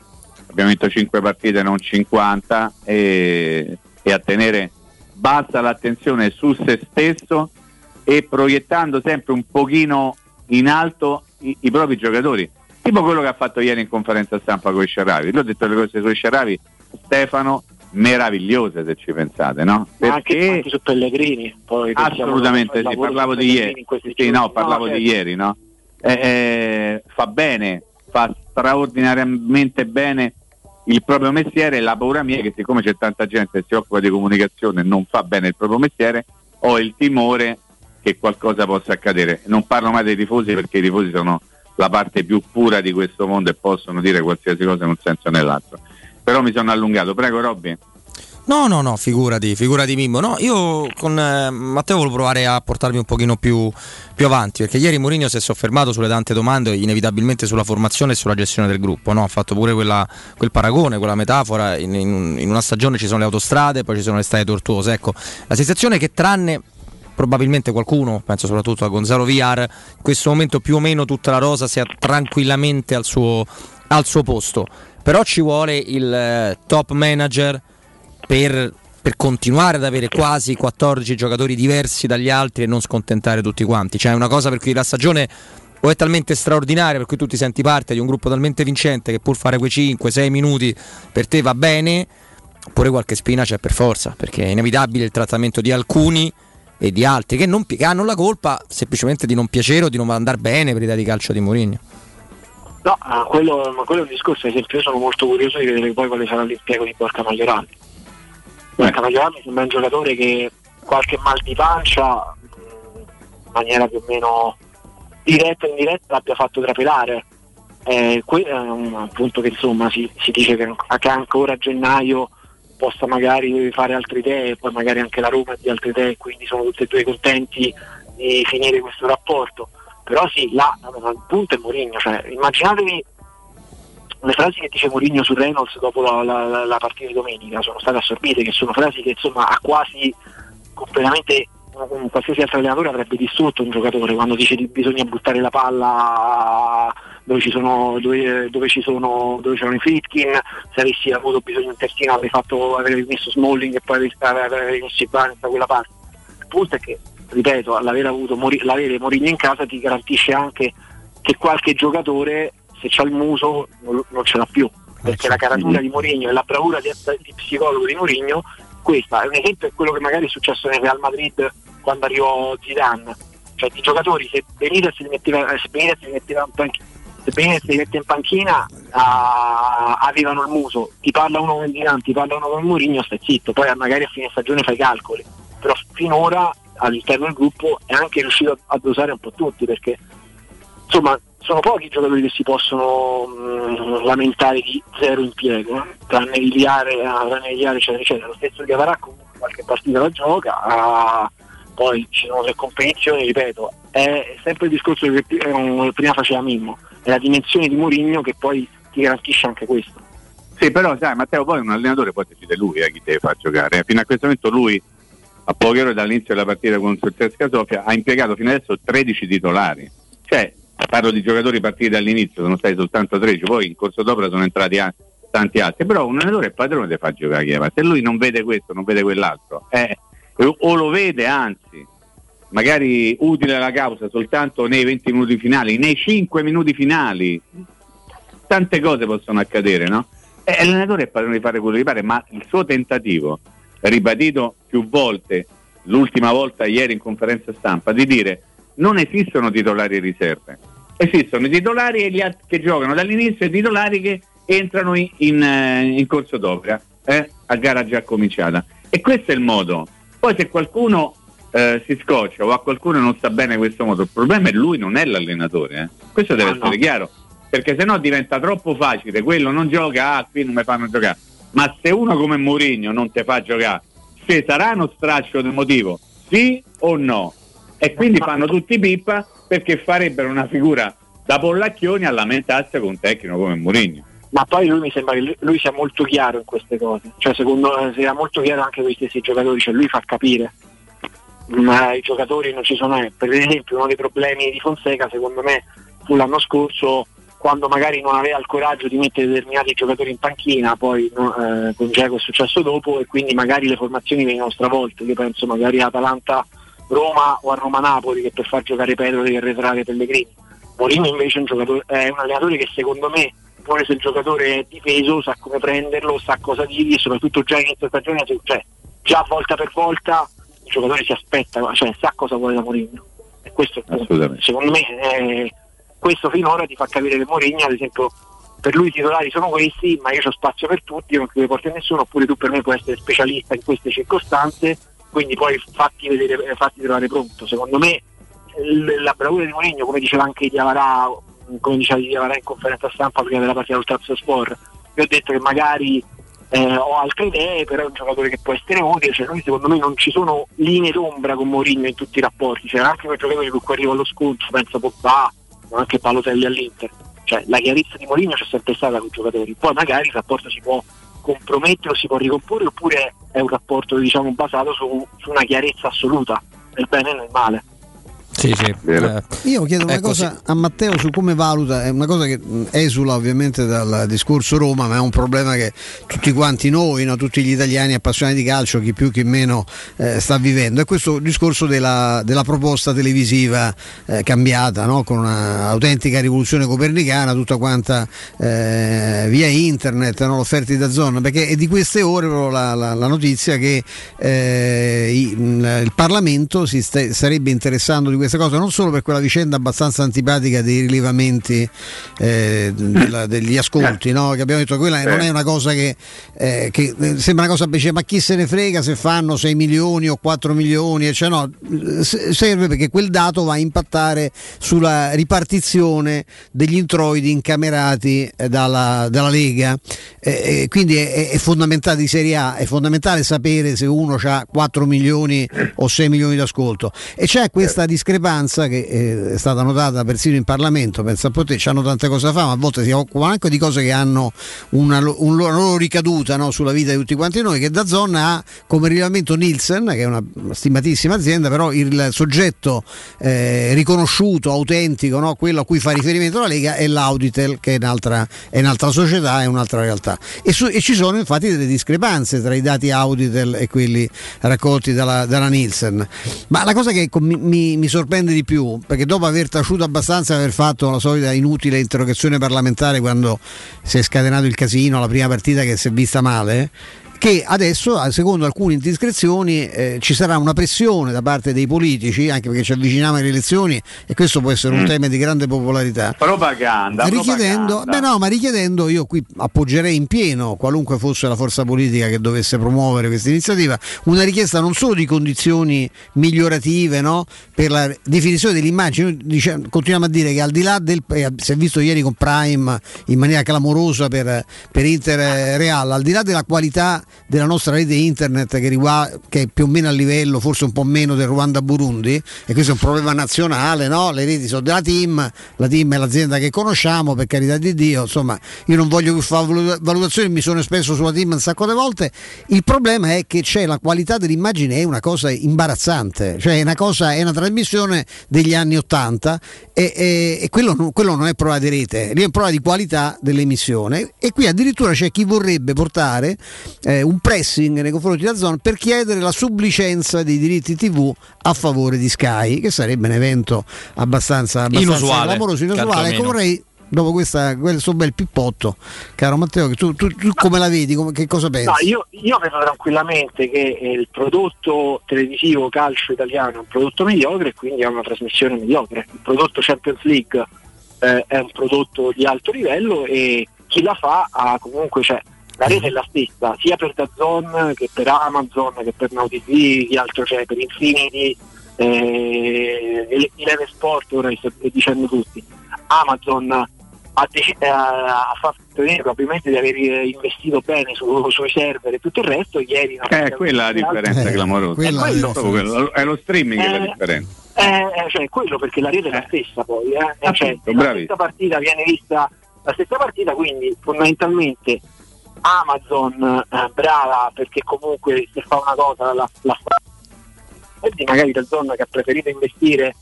abbiamo vinto cinque partite non cinquanta e, e a tenere bassa l'attenzione su se stesso e proiettando sempre un pochino in alto i, i propri giocatori, tipo quello che ha fatto ieri in conferenza stampa con i Sciaravi. Lui ha detto le cose sui Sciaravi, Stefano, meravigliose se ci pensate, no? Perché anche, anche su Pellegrini poi, assolutamente sì, parlavo di ieri sì, no, parlavo no, certo. di ieri no? eh, eh, fa bene, fa straordinariamente bene il proprio mestiere. La paura mia è che siccome c'è tanta gente che si occupa di comunicazione e non fa bene il proprio mestiere, ho il timore che qualcosa possa accadere. Non parlo mai dei tifosi perché i tifosi sono la parte più pura di questo mondo e possono dire qualsiasi cosa in un senso o nell'altro, però mi sono allungato, prego Robby. No, no, no, figurati, figurati Mimmo. No, io con eh, Matteo volevo provare a portarmi un pochino più, più avanti, perché ieri Mourinho si è soffermato sulle tante domande, inevitabilmente sulla formazione e sulla gestione del gruppo, no? Ha fatto pure quella, quel paragone, quella metafora, in, in, in una stagione ci sono le autostrade, poi ci sono le strade tortuose, ecco, la sensazione è che tranne probabilmente qualcuno, penso soprattutto a Gonzalo Villar, in questo momento più o meno tutta la rosa sia tranquillamente al suo, al suo posto. Però ci vuole il eh, top manager per, per continuare ad avere quasi quattordici giocatori diversi dagli altri e non scontentare tutti quanti. Cioè è una cosa per cui la stagione o è talmente straordinaria per cui tu ti senti parte di un gruppo talmente vincente che pur fare quei cinque sei minuti per te va bene, oppure qualche spina c'è per forza, perché è inevitabile il trattamento di alcuni e di altri che, non, che hanno la colpa semplicemente di non piacere o di non andare bene per l'idea di calcio di Mourinho. No, ma quello, ma quello è un discorso. Ad esempio, io sono molto curioso di vedere poi quale sarà l'impiego di Borca Majoral. Borca Majoral mi sembra un giocatore che qualche mal di pancia in maniera più o meno diretta o indiretta l'abbia fatto trapelare. Eh, que- è un appunto che insomma si, si dice che ancora a gennaio possa magari fare altre idee, poi magari anche la Roma di altre idee, quindi sono tutti e due contenti di finire questo rapporto. Però sì, là il punto è Mourinho, cioè immaginatevi le frasi che dice Mourinho su Reynolds dopo la, la, la partita di domenica, sono state assorbite, che sono frasi che insomma a quasi completamente un qualsiasi altro allenatore avrebbe distrutto un giocatore, quando dice che bisogna buttare la palla dove ci sono dove, dove ci sono dove c'erano i Friedkin, se avessi avuto bisogno di un terzino avrei fatto avrei messo Smalling e poi avrei, avrei messo i Barnes da quella parte. Il punto è che, ripeto, l'avere avuto l'avere Mourinho in casa ti garantisce anche che qualche giocatore, se c'ha il muso, non, non ce l'ha più, perché la caratura di Mourinho e la bravura di, di psicologo di Mourinho, questa è un esempio, è quello che magari è successo nel Real Madrid quando arrivò Zidane, cioè di giocatori, se Benitez si metteva, se Benitez si metteva in panchina, se Benitez si mette in panchina a, avevano il muso, ti parla uno con Zidane, ti parla uno con Mourinho, stai zitto, poi magari a fine stagione fai calcoli, però finora all'interno del gruppo è anche riuscito a dosare un po' tutti, perché insomma sono pochi i giocatori che si possono mh, lamentare di zero impiego, eh? tranne Iliare, tranne Iliare eccetera eccetera. Lo stesso Diawara comunque qualche partita la gioca, ah, poi ci sono le competizioni, ripeto, è sempre il discorso che prima faceva Mimmo, è la dimensione di Mourinho che poi ti garantisce anche questo. Sì, però sai Matteo, poi un allenatore poi decide lui eh, chi deve far giocare. Fino a questo momento lui, a poche ore dall'inizio della partita contro il Tesca Sofia, ha impiegato fino adesso tredici titolari, cioè parlo di giocatori partiti dall'inizio, sono stati soltanto tredici, poi in corso d'opera sono entrati a, tanti altri, però un allenatore è padrone di far giocare chi è, ma se lui non vede questo, non vede quell'altro, eh, o lo vede anzi magari utile alla causa soltanto nei venti minuti finali, nei cinque minuti finali, tante cose possono accadere, no? Eh, l'allenatore è padrone di fare quello che pare, ma il suo tentativo, ribadito più volte, l'ultima volta ieri in conferenza stampa, di dire non esistono titolari e riserve, esistono i titolari e gli altri che giocano dall'inizio e i titolari che entrano in, in, in corso d'opera, eh, a gara già cominciata, e questo è il modo. Poi se qualcuno eh, si scoccia o a qualcuno non sta bene questo modo, il problema è lui, non è l'allenatore, eh. Questo deve ah, essere no. chiaro, perché sennò diventa troppo facile, quello non gioca, ah qui non mi fanno giocare. Ma se uno come Mourinho non te fa giocare, se sarà uno straccio del motivo, sì o no? E quindi fanno tutti pippa, perché farebbero una figura da pollacchioni a lamentarsi con un tecnico come Mourinho. Ma poi lui mi sembra che lui, lui sia molto chiaro in queste cose, cioè secondo me sia molto chiaro anche con gli stessi giocatori, cioè lui fa capire, ma i giocatori non ci sono. Per esempio uno dei problemi di Fonseca secondo me fu l'anno scorso, quando magari non aveva il coraggio di mettere determinati giocatori in panchina, poi no, eh, con Dzeko è successo dopo, e quindi magari le formazioni venivano stravolte. Io penso magari a Atalanta-Roma o a Roma-Napoli, che per far giocare Pedro deve arretrare Pellegrini. Mourinho invece è un, giocatore, è un allenatore che secondo me, pure se il giocatore è difeso, sa come prenderlo, sa cosa dirgli, e soprattutto già in questa stagione, cioè già volta per volta il giocatore si aspetta, cioè sa cosa vuole da Mourinho. E questo secondo me è... Questo finora ti fa capire che Mourinho, ad esempio, per lui i titolari sono questi, ma io ho spazio per tutti, io non chiudo le porte a nessuno, oppure tu per me puoi essere specialista in queste circostanze, quindi poi fatti vedere, fatti trovare pronto. Secondo me la bravura di Mourinho, come diceva anche Diawara, come diceva Diawara in conferenza stampa prima della partita del Tazzo Sport, io ho detto che magari eh, ho altre idee, però è un giocatore che può essere utile, cioè noi secondo me non ci sono linee d'ombra con Mourinho in tutti i rapporti, c'è anche quel giocatore con cui arriva allo scontro, penso Pogba, ma anche Palotelli all'Inter, cioè la chiarezza di Mourinho c'è sempre stata con i giocatori, poi magari il rapporto si può compromettere o si può ricomporre, oppure è un rapporto diciamo basato su, su una chiarezza assoluta nel bene e nel male. Sì, sì. Eh, io chiedo una cosa così a Matteo su come valuta, è una cosa che esula ovviamente dal discorso Roma, ma è un problema che tutti quanti noi, no, tutti gli italiani appassionati di calcio, chi più chi meno, eh, sta vivendo, è questo discorso della, della proposta televisiva eh, cambiata, no? Con un'autentica rivoluzione copernicana, tutta quanta eh, via internet, no? L'offerta da zona, perché è di queste ore la, la, la notizia che eh, il Parlamento si sta, sarebbe interessando di questa cosa, non solo per quella vicenda abbastanza antipatica dei rilevamenti eh, della, degli ascolti, no? Che abbiamo detto quella non è una cosa che, eh, che sembra una cosa, ma chi se ne frega se fanno sei milioni o quattro milioni, cioè no, serve perché quel dato va a impattare sulla ripartizione degli introiti incamerati dalla, dalla Lega, eh, quindi è, è fondamentale di Serie A, è fondamentale sapere se uno ha quattro milioni o sei milioni di ascolto, e c'è questa discrepanza discrepanza che è stata notata persino in Parlamento, pensa a poter, hanno tante cose da fare, ma a volte si occupano anche di cose che hanno una, un loro ricaduta, no, sulla vita di tutti quanti noi, che da zona ha come rilevamento Nielsen, che è una stimatissima azienda, però il soggetto eh, riconosciuto, autentico, no, quello a cui fa riferimento la Lega è l'Auditel, che è un'altra, è un'altra società, è un'altra realtà, e, su, e ci sono infatti delle discrepanze tra i dati Auditel e quelli raccolti dalla, dalla Nielsen. Ma la cosa che mi, mi sorprende di più, perché dopo aver taciuto abbastanza e aver fatto la solita inutile interrogazione parlamentare quando si è scatenato il casino, la prima partita che si è vista male, che adesso, secondo alcune indiscrezioni, eh, ci sarà una pressione da parte dei politici, anche perché ci avviciniamo alle elezioni e questo può essere un mm. tema di grande popolarità. Propaganda. Richiedendo, propaganda. Beh no, ma richiedendo, io qui appoggerei in pieno, qualunque fosse la forza politica che dovesse promuovere questa iniziativa, una richiesta non solo di condizioni migliorative, no? Per la definizione dell'immagine. Dice, continuiamo a dire che al di là del, eh, si è visto ieri con Prime in maniera clamorosa per, per Inter Real, al di là della qualità della nostra rete internet, che riguarda, che è più o meno a livello, forse un po' meno del Ruanda Burundi, e questo è un problema nazionale, no? Le reti sono della TIM, la TIM è l'azienda che conosciamo, per carità di Dio, insomma, io non voglio più fare valutazioni, mi sono espresso sulla TIM un sacco di volte. Il problema è che c'è, la qualità dell'immagine è una cosa imbarazzante, cioè è una cosa, è una trasmissione degli anni ottanta e, e, e quello, non, quello non è prova di rete, lì è prova di qualità dell'emissione. E qui addirittura c'è chi vorrebbe portare eh, un pressing nei confronti della zona per chiedere la sublicenza dei diritti tivù a favore di Sky, che sarebbe un evento abbastanza, abbastanza inusuale, clamoroso, inusuale. Ecco, vorrei, dopo questa, questo bel pippotto, caro Matteo, che tu, tu, tu come la vedi, come, che cosa pensi? No, io, io penso tranquillamente che il prodotto televisivo calcio italiano è un prodotto mediocre e quindi è una trasmissione mediocre. Il prodotto Champions League eh, è un prodotto di alto livello e chi la fa ha comunque, cioè, la rete è la stessa sia per D A Z N che per Amazon che per Now T V, che altro c'è, cioè per Infinity, eh, Eleven Sport, ora sto dicendo tutti. Amazon ha, dec- ha fatto vedere probabilmente di aver investito bene su, sui server e tutto il resto. Ieri non eh, quella è la differenza eh, clamorosa, è, quello, quello, è lo streaming eh, che è la differenza, eh, cioè quello, perché la rete è la stessa, poi eh. Eh, cioè, la stessa partita viene vista la stessa partita, quindi fondamentalmente Amazon eh, brava, perché comunque se fa una cosa la fa, e magari la zona che ha preferito investire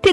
Ti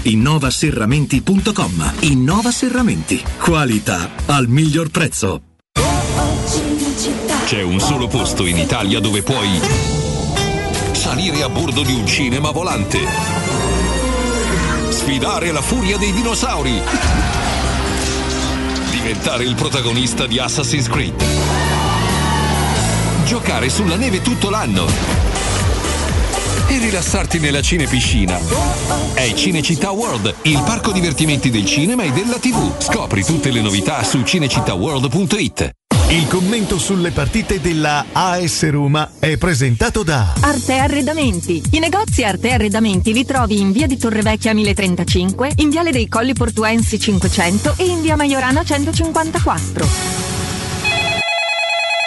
innova serramenti punto com. Innova Serramenti, qualità al miglior prezzo. C'è un solo posto in Italia dove puoi salire a bordo di un cinema volante, sfidare la furia dei dinosauri, diventare il protagonista di Assassin's Creed, giocare sulla neve tutto l'anno e rilassarti nella cinepiscina. È Cinecittà World, il parco divertimenti del cinema e della tivù. Scopri tutte le novità su cinecittà world punto it. Il commento sulle partite della A S Roma è presentato da Arte Arredamenti. I negozi Arte Arredamenti li trovi in via di Torrevecchia mille e trentacinque, in viale dei Colli Portuensi cinquecento e in via Maiorana centocinquantaquattro.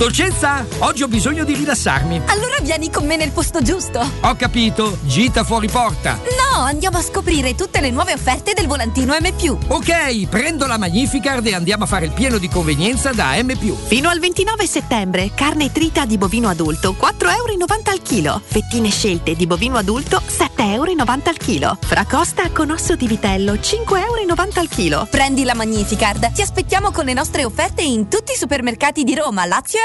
Dolcezza, oggi ho bisogno di rilassarmi. Allora vieni con me nel posto giusto. Ho capito, gita fuori porta. No, andiamo a scoprire tutte le nuove offerte del volantino M+. Ok, prendo la Magnificard e andiamo a fare il pieno di convenienza da M+. Fino al ventinove settembre, carne trita di bovino adulto quattro virgola novanta euro al chilo. Fettine scelte di bovino adulto sette virgola novanta euro al chilo. Fracosta con osso di vitello cinque virgola novanta euro al chilo. Prendi la Magnificard, ti aspettiamo con le nostre offerte in tutti i supermercati di Roma, Lazio e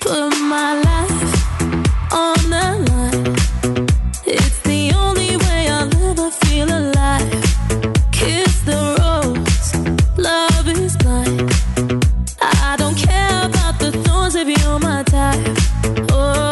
Put my life on the line. It's the only way I'll ever feel alive. Kiss the rose, love is blind. I don't care about the thorns if you're my type. Oh.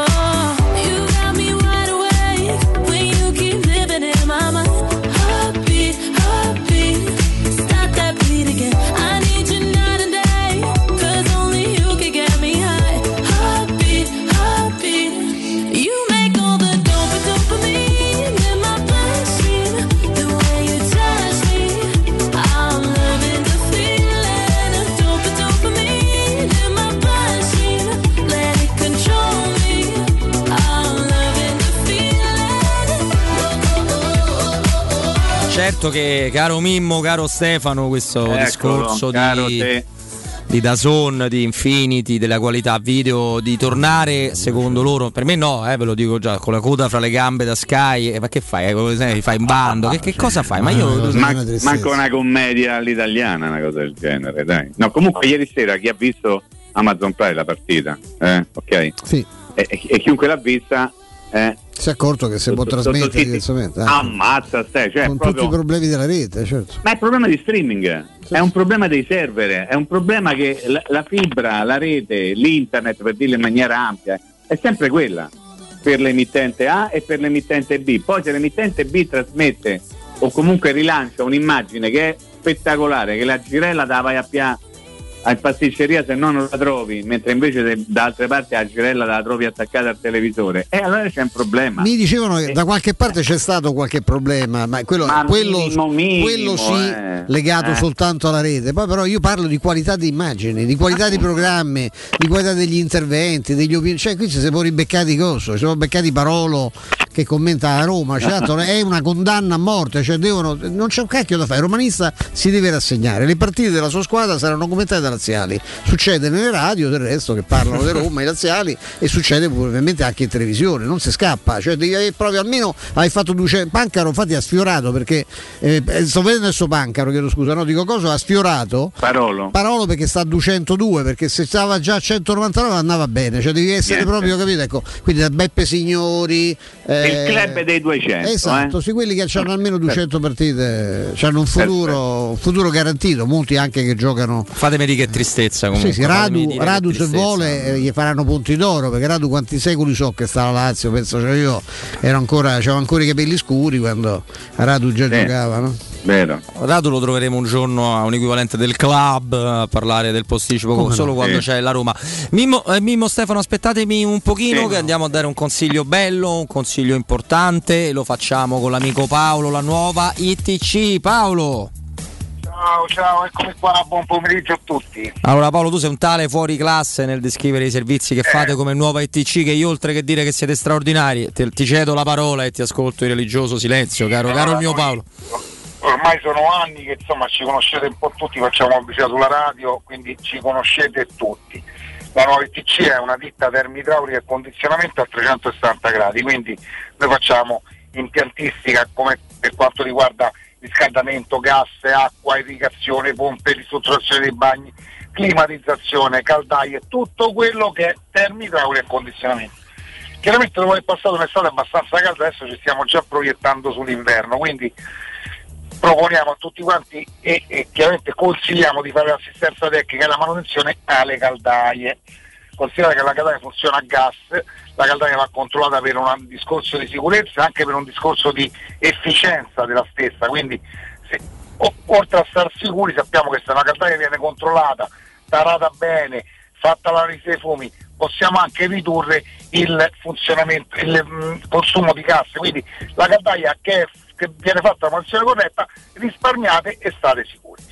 Certo che, caro Mimmo, caro Stefano, questo Eccolo, discorso di, di D A Z N, di Infinity, della qualità video, di tornare, secondo loro, per me no, eh, ve lo dico già, con la coda fra le gambe da Sky, eh, ma che fai? Fai in bando? Che, che cosa fai? Ma io ma, manca una commedia all'italiana, una cosa del genere, dai. No, comunque ieri sera chi ha visto Amazon Prime la partita, eh, ok? Sì. E, e, e chiunque l'ha vista... Eh, si è accorto che se può trasmettere diversamente, eh. Ammazza stai, cioè, con proprio... tutti i problemi della rete, certo. Ma è un problema di streaming, sì. È un problema dei server, è un problema che la, la fibra, la rete, l'internet, per dirlo in maniera ampia, è sempre quella per l'emittente A e per l'emittente B. Poi se l'emittente B trasmette o comunque rilancia un'immagine che è spettacolare, che la girella te la vai a pia a pasticceria, se no non la trovi, mentre invece de, da altre parti la girella la trovi attaccata al televisore, e eh, allora c'è un problema. Mi dicevano che da qualche parte c'è stato qualche problema, ma quello, ma quello, minimo, minimo, quello sì, eh. legato eh. soltanto alla rete. Poi però io parlo di qualità di immagini, di qualità dei programmi, di qualità degli interventi, degli opinioni, cioè qui ci siamo ribeccati coso, ci siamo beccati Parolo che commenta a Roma, certo, è una condanna a morte, cioè devono, non c'è un cacchio da fare, il romanista si deve rassegnare, le partite della sua squadra saranno commentate da laziali, succede nelle radio del resto che parlano di Roma i laziali, e succede ovviamente anche in televisione, non si scappa, cioè devi avere proprio, almeno hai fatto duecento. Pancaro infatti ha sfiorato, perché eh, sto vedendo adesso Pancaro, chiedo scusa, no dico cosa, ha sfiorato Parolo Parolo perché sta a duecentodue, perché se stava già a centonovantanove andava bene, cioè devi essere Niente. proprio, capito, ecco, quindi da Beppe Signori, eh, il club dei duecento, esatto, eh? Sì, quelli che hanno almeno duecento partite hanno un futuro, un futuro garantito, molti anche che giocano. Fatemi dire che tristezza comunque. Sì, sì, Radu, Radu se tristezza. vuole eh, gli faranno punti d'oro, perché Radu quanti secoli so che sta la Lazio, penso, cioè io ero ancora, avevo ancora i capelli scuri quando Radu già Beh. giocava, no? Vero. Radu lo troveremo un giorno a un equivalente del club a parlare del posticipo, Come solo no? quando eh. c'è la Roma. Mimmo, eh, Mimmo, Stefano, aspettatemi un pochino, sì, che no. andiamo a dare un consiglio bello, un consiglio importante, lo facciamo con l'amico Paolo, la nuova I T C. Paolo. Ciao, ciao, eccomi qua, buon pomeriggio a tutti. Allora Paolo, tu sei un tale fuori classe nel descrivere i servizi che eh. fate come nuova I T C, che io, oltre che dire che siete straordinari, te, ti cedo la parola e ti ascolto in religioso silenzio, caro, eh, caro il mio Paolo. Ormai sono anni che insomma ci conoscete un po' tutti, facciamo pubblicità sulla radio, quindi ci conoscete tutti. La nuova I T C è una ditta termoidraulica e condizionamento a trecentosessanta gradi, quindi noi facciamo impiantistica come per quanto riguarda riscaldamento, gas, acqua, irrigazione, pompe, ristrutturazione dei bagni, climatizzazione, caldaie, tutto quello che è termoidraulica e condizionamento. Chiaramente dopo aver passato un'estate abbastanza calda, adesso ci stiamo già proiettando sull'inverno, quindi proponiamo a tutti quanti e, e chiaramente consigliamo di fare l'assistenza tecnica e la manutenzione alle caldaie. Considerate che la caldaia funziona a gas, la caldaia va controllata per un discorso di sicurezza e anche per un discorso di efficienza della stessa, quindi se, o, oltre a star sicuri sappiamo che se una caldaia viene controllata, tarata bene, fatta la analisi dei fumi, possiamo anche ridurre il funzionamento, il consumo di gas. Quindi la caldaia che, è, che viene fatta in maniera corretta, risparmiate e state sicuri.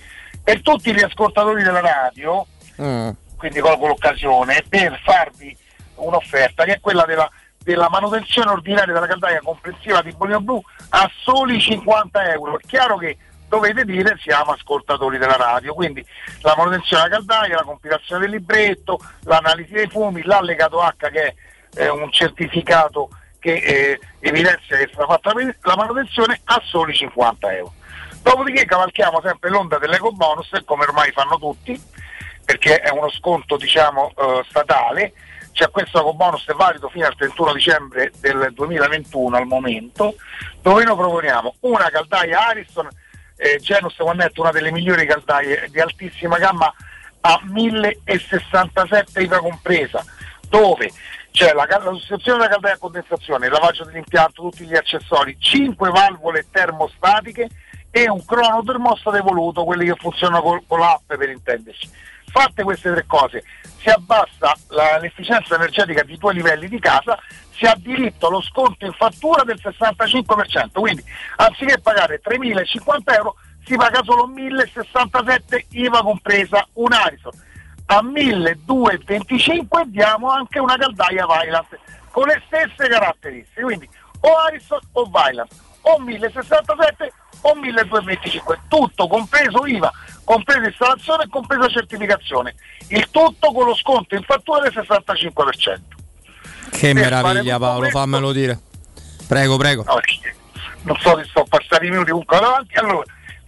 Per tutti gli ascoltatori della radio, mm. quindi colgo l'occasione per farvi un'offerta, che è quella della, della manutenzione ordinaria della caldaia complessiva di Bolino Blu a soli cinquanta euro. È chiaro che dovete dire siamo ascoltatori della radio, quindi la manutenzione della caldaia, la compilazione del libretto, l'analisi dei fumi, l'allegato H, che è eh, un certificato che eh, evidenzia che è stata fatta la manutenzione, a soli cinquanta euro. Dopodiché cavalchiamo sempre l'onda dell'eco bonus, come ormai fanno tutti, perché è uno sconto diciamo eh, statale. Cioè, questo eco bonus è valido fino al trentuno dicembre del duemilaventuno al momento, dove noi proponiamo una caldaia Ariston eh, Genus One, una delle migliori caldaie di altissima gamma, a mille e sessantasette I V A compresa, dove c'è la, la sostituzione della caldaia a condensazione, il lavaggio dell'impianto, tutti gli accessori, cinque valvole termostatiche e un crono termostato evoluto, quelli che funzionano con, con l'app, per intenderci. Fatte queste tre cose si abbassa la, l'efficienza energetica di due livelli di casa, si ha diritto allo sconto in fattura del sessantacinque per cento, quindi anziché pagare tremilacinquanta euro si paga solo mille e sessantasette I V A compresa, un Arison a milleduecentoventicinque. Diamo anche una caldaia Vaillant con le stesse caratteristiche, quindi o Arison o Vaillant, o mille e sessantasette o milleduecentoventicinque, tutto compreso I V A, compresa installazione e compresa certificazione, il tutto con lo sconto in fattura del sessantacinque per cento. Che per meraviglia, Paolo, questo, fammelo dire. Prego, prego. No, non so se sto passando i minuti, comunque davanti. Allora,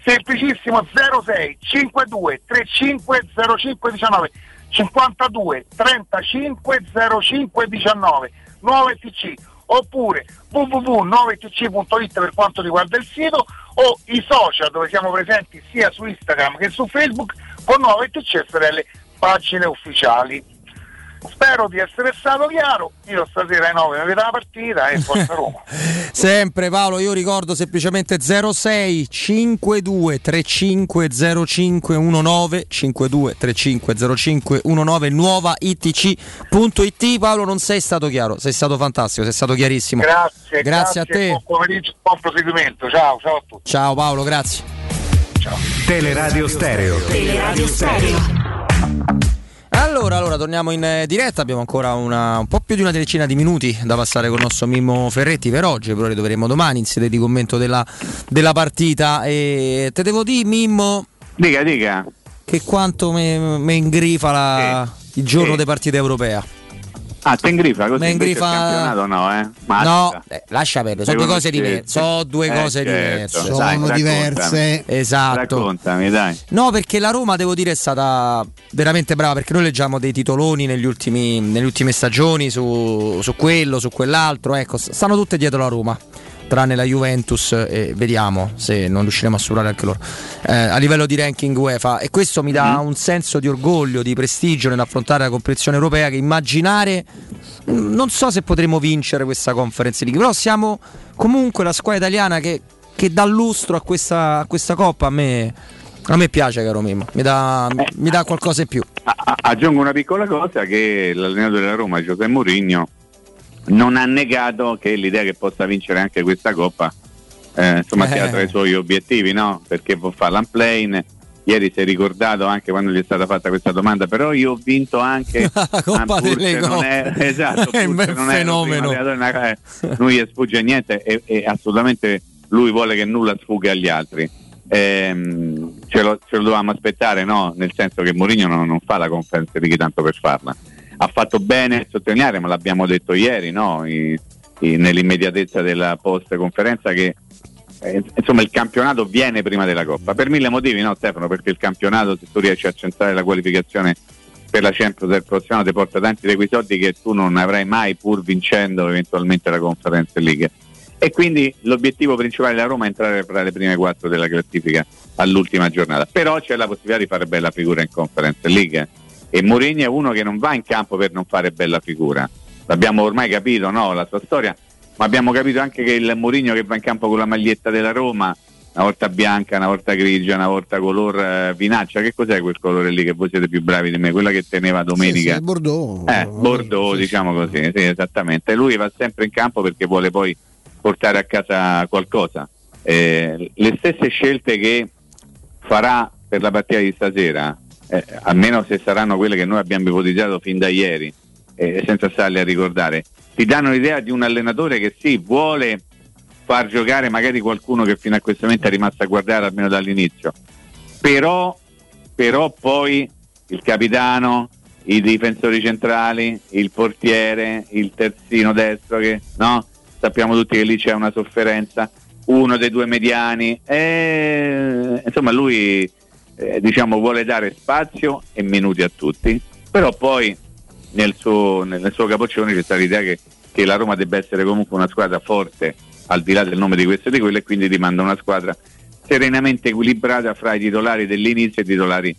semplicissimo, zero sei cinquantadue trentacinque zero cinque diciannove cinquantadue trentacinque zero cinque diciannove, nuovo T C, oppure w w w punto nove t c punto i t per quanto riguarda il sito, o i social dove siamo presenti sia su Instagram che su Facebook con nove T C F R L pagine ufficiali. Spero di essere stato chiaro. Io stasera alle nove mi vedo la partita e forza Roma. Sempre Paolo, io ricordo semplicemente zero sei cinquantadue trentacinque zero cinque diciannove cinquantadue trentacinque zero cinque diciannove nuova i t c punto i t. Paolo, non sei stato chiaro, sei stato fantastico, sei stato chiarissimo. Grazie, grazie, grazie a te. Buon pomeriggio, buon proseguimento. Ciao, ciao a tutti. Ciao Paolo, grazie. Ciao. Teleradio Stereo. Teleradio Stereo. Allora, allora, torniamo in diretta, abbiamo ancora una, un po' più di una decina di minuti da passare con il nostro Mimmo Ferretti per oggi, però ritroveremo domani in sede di commento della, della partita. E te devo dire, Mimmo, dica, dica, che quanto mi ingrifa la, eh, il giorno eh. di partita europea. Ah, te ingrifa così invece ingrifa... il campionato no, eh? Mazza. No, eh, lascia perdere, sono due cose diverse, sono due eh, cose certo. diverse. Sono Dai, diverse. Esatto. Raccontami, dai. No, perché la Roma, devo dire, è stata veramente brava, perché noi leggiamo dei titoloni negli ultimi, nelle ultime stagioni su, su quello, su quell'altro, ecco, stanno tutte dietro la Roma, tranne la Juventus, e vediamo se non riusciremo a superare anche loro eh, a livello di ranking UEFA, e questo mi dà mm-hmm. un senso di orgoglio, di prestigio nell'affrontare la competizione europea, che immaginare non so se potremo vincere questa Conference League, però siamo comunque la squadra italiana che, che dà lustro a questa, a questa coppa. A me, a me piace, caro Mimmo, mi dà, eh, mi dà qualcosa in più. Aggiungo una piccola cosa, che l'allenatore della Roma, José Mourinho, non ha negato che l'idea che possa vincere anche questa coppa eh, insomma eh. sia tra i suoi obiettivi, no? Perché può fare l'unplane. Ieri si è ricordato anche quando gli è stata fatta questa domanda, però io ho vinto anche la Coppa delle Coppe. Esatto, è un bel fenomeno. Era, una, eh, non gli sfugge niente, e, e assolutamente lui vuole che nulla sfugga agli altri. Ehm, ce, lo, ce lo dovevamo aspettare, no? Nel senso che Mourinho non, non fa la conferenza di chi tanto per farla. Ha fatto bene a sottolineare, ma l'abbiamo detto ieri, no? I, i, nell'immediatezza della post-conferenza, che eh, insomma il campionato viene prima della Coppa, per mille motivi, no Stefano? Perché il campionato, se tu riesci a centrare la qualificazione per la Champions del prossimo anno, ti porta tanti requisiti che tu non avrai mai, pur vincendo eventualmente la Conference League. E quindi l'obiettivo principale della Roma è entrare fra le prime quattro della classifica all'ultima giornata, però c'è la possibilità di fare bella figura in Conference League. E Mourinho è uno che non va in campo per non fare bella figura, l'abbiamo ormai capito, no? La sua storia, ma abbiamo capito anche che il Mourinho che va in campo con la maglietta della Roma una volta bianca, una volta grigia, una volta color vinaccia. Che cos'è quel colore lì che voi siete più bravi di me? Quella che teneva domenica? Sì, sì, Bordeaux. Eh, Bordeaux, sì, diciamo sì, così, sì, esattamente. Lui va sempre in campo perché vuole poi portare a casa qualcosa. Eh, le stesse scelte che farà per la partita di stasera, eh, almeno se saranno quelle che noi abbiamo ipotizzato fin da ieri, eh, senza starle a ricordare, ti danno l'idea di un allenatore che sì, vuole far giocare magari qualcuno che fino a questo momento è rimasto a guardare almeno dall'inizio, però, però poi il capitano, i difensori centrali, il portiere, il terzino destro che no, sappiamo tutti che lì c'è una sofferenza, uno dei due mediani, eh, insomma lui eh, diciamo vuole dare spazio e minuti a tutti, però poi nel suo, nel suo capoccione c'è stata l'idea che, che la Roma debba essere comunque una squadra forte al di là del nome di questo e di quello, e quindi ti manda una squadra serenamente equilibrata fra i titolari dell'inizio e i titolari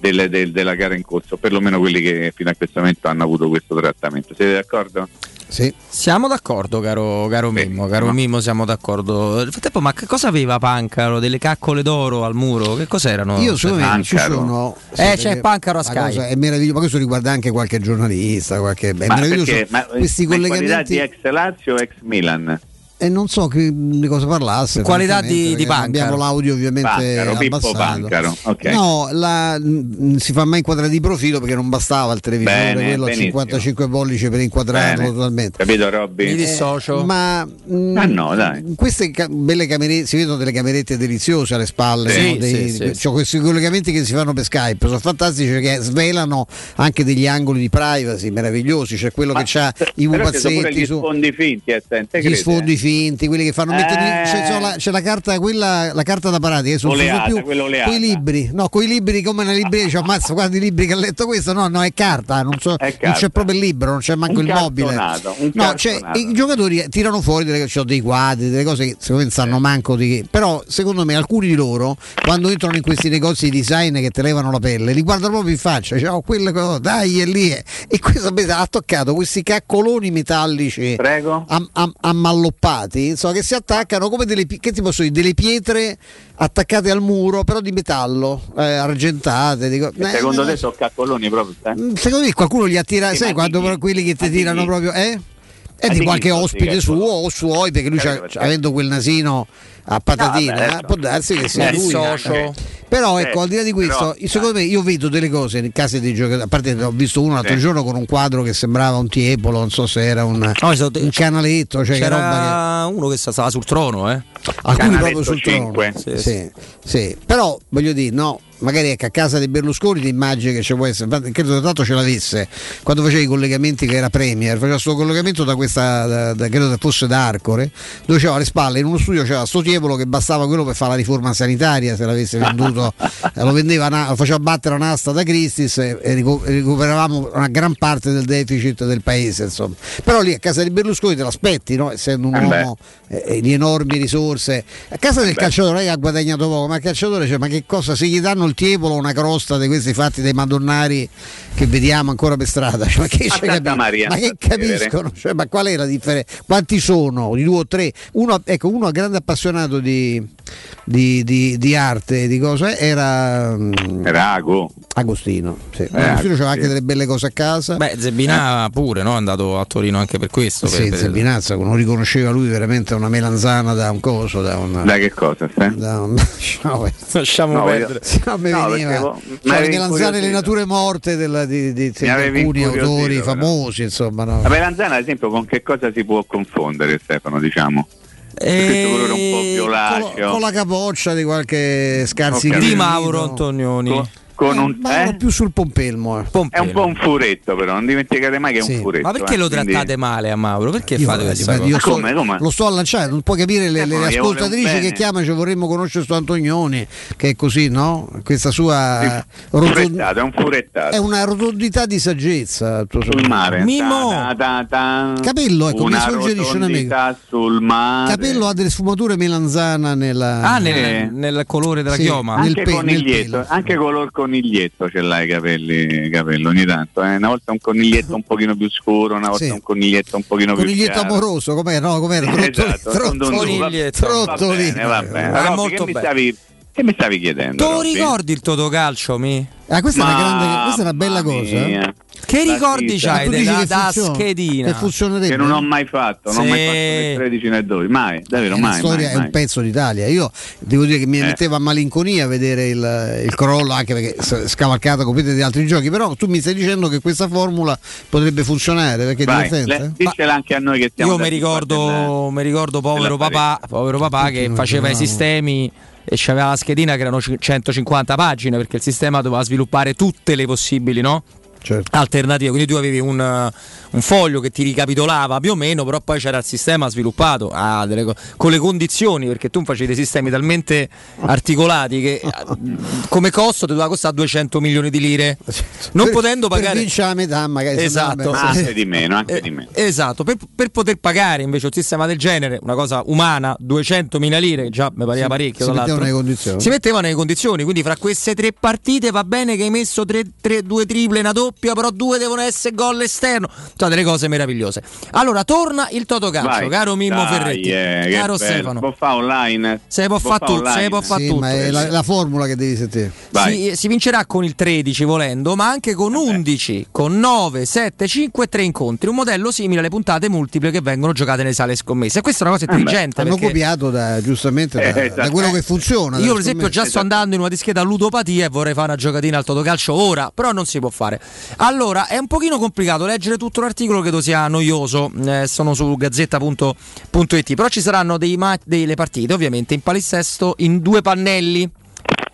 del, del, della gara in corso, perlomeno quelli che fino a questo momento hanno avuto questo trattamento. Siete d'accordo? Sì. Siamo d'accordo, caro, caro Beh, Mimmo, caro no. Mimmo, siamo d'accordo. Nel frattempo, ma che cosa aveva Pancaro? Delle caccole d'oro al muro? Che cos'erano? Io sono ci sono. Eh, c'è Pancaro a Sky. Cosa, è meraviglioso, ma questo riguarda anche qualche giornalista, qualche. È ma meraviglioso. Perché, ma, questi ma collegamenti di ex Lazio o ex Milan? E non so che, di cosa parlasse. Qualità di, di Pancaro. Abbiamo l'audio ovviamente Pancaro, abbassato. Pancaro. Okay. No, la, mh, si fa mai inquadrare di profilo perché non bastava il televisore bene, quello benissimo. A cinquantacinque pollici per inquadrarlo totalmente. Capito Robby? Mi dissocio. Eh, ma mh, ah no, dai. Queste ca- belle camerette, si vedono delle camerette deliziose alle spalle, sì, no? Dei, sì, sì, cioè, questi collegamenti che si fanno per Skype sono fantastici perché svelano anche degli angoli di privacy meravigliosi, c'è cioè quello ma, che c'ha i pupazzetti su sfondi finti, eh, senti, gli sfondi finti. Finti, quelli che fanno eh... mettere, c'è, la, c'è la carta quella, la carta da parati eh, sono più quei libri, no, quei libri come una libreria, cioè, ammazza guarda i libri che ha letto questo, no, no, è carta, non, so, è carta. Non c'è proprio il libro, non c'è manco un il mobile, no, cioè, i giocatori tirano fuori delle, cioè, dei quadri, delle cose che secondo me sanno manco di che, però secondo me alcuni di loro quando entrano in questi negozi di design che te levano la pelle, li guardano proprio in faccia, cioè, oh, quello, dai, è lì, è. E questo ha toccato questi caccoloni metallici ammalloppato. Insomma, che si attaccano come delle, che ti posso dire, delle pietre attaccate al muro però di metallo, eh, argentate, dico, eh, secondo te sono caccoloni proprio eh? Secondo me qualcuno li ha tirati, sai, quando però, quelli che ti tirano proprio eh? è di qualche ospite suo o suoi, perché lui c'ha, c'ha, avendo quel nasino a patatina, no, vabbè, eh, può darsi che sia lui socio. Okay. Però ecco, al di là di questo, però, secondo me io vedo delle cose nel caso dei giocatori, a parte ho visto uno l'altro sì. giorno con un quadro che sembrava un tiepolo, non so se era un, no, stato, un canaletto, cioè c'era che roba che... uno che stava sul trono, eh. Alcuni proprio sul cinque. Trono. Sì, sì, sì. Però voglio dire, no, magari ecco, a casa di Berlusconi ti immagini che ci può essere, infatti credo che tanto ce l'avesse quando faceva i collegamenti che era Premier, faceva questo collegamento da questa da, da, credo fosse da Arcore, dove c'era alle spalle in uno studio c'era sto tiepolo che bastava quello per fare la riforma sanitaria, se l'avesse venduto lo vendeva, lo faceva battere un'asta da Christie's e recuperavamo una gran parte del deficit del paese, insomma. Però lì a casa di Berlusconi te l'aspetti, no? Essendo un eh uomo eh, di enormi risorse, a casa del beh. calciatore ha guadagnato poco, ma il calciatore dice, ma che cosa, se gli danno il tiepolo, una crosta di questi fatti dei madonnari che vediamo ancora per strada, cioè, ma che, capi- Maria, ma che capiscono, cioè, ma qual è la differenza, quanti sono, di due o tre, uno, ecco, uno grande appassionato di, di, di, di arte, di cosa era Rago Agostino, sì. eh, Agostino c'aveva sì. anche delle belle cose a casa. Beh, Zebbinà pure, no? È andato a Torino anche per questo. Sì, per... Zebbinazza non riconosceva lui veramente una melanzana da un coso, da una... da che cosa? Eh? Da un... no, lasciamo no, perdere. No, mi no, veniva boh, cioè, le melanzane, le nature morte della, di, di, di alcuni autori famosi, insomma. No? La melanzana, ad esempio, con che cosa si può confondere, Stefano? Diciamo. E... colore un po' violaceo con, con la capoccia di qualche scarsi okay. di Mauro Antonioni con, con un eh? più sul pompelmo, eh. pompelmo è un po' un furetto, però non dimenticate mai che sì. è un furetto, ma perché eh? lo trattate quindi... male a Mauro, perché io fate questa cosa? Io sto, come, come? lo sto a lanciare, non puoi capire le, le, le ascoltatrici che chiamano, cioè, vorremmo conoscere sto Antonioni che è così, no? Questa sua sì, rotond... è un furettato, è una rotondità di saggezza sul mare. Mimmo ta, ta, ta, ta. Capello, ecco, una mi suggerisce un amico, sul mare. Capello ha delle sfumature melanzana nella... ah, nel, eh. nel colore della sì, chioma, anche nel, pe- nel anche color con coniglietto ce l'hai i capelli, capello, ogni tanto, eh? Una volta un coniglietto un pochino più scuro, una volta sì. un coniglietto un pochino più coniglietto chiaro. Amoroso, com'è? No, com'è? Esatto, coniglietto, trottolino, va bene, va bene. Robby, che mi stavi, che mi stavi chiedendo? Tu Robby? Ricordi il Totocalcio, mi? Ah, questa ma... è una grande, questa è una bella cosa. Mia. Che ricordi c'hai della da schedina? Che, che non ho mai fatto, non sì. ho mai fatto né tredici né dodici, mai, davvero eh, mai. La storia mai, è mai. Un pezzo d'Italia. Io devo dire che mi eh. metteva a malinconia vedere il, il crollo, anche perché scavalcata completamente di altri giochi, però tu mi stai dicendo che questa formula potrebbe funzionare, perché vai, le, dicela anche a noi che stiamo. Io mi ricordo, mi ricordo povero papà, povero papà che faceva i sistemi e c'aveva la schedina che erano centocinquanta pagine, perché il sistema doveva sviluppare tutte le possibili, no? Certo. Alternative, quindi tu avevi un, un foglio che ti ricapitolava più o meno, però poi c'era il sistema sviluppato ah, delle co- con le condizioni, perché tu facevi dei sistemi talmente articolati che come costo ti doveva costare duecento milioni di lire, non per, potendo pagare la metà magari, esatto, ma anche di meno, anche di meno. Eh, esatto, per, per poter pagare invece un sistema del genere, una cosa umana, duecentomila lire che già mi pareva si, parecchio, si mettevano nelle condizioni, si mettevano nelle condizioni, quindi fra queste tre partite va bene che hai messo tre, tre, due triple, una doppia, però due devono essere gol esterno, cioè delle cose meravigliose. Allora torna il Totocalcio, vai, caro Mimmo dai, Ferretti, eh, caro Stefano. Può fa online, se può fa tutto, se può fa sì, tutto. Ma è la, la formula che devi sentire. Si, si vincerà con il tredici volendo, ma anche con undici, con nove, sette, cinque e tre incontri, un modello simile alle puntate multiple che vengono giocate nelle sale scommesse. E questa è una cosa intelligente. Eh Hanno copiato da, giustamente da, eh, da quello che funziona. Io per esempio già sto andando in una dischetta ludopatia e vorrei fare una giocatina al Totocalcio ora, però non si può fare. Allora è un pochino complicato leggere tutto l'articolo, credo sia noioso, eh, sono su gazzetta punto it, però ci saranno dei ma- delle partite ovviamente in palinsesto in due pannelli,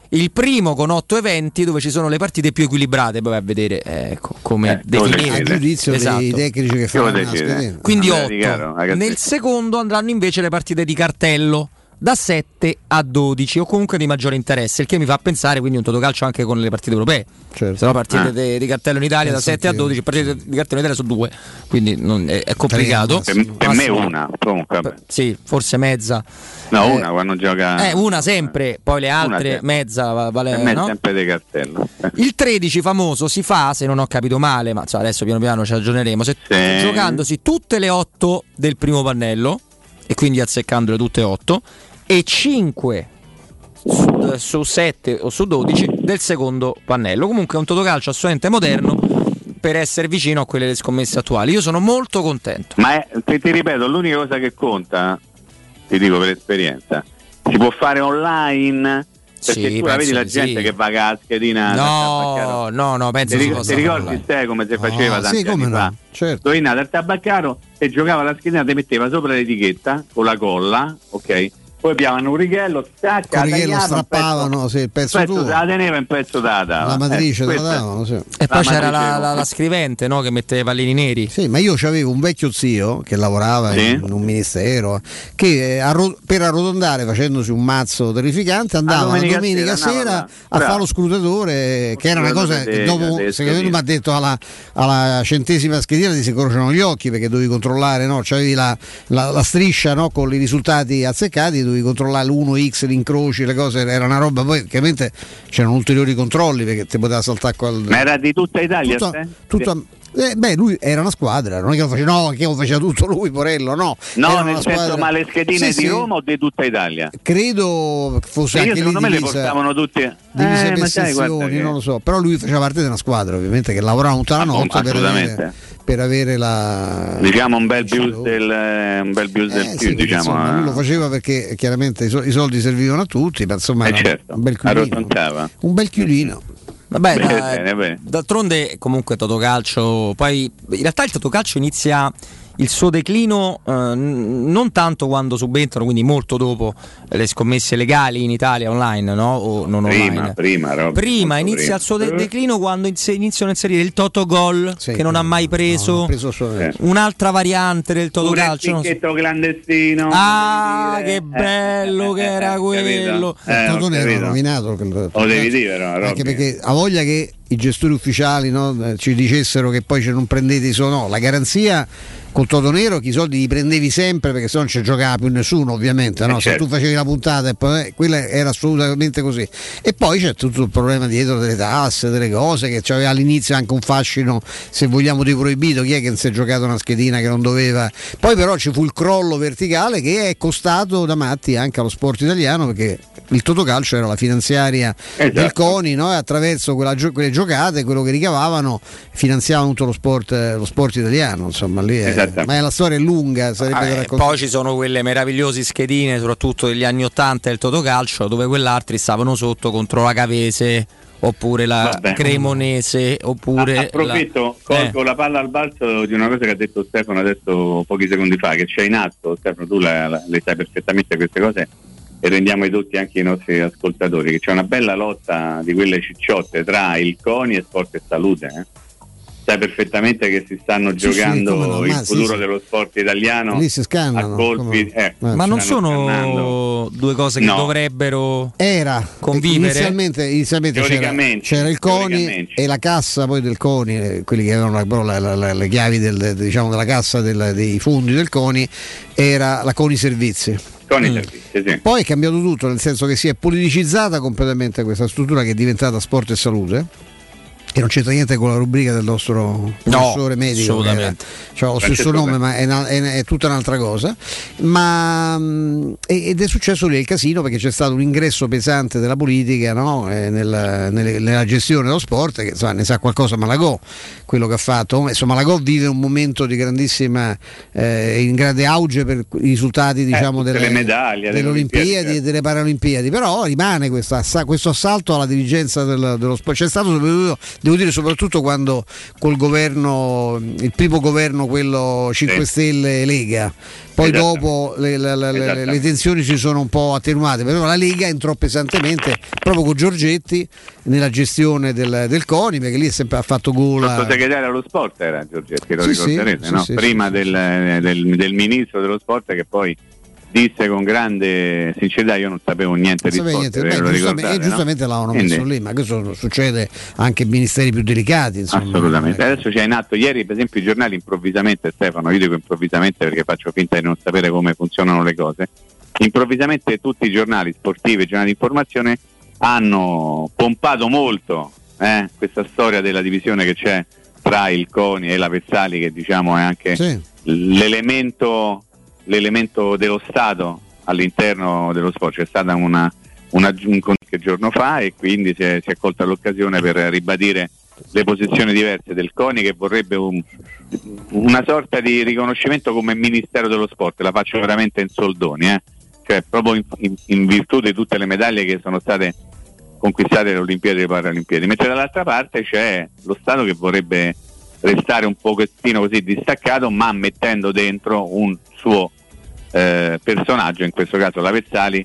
il primo con otto eventi dove ci sono le partite più equilibrate, poi a vedere eh, co- come eh, definire il giudizio esatto. dei tecnici che fanno una quindi otto, nel secondo andranno invece le partite di cartello da sette a dodici o comunque di maggiore interesse, il che mi fa pensare quindi un Totocalcio anche con le partite europee, certo. se no partite ah. de, di cartello in Italia penso da sette a dodici, partite di cartello in Italia sono due, quindi non, è, è complicato per, per me una comunque per, sì forse mezza no eh, una quando gioca eh, una sempre, poi le altre mezza vale, me no? sempre di cartello. Il tredici famoso si fa, se non ho capito male, ma cioè, adesso piano piano ci ragioneremo, se, sì. giocandosi tutte le otto del primo pannello e quindi azzeccandole tutte otto e cinque su, su sette o su dodici del secondo pannello. Comunque è un Totocalcio assolutamente moderno per essere vicino a quelle delle scommesse attuali. Io sono molto contento. Ma è, te, ti ripeto, l'unica cosa che conta, ti dico per esperienza, si può fare online, perché sì, tu la vedi la gente sì. che va a schedina no, no, no, penso ti, ti ricordi te come si faceva oh, tanti sì, come anni no. fa certo. Dovinate al tabaccaro e giocava la schedina, ti metteva sopra l'etichetta con la colla, ok? Poi piavano un righello, stacca, con righello strappavano, pezzo, sì, il pezzo, pezzo tuo. La teneva un pezzo da dava. La matrice eh, questa, la davano, sì. E poi la c'era la, la, la scrivente, no? Che metteva i pallini neri. Sì, ma io c'avevo un vecchio zio che lavorava sì. in un ministero che arro- per arrotondare facendosi un mazzo terrificante andava la domenica, domenica sera, sera andava, a bravo. fare lo scrutatore, lo che era una cosa te, che dopo, te, secondo me, mi ha detto alla, alla centesima schedina ti si incrociano gli occhi, perché dovevi controllare, no? C'avevi la, la, la striscia, no? Con i risultati azzeccati, di controllare l'uno x, l'incroci, le cose, era una roba, poi chiaramente c'erano ulteriori controlli perché ti poteva saltare qual... ma era di tutta Italia tutto, eh? tutto... Eh, beh, lui era una squadra, non è che lo faceva, no, che lo faceva tutto lui, Porello, no. No, nel squadra... senso, ma le schedine sì, di sì. Roma o di tutta Italia? Credo fosse anche secondo lì me divisa, le portavano tutte divise eh, per sezioni, non che... lo so, però lui faceva parte di una squadra, ovviamente, che lavorava tutta la notte per avere, per avere la... diciamo un bel bius del un bel bius eh, del più, sì, diciamo. Insomma, ah. lui lo faceva perché chiaramente i soldi servivano a tutti, ma insomma eh era certo, un bel chiudino. Un bel chiudino. Vabbè, bene, da, bene, bene. D'altronde comunque Totocalcio, poi in realtà il Totocalcio inizia il suo declino eh, non tanto quando subentrano, quindi molto dopo le scommesse legali in Italia online, no? O non prima, online. Prima, Rob, prima inizia prima. il suo de- declino quando in- iniziano a inserire il Totogol sì, che non no, ha mai preso, no, preso eh. un'altra variante del Totocalcio. Un picchetto so. clandestino. Ah, che bello eh, che era eh, quello. Eh, il Totone era nominato. Lo devi dire, no, Rob. Anche perché ha voglia che i gestori ufficiali, no, ci dicessero che poi ce non prendete i soldi, no, la garanzia col Toto Nero che i soldi li prendevi sempre, perché se no non ci giocava più nessuno, ovviamente, no? Eh, se certo. Tu facevi la puntata e poi, eh, quella era assolutamente così. E poi c'è tutto il problema dietro delle tasse, delle cose, che c'aveva all'inizio anche un fascino, se vogliamo, di proibito. Chi è che non si è giocato una schedina che non doveva? Poi però ci fu il crollo verticale che è costato da matti anche allo sport italiano, perché il Totocalcio era la finanziaria eh, del CONI, no? E attraverso quella gio- quelle giocate, quello che ricavavano, finanziavano tutto lo sport, lo sport italiano, insomma, lì è, esatto. Ma la storia è lunga, sarebbe ah, da raccontare. Poi ci sono quelle meravigliose schedine, soprattutto degli anni ottanta del Totocalcio, dove quell'altri stavano sotto contro la Cavese oppure la Vabbè. Cremonese oppure ah, approfitto, la... colgo eh. la palla al balzo di una cosa che ha detto Stefano adesso pochi secondi fa, che c'è in atto. Stefano, tu la, la, le sai perfettamente queste cose e rendiamo edotti anche i nostri ascoltatori, che c'è una bella lotta di quelle cicciotte tra il CONI e Sport e Salute, eh? Sai perfettamente che si stanno sì, giocando sì, no, il futuro sì, sì. dello sport italiano. Lì si scannano a colpi, eh, ma non sono scannando. Due cose che no. dovrebbero era convivere. Inizialmente, inizialmente c'era, c'era il CONI e la cassa poi del CONI, quelli che avevano la, la, la, la, le chiavi del, diciamo, della cassa del, dei fondi del CONI, era la CONI Servizi. Mm. Poi è cambiato tutto, nel senso che si è politicizzata completamente questa struttura che è diventata Sport e Salute, che non c'entra niente con la rubrica del nostro professore no, medico, che era, cioè, lo stesso nome, ma è, una, è, è tutta un'altra cosa. Ma mh, ed è successo lì il casino, perché c'è stato un ingresso pesante della politica, no? eh, nella, nelle, nella gestione dello sport, che insomma, ne sa qualcosa Malagò, quello che ha fatto. Insomma, Malagò vive un momento di grandissima eh, in grande auge per i risultati, diciamo, eh, delle, delle medaglie, delle Olimpiadi e delle Paralimpiadi, però rimane questa, questo assalto alla dirigenza del, dello sport. C'è stato, devo dire, soprattutto quando col governo, il primo governo, quello cinque Stelle Lega, poi dopo le, le, le, le tensioni si sono un po' attenuate, però la Lega entrò pesantemente proprio con Giorgetti nella gestione del, del CONI, perché lì è sempre, ha fatto gola. Il sottosegretario allo sport era Giorgetti, lo sì, ricorderete, sì, no? Sì, prima sì, del, del, del ministro dello sport, che poi disse con grande sincerità: io non sapevo niente non di sport, niente. Beh, giustamente, e giustamente no? L'avevano messo Quindi. Lì, ma questo succede anche in ministeri più delicati, insomma. Assolutamente. Adesso c'è in atto, ieri per esempio i giornali improvvisamente, Stefano, io dico improvvisamente perché faccio finta di non sapere come funzionano le cose, improvvisamente tutti i giornali sportivi e giornali di informazione hanno pompato molto eh, questa storia della divisione che c'è tra il CONI e la Vezzali, che diciamo è anche sì. l'elemento l'elemento dello Stato all'interno dello sport. C'è stata una, una un qualche giorno fa, e quindi si è, si è colta l'occasione per ribadire le posizioni diverse del CONI, che vorrebbe un, una sorta di riconoscimento come Ministero dello Sport. La faccio veramente in soldoni, eh? Cioè proprio in, in, in virtù di tutte le medaglie che sono state conquistate alle Olimpiadi e alle Paralimpiadi, mentre dall'altra parte c'è lo Stato che vorrebbe restare un pochettino così distaccato, ma mettendo dentro un suo eh, personaggio, in questo caso la Vezzali,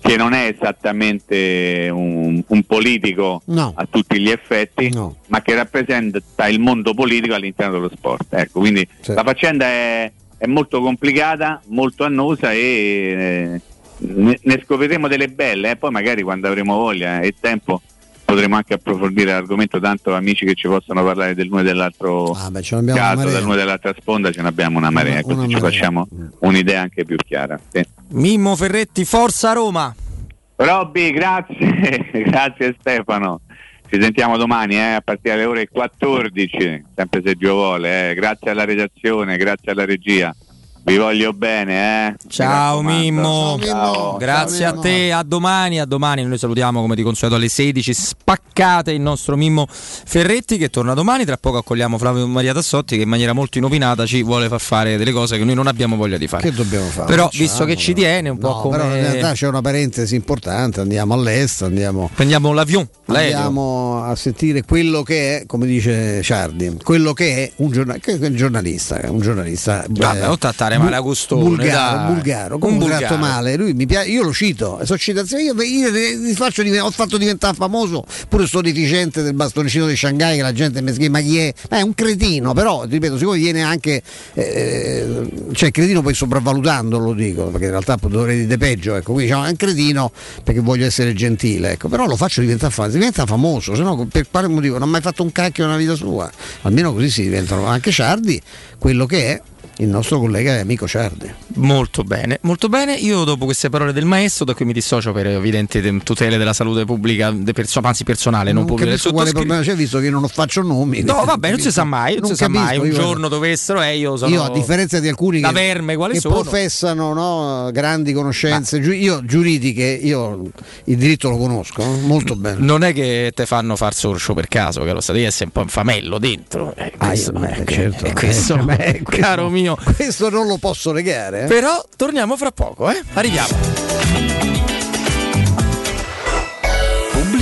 che non è esattamente un, un politico no. a tutti gli effetti, no. ma che rappresenta il mondo politico all'interno dello sport. Ecco, quindi sì. la faccenda è, è molto complicata, molto annosa, e eh, ne, ne scopriremo delle belle, eh. Poi magari quando avremo voglia e tempo potremmo anche approfondire l'argomento, tanto amici che ci possono parlare dell'uno e dell'altro ah, beh, caso, dell'uno e dell'altra sponda, ce n'abbiamo una marea, una, così una ci marea. Facciamo un'idea anche più chiara. Sì. Mimmo Ferretti, forza Roma! Robby, grazie, grazie Stefano, ci sentiamo domani eh, a partire dalle ore quattordici, sempre se Dio vuole, eh. Grazie alla redazione, grazie alla regia. Vi voglio bene, eh. Ciao Mimmo. Ciao, Ciao. Grazie Ciao, a te, a domani, a domani. Noi salutiamo come di consueto alle sedici spaccate il nostro Mimmo Ferretti, che torna domani. Tra poco accogliamo Flavio Maria Tassotti, che in maniera molto inopinata ci vuole far fare delle cose che noi non abbiamo voglia di fare. Che dobbiamo fare? Però facciamo, visto che ci tiene un no, po' come... però in realtà c'è una parentesi importante, andiamo all'estero, andiamo prendiamo l'avion, l'aereo. Andiamo a sentire quello che è, come dice Ciardi, quello che è un, giornal... che è un giornalista, un giornalista. Vabbè, ho trattato Malagostone, bulgaro, bulgaro, un bulgaro male, lui mi piace, io lo cito, so citazione, io, io, io faccio, ho fatto diventare famoso pure sto deficiente del bastoncino di Shanghai, che la gente mi scrive ma chi è? Ma è un cretino, però ripeto, siccome viene anche eh, cioè cretino poi sopravvalutando, lo dico, perché in realtà dovrei dire peggio, ecco, quindi diciamo, è un cretino perché voglio essere gentile, ecco, però lo faccio diventare famoso, diventa famoso, se no per quale motivo? Non ha mai fatto un cacchio nella vita sua, almeno così si diventano anche Ciardi, quello che è il nostro collega e amico Ciardi. Molto bene, molto bene. Io dopo queste parole del maestro, da cui mi dissocio per evidenti tutele della salute pubblica, de perso- anzi personale, non, non pubblica. Capisco quale problema c'è, visto che io non faccio nomi. No, vabbè, non si sa mai, non, non si capisco, sa mai. Un giorno dovessero, eh, io sono. Io, a differenza di alcuni che, verme, che sono? professano, no, grandi conoscenze giu- io, giuridiche, io il diritto lo conosco molto bene. Non è che te fanno far sorcio per caso, caro, stai essere un po' un famello dentro. Eh, questo, ah, eh, certo, eh, questo, eh, eh, questo, caro mio. Questo non lo posso negare, eh? Però torniamo fra poco, eh? Arriviamo.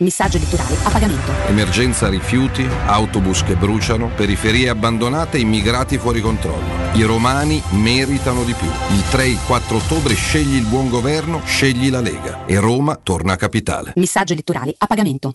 Messaggio elettorale a pagamento. Emergenza rifiuti, autobus che bruciano, periferie abbandonate e immigrati fuori controllo. I romani meritano di più. Il tre e il quattro ottobre scegli il buon governo, scegli la Lega e Roma torna capitale. Messaggio elettorale a pagamento.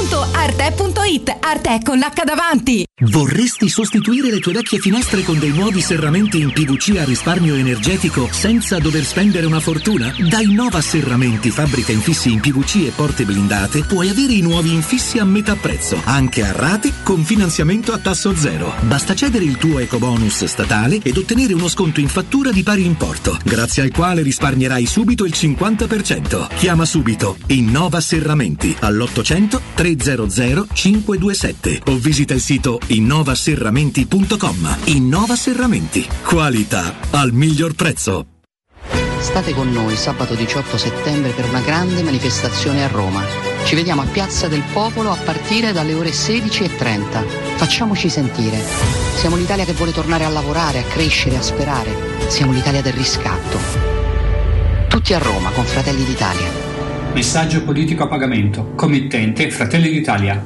Arte.it, Arte con l'H davanti. Vorresti sostituire le tue vecchie finestre con dei nuovi serramenti in P V C a risparmio energetico senza dover spendere una fortuna? Dai Nova Serramenti, fabbrica infissi in P V C e porte blindate, puoi avere i nuovi infissi a metà prezzo, anche a rate con finanziamento a tasso zero. Basta cedere il tuo ecobonus statale ed ottenere uno sconto in fattura di pari importo, grazie al quale risparmierai subito il cinquanta per cento. Chiama subito Innova Serramenti all'ottocento trecento cinquecentoventisette o visita il sito innovaserramenti punto com. Innova Serramenti, qualità al miglior prezzo. State con noi sabato diciotto settembre per una grande manifestazione a Roma. Ci vediamo a Piazza del Popolo a partire dalle ore sedici e trenta. Facciamoci sentire. Siamo l'Italia che vuole tornare a lavorare, a crescere, a sperare. Siamo l'Italia del riscatto. Tutti a Roma con Fratelli d'Italia. Messaggio politico a pagamento. Committente Fratelli d'Italia.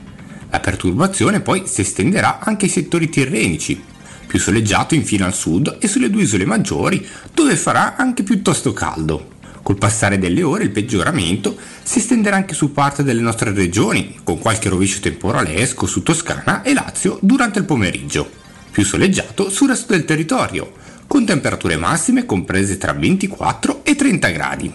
La perturbazione poi si estenderà anche ai settori tirrenici, più soleggiato infine al sud e sulle due isole maggiori, dove farà anche piuttosto caldo. Col passare delle ore il peggioramento si estenderà anche su parte delle nostre regioni, con qualche rovescio temporalesco su Toscana e Lazio durante il pomeriggio, più soleggiato sul resto del territorio, con temperature massime comprese tra ventiquattro e trenta gradi.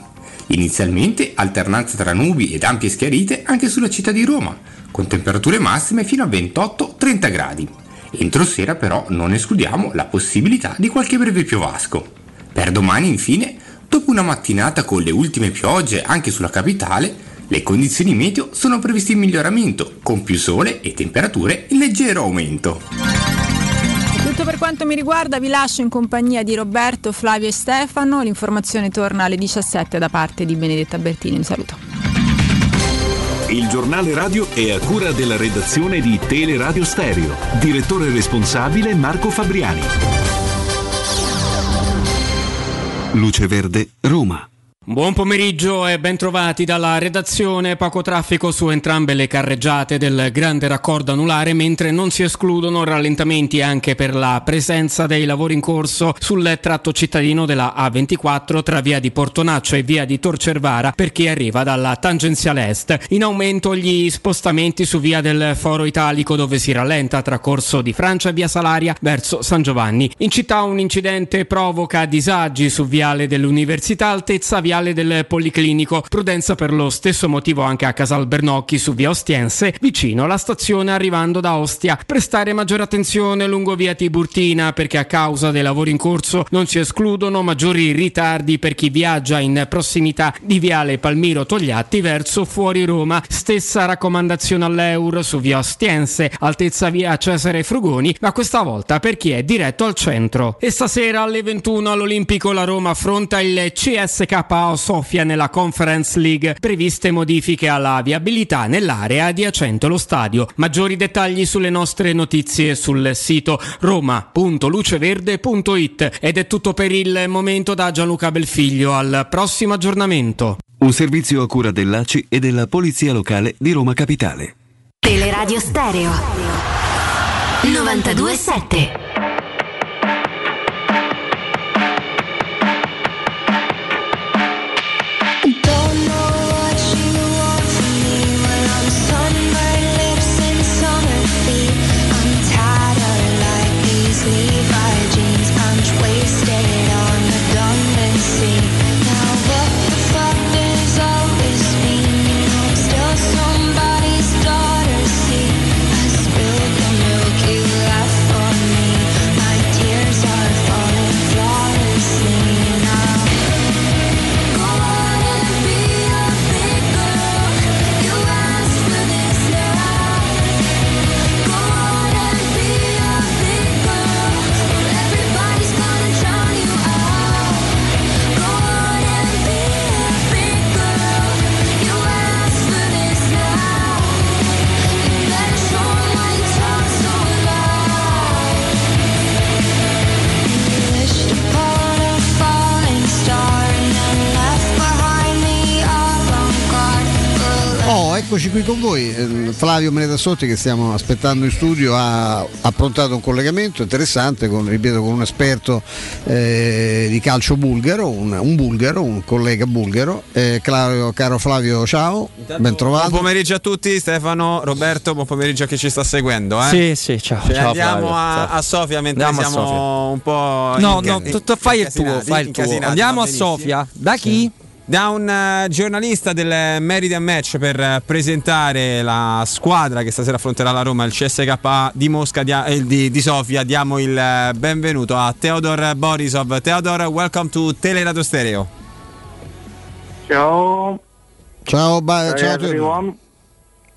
Inizialmente alternanza tra nubi ed ampie schiarite anche sulla città di Roma, con temperature massime fino a ventotto trenta gradi. Entro sera però non escludiamo la possibilità di qualche breve piovasco. Per domani infine, dopo una mattinata con le ultime piogge anche sulla capitale, le condizioni meteo sono previste in miglioramento, con più sole e temperature in leggero aumento. Tutto per quanto mi riguarda, vi lascio in compagnia di Roberto, Flavio e Stefano. L'informazione torna alle diciassette da parte di Benedetta Bertini. Un saluto. Il giornale radio è a cura della redazione di Teleradio Stereo. Direttore responsabile Marco Fabriani. Luce Verde, Roma. Buon pomeriggio e bentrovati dalla redazione. Poco traffico su entrambe le carreggiate del grande raccordo anulare, mentre non si escludono rallentamenti anche per la presenza dei lavori in corso sul tratto cittadino della A ventiquattro tra via di Portonaccio e via di Tor Cervara per chi arriva dalla tangenziale est. In aumento gli spostamenti su via del Foro Italico, dove si rallenta tra Corso di Francia e via Salaria verso San Giovanni. In città un incidente provoca disagi su viale dell'Università, altezza via del Policlinico. Prudenza per lo stesso motivo anche a Casal Bernocchi su via Ostiense, vicino alla stazione arrivando da Ostia. Prestare maggiore attenzione lungo via Tiburtina, perché a causa dei lavori in corso non si escludono maggiori ritardi per chi viaggia in prossimità di viale Palmiro Togliatti verso fuori Roma. Stessa raccomandazione all'Eur su via Ostiense, altezza via Cesare Frugoni, ma questa volta per chi è diretto al centro. E stasera alle ventuno all'Olimpico la Roma affronta il C S K A Sofia nella Conference League. Previste modifiche alla viabilità nell'area adiacente lo stadio. Maggiori dettagli sulle nostre notizie sul sito roma punto luceverde punto it. Ed è tutto per il momento da Gianluca Belfiglio. Al prossimo aggiornamento. Un servizio a cura dell'A C I e della Polizia Locale di Roma Capitale. Teleradio Stereo novantadue sette. Eccoci qui con voi. Flavio Menetassotti, che stiamo aspettando in studio, ha approntato un collegamento interessante con, ripeto, con un esperto eh, di calcio bulgaro, un, un bulgaro, un collega bulgaro. Eh, Claudio, caro Flavio, ciao, ben trovato. Buon pomeriggio a tutti, Stefano, Roberto, buon pomeriggio a chi ci sta seguendo. Eh? Sì, sì, ciao. Cioè, ciao andiamo Flavio, a, ciao. a Sofia mentre andiamo siamo Sofia. un po'. No, in, no, in, fai il tuo, fai il tuo. Andiamo a Sofia. Da chi? Sì. Da un giornalista del Meridian Match per presentare la squadra che stasera affronterà la Roma, il C S K A di Mosca, di, di Sofia. Diamo il benvenuto a Teodor Borisov. Teodor, welcome to Teleradio Stereo. Ciao. Ciao, ba- ciao everyone.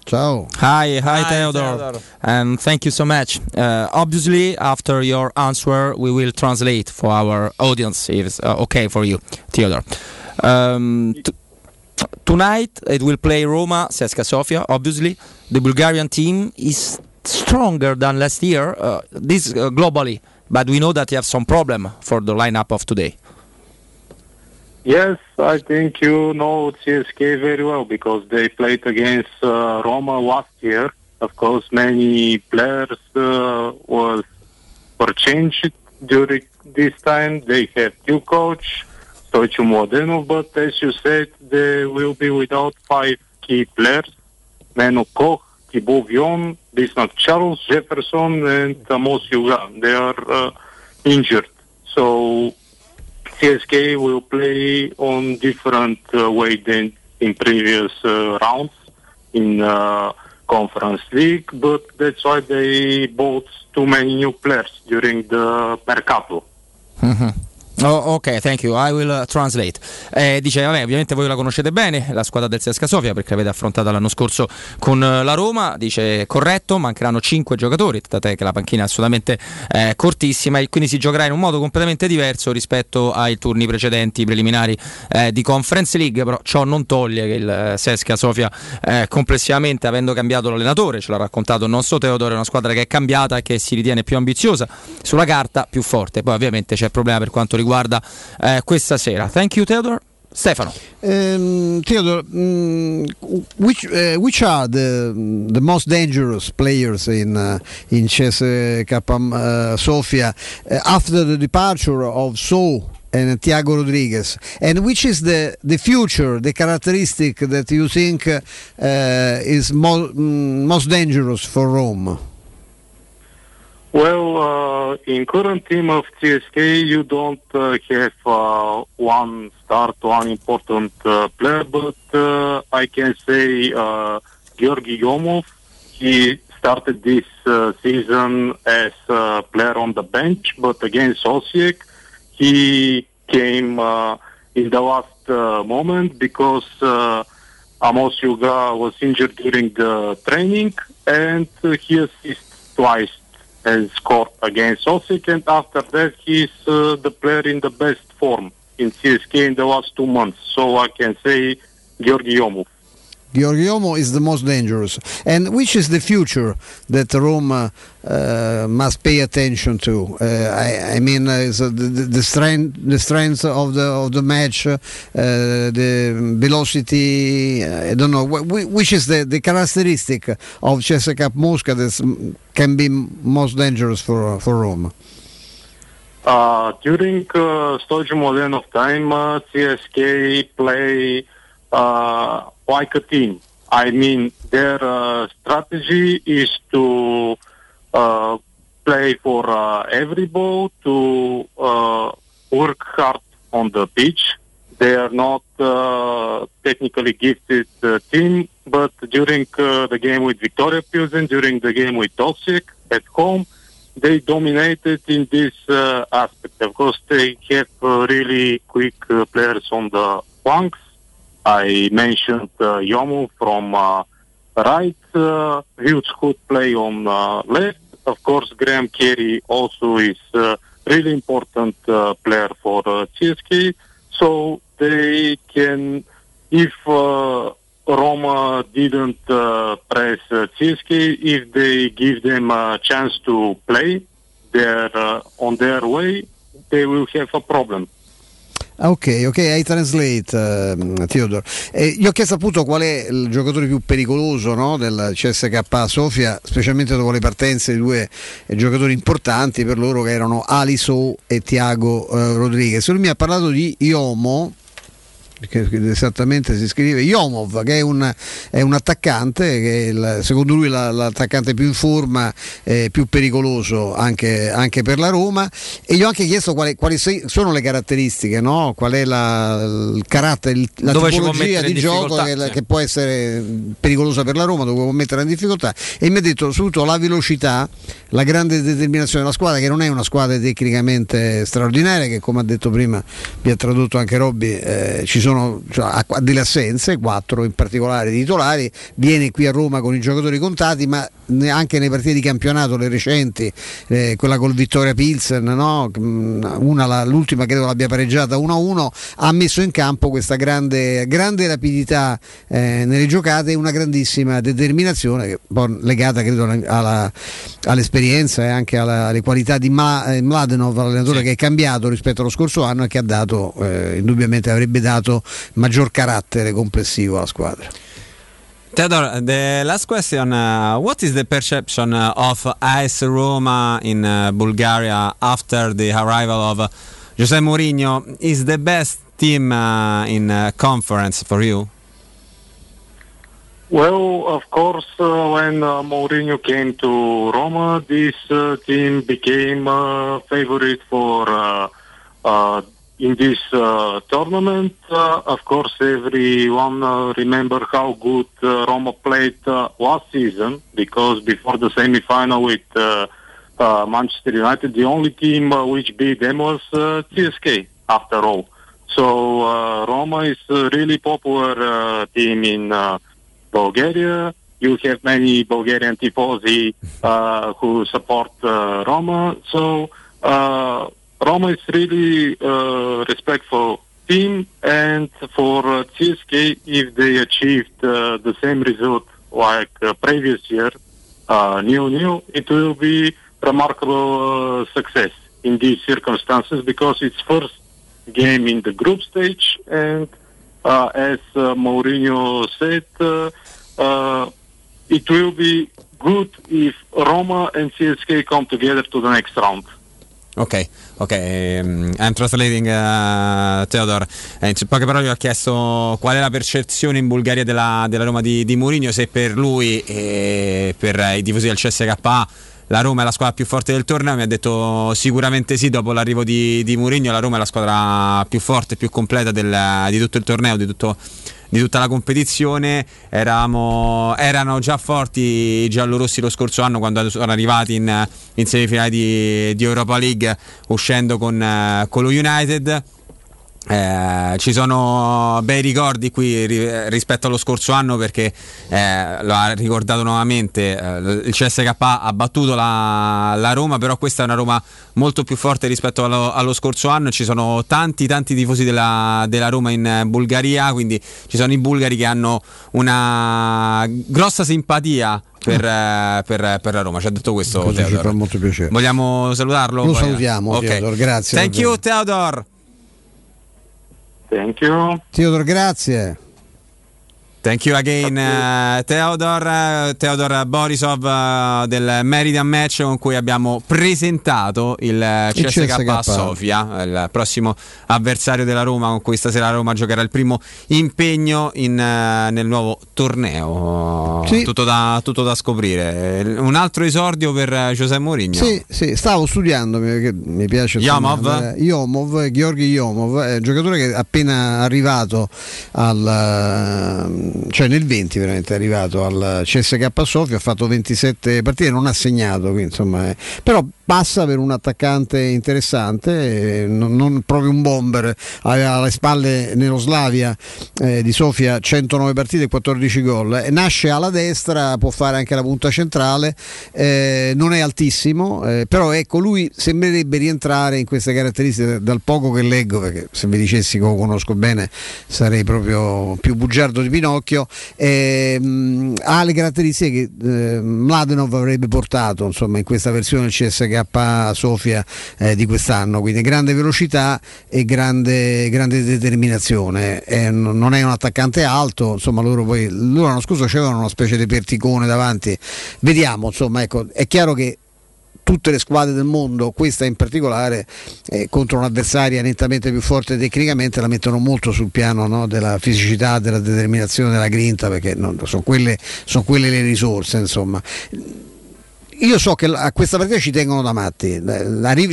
Ciao. Hi, hi, hi Teodor. Teodor. Um, thank you so much. Uh, obviously, after your answer, we will translate for our audience, if it's uh, okay for you, Teodor. Um, t- tonight it will play Roma, C S K A Sofia. Obviously, the Bulgarian team is stronger than last year. Uh, this uh, globally, but we know that you have some problem for the lineup of today. Yes, I think you know C S K A very well because they played against uh, Roma last year. Of course, many players uh, was were changed during this time. They have new coach. But as you said, they will be without five key players: Meno Koch, Thibaut Vion, Bismarck Charles, Jefferson and Amos Yuga. They are uh, injured. So C S K A will play on different uh, way than in previous uh, rounds in uh, Conference League, but that's why they bought too many new players during the mercato. Mm-hmm. Oh, ok, thank you, I will uh, translate. eh, Dice, vabbè, ovviamente voi la conoscete bene la squadra del C S K A Sofia perché l'avete affrontata l'anno scorso con uh, la Roma. Dice, corretto, mancheranno cinque giocatori, tant'è che la panchina è assolutamente eh, cortissima e quindi si giocherà in un modo completamente diverso rispetto ai turni precedenti preliminari eh, di Conference League. Però ciò non toglie che il eh, C S K A Sofia eh, complessivamente, avendo cambiato l'allenatore, ce l'ha raccontato il nostro Teodoro, è una squadra che è cambiata e che si ritiene più ambiziosa, sulla carta più forte. Poi ovviamente c'è il problema per quanto riguarda Guarda eh, questa sera. Thank you, Teodor. Stefano. Um, Teodor, um, which uh, which are the the most dangerous players in uh, in C S K A uh, Sofia uh, after the departure of So and Thiago Rodriguez, and which is the the future, the characteristic that you think uh, is mo- most dangerous for Rome? Well, uh, in current team of C S K A, you don't uh, have uh, one start, one important uh, player, but uh, I can say uh, Georgi Yomov. He started this uh, season as a player on the bench, but against Osijek, he came uh, in the last uh, moment because uh, Amos Yuga was injured during the training, and uh, he assisted twice and scored against Osijek, and after that he's uh, the player in the best form in C S K A in the last two months. So I can say Georgi Yomov. Georgi Yomov is the most dangerous. And which is the future that Roma uh, must pay attention to? Uh, I, I mean, uh, so the, the strength, the strength of the of the match, uh, the velocity. Uh, I don't know. Wh- which is the, the characteristic of C S K A Mosca that can be most dangerous for for Roma? Uh, during uh, Stojko Mladenov time, uh, C S K A play. Uh, like a team. I mean, their uh, strategy is to uh, play for uh, every ball, to uh, work hard on the pitch. They are not uh, technically gifted uh, team, but during uh, the game with Victoria Pilsen, during the game with Osijek at home, they dominated in this uh, aspect. Of course, they have uh, really quick uh, players on the flanks. I mentioned uh, Yomu from uh, right, uh, Hughes could play on uh, left. Of course, Graham Carey also is a uh, really important uh, player for uh, C S K A. So they can, if uh, Roma didn't uh, press uh, C S K A, if they give them a chance to play their, uh, on their way, they will have a problem. Ok, ok, I translate, uh, Teodor. Eh, io ho chiesto appunto qual è il giocatore più pericoloso, no, del C S K a Sofia, specialmente dopo le partenze di due eh, giocatori importanti per loro che erano Alisson e Thiago eh, Rodriguez. Lui mi ha parlato di Iomo, che esattamente si scrive Iomov, che è un, è un attaccante che è il, secondo lui la, l'attaccante più in forma, eh, più pericoloso anche, anche per la Roma, e gli ho anche chiesto quali, quali sono le caratteristiche, no? Qual è la, il carattere, la dove tipologia di gioco che, eh. che può essere pericolosa per la Roma, dove può mettere in difficoltà, e mi ha detto soprattutto la velocità, la grande determinazione della squadra, che non è una squadra tecnicamente straordinaria, che come ha detto prima, vi ha tradotto anche Robby, eh, ci sono Cioè, ha delle assenze, quattro in particolare di titolari, viene qui a Roma con i giocatori contati, ma anche nei partite di campionato, le recenti, eh, quella col Vittoria Pilsen, no? Una, la, l'ultima credo l'abbia pareggiata uno a uno, ha messo in campo questa grande, grande rapidità eh, nelle giocate e una grandissima determinazione, che poi legata credo alla, all'esperienza e anche alla, alle qualità di Ma, eh, Mladenov, l'allenatore sì. che è cambiato rispetto allo scorso anno e che ha dato, eh, indubbiamente avrebbe dato maggior carattere complessivo alla squadra. Teodor, the last question, uh, what is the perception uh, of AS Roma in uh, Bulgaria after the arrival of uh, Jose Mourinho? Is the best team uh, in uh, conference for you? Well, of course, uh, when uh, Mourinho came to Roma, this uh, team became uh, favorite for uh, uh, in this uh, tournament. Uh, of course, everyone uh, remember how good uh, Roma played uh, last season, because before the semi-final with uh, uh, Manchester United, the only team uh, which beat them was uh, C S K A, after all. So uh, Roma is a really popular uh, team in uh, Bulgaria. You have many Bulgarian tifosi uh, who support uh, Roma. So uh, Roma is really uh, respectful team, and for uh, C S K A, if they achieved uh, the same result like uh, previous year, uh, nil-nil, it will be remarkable uh, success in these circumstances, because it's first game in the group stage, and uh, as uh, Mourinho said, uh, uh, it will be good if Roma and C S K A come together to the next round. Ok, ok, I'm translating uh, Teodor. Eh, in poche parole, gli ho chiesto qual è la percezione in Bulgaria della, della Roma di, di Mourinho, se per lui e per i tifosi del C S K A la Roma è la squadra più forte del torneo. Mi ha detto sicuramente sì, dopo l'arrivo di, di Mourinho la Roma è la squadra più forte, più completa del, di tutto il torneo, di tutto... di tutta la competizione. Eravamo, erano già forti i giallorossi lo scorso anno, quando sono arrivati in, in semifinale di, di Europa League, uscendo con, con lo United. Eh, ci sono bei ricordi qui ri, rispetto allo scorso anno, perché eh, lo ha ricordato nuovamente, eh, il C S K A ha battuto la, la Roma, però questa è una Roma molto più forte rispetto allo, allo scorso anno. Ci sono tanti tanti tifosi della, della Roma in Bulgaria, quindi ci sono i bulgari che hanno una grossa simpatia Per, per, per la Roma. Ci ha detto questo, questo Teodor. Ci fa molto piacere. Vogliamo salutarlo? Lo poi? salutiamo, okay. Teodor, grazie. Thank davvero. you Teodor Thank you. Teodor, grazie. Thank you again uh, Teodor, uh, Teodor Borisov uh, del Meridian Match, con cui abbiamo presentato il C S K A Sofia, il prossimo avversario della Roma, con cui stasera la Roma giocherà il primo impegno in, uh, nel nuovo torneo. Sì. Tutto, da, tutto da scoprire. Un altro esordio per José Mourinho. Sì, sì, stavo studiando, mi piace Iomov, Iomov Gheorghi Iomov, è un giocatore che è appena arrivato al... cioè nel venti veramente è arrivato al C S K Sofia, ha fatto ventisette partite, non ha segnato, quindi insomma è... però passa per un attaccante interessante, eh, non, non proprio un bomber. Aveva alle spalle nello Slavia eh, di Sofia centonove partite e quattordici gol, eh, nasce alla destra, può fare anche la punta centrale, eh, non è altissimo, eh, però ecco, lui sembrerebbe rientrare in queste caratteristiche dal poco che leggo, perché se vi dicessi che lo conosco bene sarei proprio più bugiardo di Pinocchio. d'occhio, eh, ha le caratteristiche che eh, Mladenov avrebbe portato, insomma, in questa versione del C S K A Sofia eh, di quest'anno, quindi grande velocità e grande, grande determinazione, eh, non è un attaccante alto, insomma. Loro poi loro l'anno scorso c'erano una specie di perticone davanti, vediamo, insomma, ecco, è chiaro che tutte le squadre del mondo, questa in particolare, eh, contro un'avversaria nettamente più forte tecnicamente, la mettono molto sul piano, no, della fisicità, della determinazione, della grinta, perché no, sono quelle, sono quelle le risorse, insomma. Io so che a questa partita ci tengono da matti,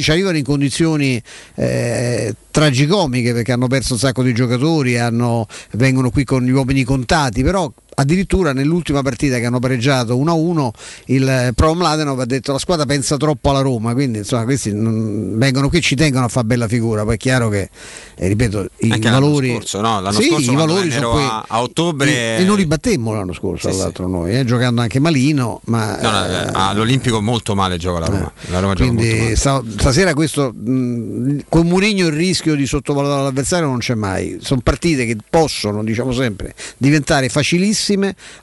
ci arrivano in condizioni eh, tragicomiche, perché hanno perso un sacco di giocatori, hanno, vengono qui con gli uomini contati, però addirittura nell'ultima partita che hanno pareggiato uno a uno il Pro Mladenov ha detto: la squadra pensa troppo alla Roma, quindi insomma questi non, vengono qui, ci tengono a fare bella figura. Poi è chiaro che eh, ripeto, i anche valori l'anno scorso, no? L'anno sì, scorso i valori sono quei, a, a ottobre e, e non li battemmo l'anno scorso, sì, tra l'altro sì. Noi eh, giocando anche malino, ma no, no, eh, all'Olimpico molto male gioca la Roma, eh, la Roma quindi gioca molto male. Sta, stasera questo mh, con Mourinho il rischio di sottovalutare l'avversario non c'è mai, sono partite che possono, diciamo sempre, diventare facilissime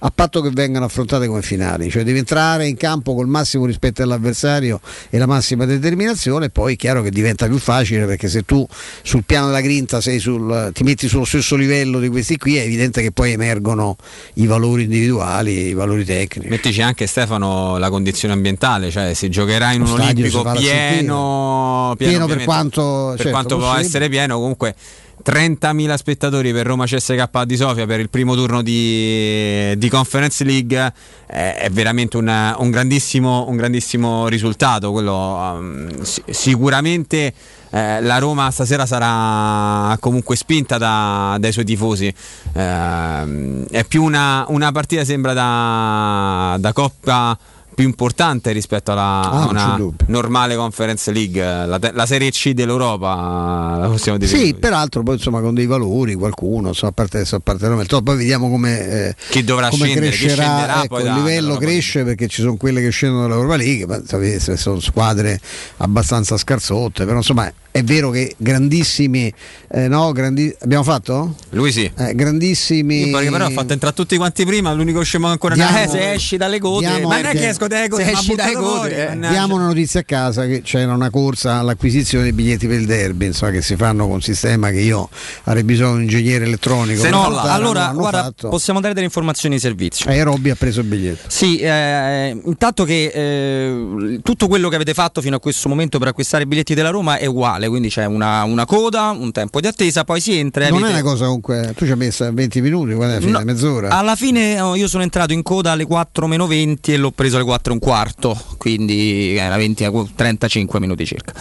a patto che vengano affrontate come finali, cioè devi entrare in campo col massimo rispetto all'avversario e la massima determinazione. Poi è chiaro che diventa più facile, perché se tu sul piano della grinta sei sul, ti metti sullo stesso livello di questi qui, è evidente che poi emergono i valori individuali, i valori tecnici. Mettici anche, Stefano, la condizione ambientale, cioè si giocherà in lo un Olimpico pieno, pieno, pieno per quanto, per certo, quanto può essere pieno, comunque trentamila spettatori per Roma C S K A di Sofia per il primo turno di, di Conference League, eh, è veramente una, un, grandissimo, un grandissimo risultato quello, um, si, sicuramente eh, la Roma stasera sarà comunque spinta da, dai suoi tifosi, eh, è più una, una partita sembra da, da Coppa più importante rispetto alla ah, una normale Conference League, la, la Serie C dell'Europa, la possiamo dire. Sì, peraltro poi insomma con dei valori, qualcuno, so, a parte adesso, a parte Roma, poi vediamo come eh, chi dovrà come scendere, crescerà, chi scenderà, ecco, poi il da, livello da cresce, perché ci sono quelle che scendono dall'Europa League, ma sapete, sono squadre abbastanza scarsotte, però insomma è vero che grandissimi eh, no grandi... abbiamo fatto? Lui sì. Eh, grandissimi. Io però ho fatto entrare tutti quanti prima, l'unico scemo ancora diamo, eh, se esci dalle gote, ma non è che esco dalle gote, esci dalle gote. Eh, diamo una notizia a casa, che c'era una corsa all'acquisizione dei biglietti per il derby, insomma, che si fanno con un sistema che io avrei bisogno di un ingegnere elettronico. Se no, portare, allora guarda, fatto. Possiamo dare delle informazioni di servizio. Eh, Robby ha preso il biglietto. Sì, eh, intanto che eh, tutto quello che avete fatto fino a questo momento per acquistare i biglietti della Roma è uguale. Quindi c'è una, una coda, un tempo di attesa, poi si entra. Non avete... è una cosa comunque. Tu ci hai messo venti minuti, qual è la fine? No, mezz'ora. Alla fine oh, io sono entrato in coda alle quattro meno venti e l'ho preso alle quattro e un quarto, quindi era eh, trentacinque minuti circa.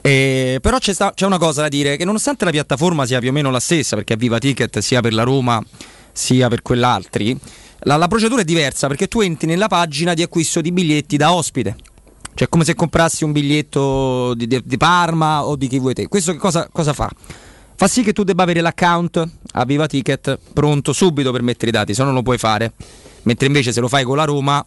E, però c'è, sta, c'è una cosa da dire, che nonostante la piattaforma sia più o meno la stessa, perché è Viva Ticket sia per la Roma sia per quell'altri, la, la procedura è diversa, perché tu entri nella pagina di acquisto di biglietti da ospite. Cioè, come se comprassi un biglietto di, di, di Parma o di chi vuoi te. Questo che cosa, cosa fa? Fa sì che tu debba avere l'account a Viva Ticket pronto subito per mettere i dati, se no non lo puoi fare. Mentre invece se lo fai con la Roma,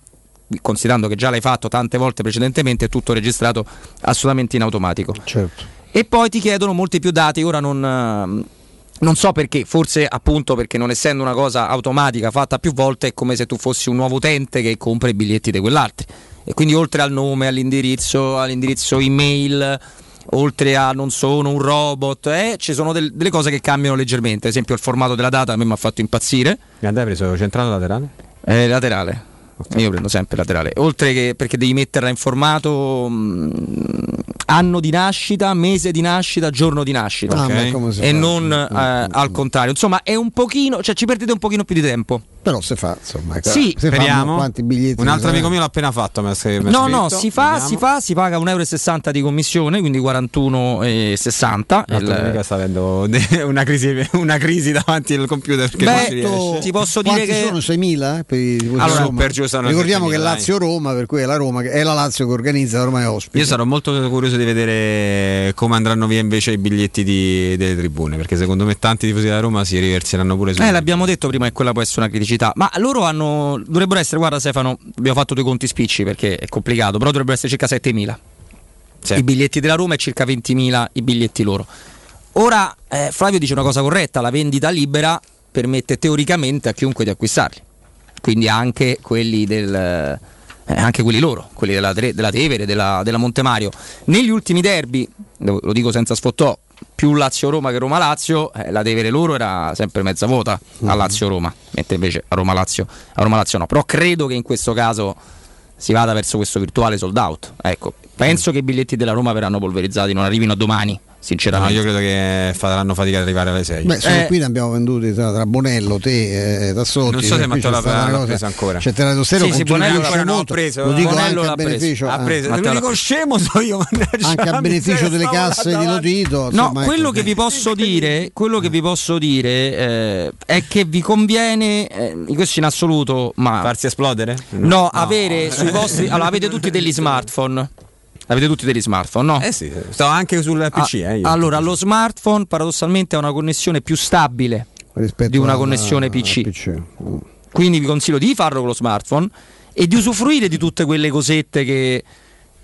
considerando che già l'hai fatto tante volte precedentemente, è tutto registrato assolutamente in automatico. Certo. E poi ti chiedono molti più dati. Ora non, non so perché, forse appunto perché non essendo una cosa automatica fatta più volte, è come se tu fossi un nuovo utente che compra i biglietti di quell'altro. E quindi oltre al nome, all'indirizzo, all'indirizzo email, oltre a non sono un robot, eh, ci sono del, delle cose che cambiano leggermente. Ad esempio il formato della data a me mi ha fatto impazzire. Andai preso centrale o laterale? Eh, laterale, okay. Io prendo sempre laterale. Oltre che perché devi metterla in formato mh, anno di nascita, mese di nascita, giorno di nascita, okay. Okay. E non eh, al contrario. Insomma è un pochino, cioè ci perdete un pochino più di tempo. Però se fa, insomma, sì, se speriamo. Un altro amico mio l'ha appena fatto. Me l'ha no, no, si fa, si fa, si paga un euro e sessanta di commissione, quindi quarantuno e sessanta. Il... sta avendo una crisi, una crisi davanti al computer. Perché beh, riesce. Ti posso dire quanti che sono seimila. Eh, per... allora, per giù sono ricordiamo che è Lazio-Roma, per cui è la Roma, è la Lazio che organizza, la Roma è ospite. Io sarò molto curioso di vedere come andranno via invece i biglietti di, delle tribune, perché secondo me tanti tifosi della Roma si riverseranno pure su. Eh, l'abbiamo detto prima, e quella può essere una criticità. Ma loro hanno dovrebbero essere, guarda Stefano, abbiamo fatto due conti spicci perché è complicato, però dovrebbero essere circa settemila sì. I biglietti della Roma e circa ventimila i biglietti loro. Ora eh, Flavio dice una cosa corretta, la vendita libera permette teoricamente a chiunque di acquistarli, quindi anche quelli del... Eh, anche quelli loro, quelli della, della Tevere, della, della Montemario. Negli ultimi derby, lo dico senza sfottò, più Lazio-Roma che Roma-Lazio, eh, la Tevere loro era sempre mezza vuota a Lazio-Roma, mentre invece a Roma-Lazio, a Roma-Lazio no. Però credo che in questo caso si vada verso questo virtuale sold out. Ecco, penso che i biglietti della Roma verranno polverizzati, non arrivino a domani. Sinceramente, no, io credo che faranno fatica ad arrivare alle sei. Beh, sono eh. qui ne abbiamo venduti tra, tra Bonello, te, eh, Tassotti. Non so se Matteo l'ha, l'ha presa ancora. C'è Terra Dostero sì, sì, Bonello ancora non l'ha preso. Lo dico Bonello anche a beneficio. Ha preso. Eh. L'unico scemo so io. Anche a beneficio delle casse di Lotito. No, quello che vi posso dire, quello che vi posso dire è che vi conviene, questo in assoluto, ma farsi esplodere? No, avere sui vostri. Allora, avete tutti degli smartphone. Avete tutti degli smartphone, no? Eh sì, sto anche sul P C. Ah, eh, io. Allora, lo smartphone paradossalmente ha una connessione più stabile rispetto di una connessione P C. P C. Quindi vi consiglio di farlo con lo smartphone e di usufruire di tutte quelle cosette che,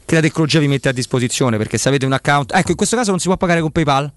che la tecnologia vi mette a disposizione, perché se avete un account... Ecco, in questo caso non si può pagare con PayPal,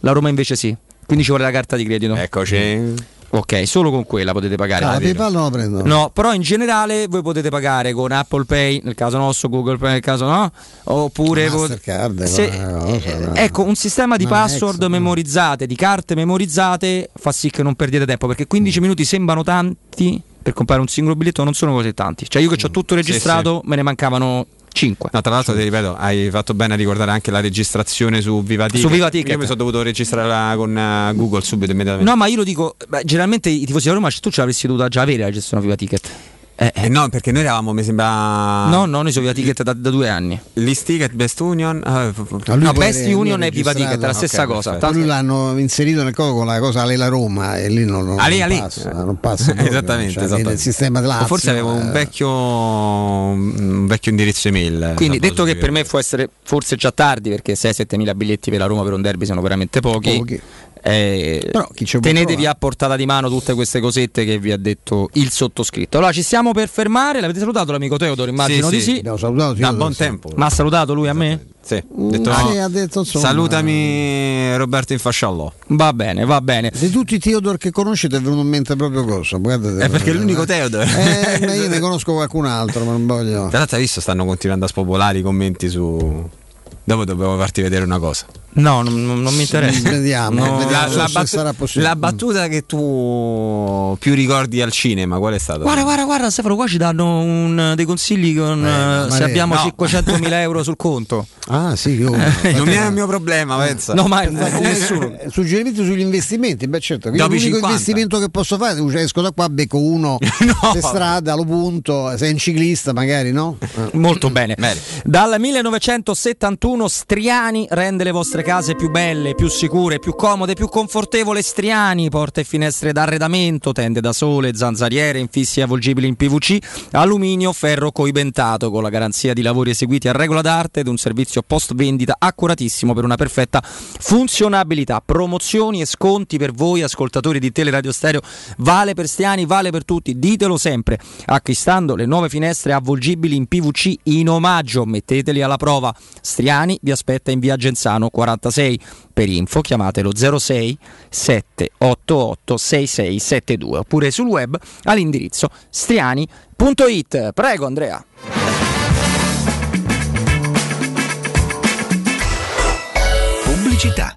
la Roma invece sì, quindi ci vuole la carta di credito. Eccoci. Ok, solo con quella potete pagare. Ah, PayPal non la prendo. No, però in generale voi potete pagare con Apple Pay, nel caso nostro, Google Pay, nel caso no, oppure Mastercard, pot- se, no, eh, ecco, un sistema di no, password ex, memorizzate, no. di carte memorizzate fa sì che non perdiate tempo, perché quindici mm. minuti sembrano tanti per comprare un singolo biglietto, non sono così tanti. Cioè io che mm. ho tutto registrato, sì, sì. me ne mancavano cinque. No, tra l'altro ti ripeto, hai fatto bene a ricordare anche la registrazione su Viva Ticket. Su Viva Ticket. Io mi sono dovuto registrare con Google subito immediatamente. No, ma io lo dico, beh, generalmente i tifosi della Roma, tu ce l'avresti dovuta già avere la gestione Viva Ticket. Eh, eh. No, perché noi eravamo, mi sembra. No, no, noi su Viva Ticket da, da due anni. List Ticket, Best Union. Ah, no, Best Union e Viva Ticket, la stessa okay, cosa. Tanto... Lui l'hanno inserito nel coso con la cosa Lela Roma e lì non, non, Ale, non Ale. passa. Non passa proprio, esattamente, cioè, esattamente. Il sistema Lazio, forse avevo un vecchio, un vecchio indirizzo email. Quindi detto che per me può essere forse già tardi, perché sei sette mila biglietti per la Roma per un derby sono veramente pochi. pochi. Eh, Però, tenetevi a portata di mano tutte queste cosette che vi ha detto il sottoscritto. Allora ci siamo per fermare. L'avete salutato l'amico Teodor? Immagino sì, di sì, sì. No, salutato Teodor, da buon tempo. Sì. Ma ha salutato lui a me? Sì, mm, detto no. eh, ha detto insomma... Salutami Roberto in Fasciallo. Va bene, va bene. Di tutti i Teodor che conoscete è venuto in mente proprio questo. Guardate, è perché è l'unico Teodor. Eh, ma io ne conosco qualcun altro, ma non voglio. Tra l'altro hai visto, stanno continuando a spopolare i commenti su. Dopo dobbiamo farti vedere una cosa. No, non, non mi interessa. Vediamo, no, vediamo la, la, battu- sarà la battuta che tu più ricordi al cinema, qual è stata? Guarda, guarda, guarda, Stefano, qua ci danno un, dei consigli con eh, se abbiamo no. cinquecentomila euro sul conto. Ah, sì, io, eh, non è il mio problema, pensa. No, ma nessuno. Suggerimenti sugli investimenti, beh certo, io l'unico investimento che posso fare, cioè, esco da qua, becco uno no. per strada, lo punto, sei un ciclista magari, no? Molto bene. bene. Dal millenovecentosettantuno Striani rende le vostre case più belle, più sicure, più comode, più confortevole. Striani, porte e finestre d'arredamento, tende da sole, zanzariere, infissi avvolgibili in P V C, alluminio, ferro coibentato, con la garanzia di lavori eseguiti a regola d'arte ed un servizio post vendita accuratissimo per una perfetta funzionabilità. Promozioni e sconti per voi ascoltatori di Teleradio Stereo, vale per Striani, vale per tutti, ditelo sempre acquistando le nuove finestre avvolgibili in P V C in omaggio. Metteteli alla prova. Striani vi aspetta in via Genzano quarantasei. Per info chiamatelo zero sei sette otto otto sei sei sette due oppure sul web all'indirizzo striani punto it. Prego Andrea. Pubblicità.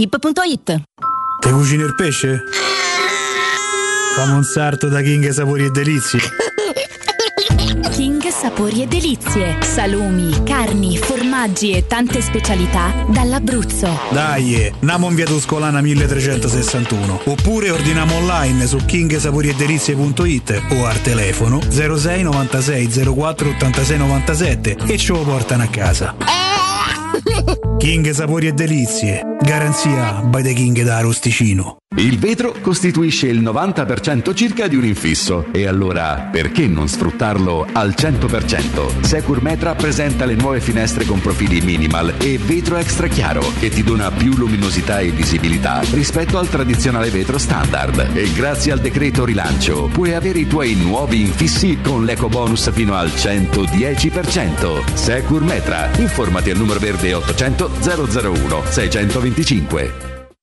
Te cucina il pesce? Famo un sarto da King Sapori e Delizie. King Sapori e Delizie. Salumi, carni, formaggi e tante specialità dall'Abruzzo. Dai, andiamo in via Tuscolana milletrecentosessantuno. Oppure ordiniamo online su king sapori e delizie punto it o al telefono zero sei novantasei zero quattro ottantasei novantasette e ce lo portano a casa. King Sapori e Delizie. Garanzia by the King da Arosticino. Il vetro costituisce il novanta per cento circa di un infisso, e allora perché non sfruttarlo al cento per cento? Securmetra presenta le nuove finestre con profili minimal e vetro extra chiaro, che ti dona più luminosità e visibilità rispetto al tradizionale vetro standard. E grazie al decreto rilancio puoi avere i tuoi nuovi infissi con l'eco bonus fino al centodieci per cento. Securmetra, informati al numero verde ottocento zero zero uno seicentoventicinque.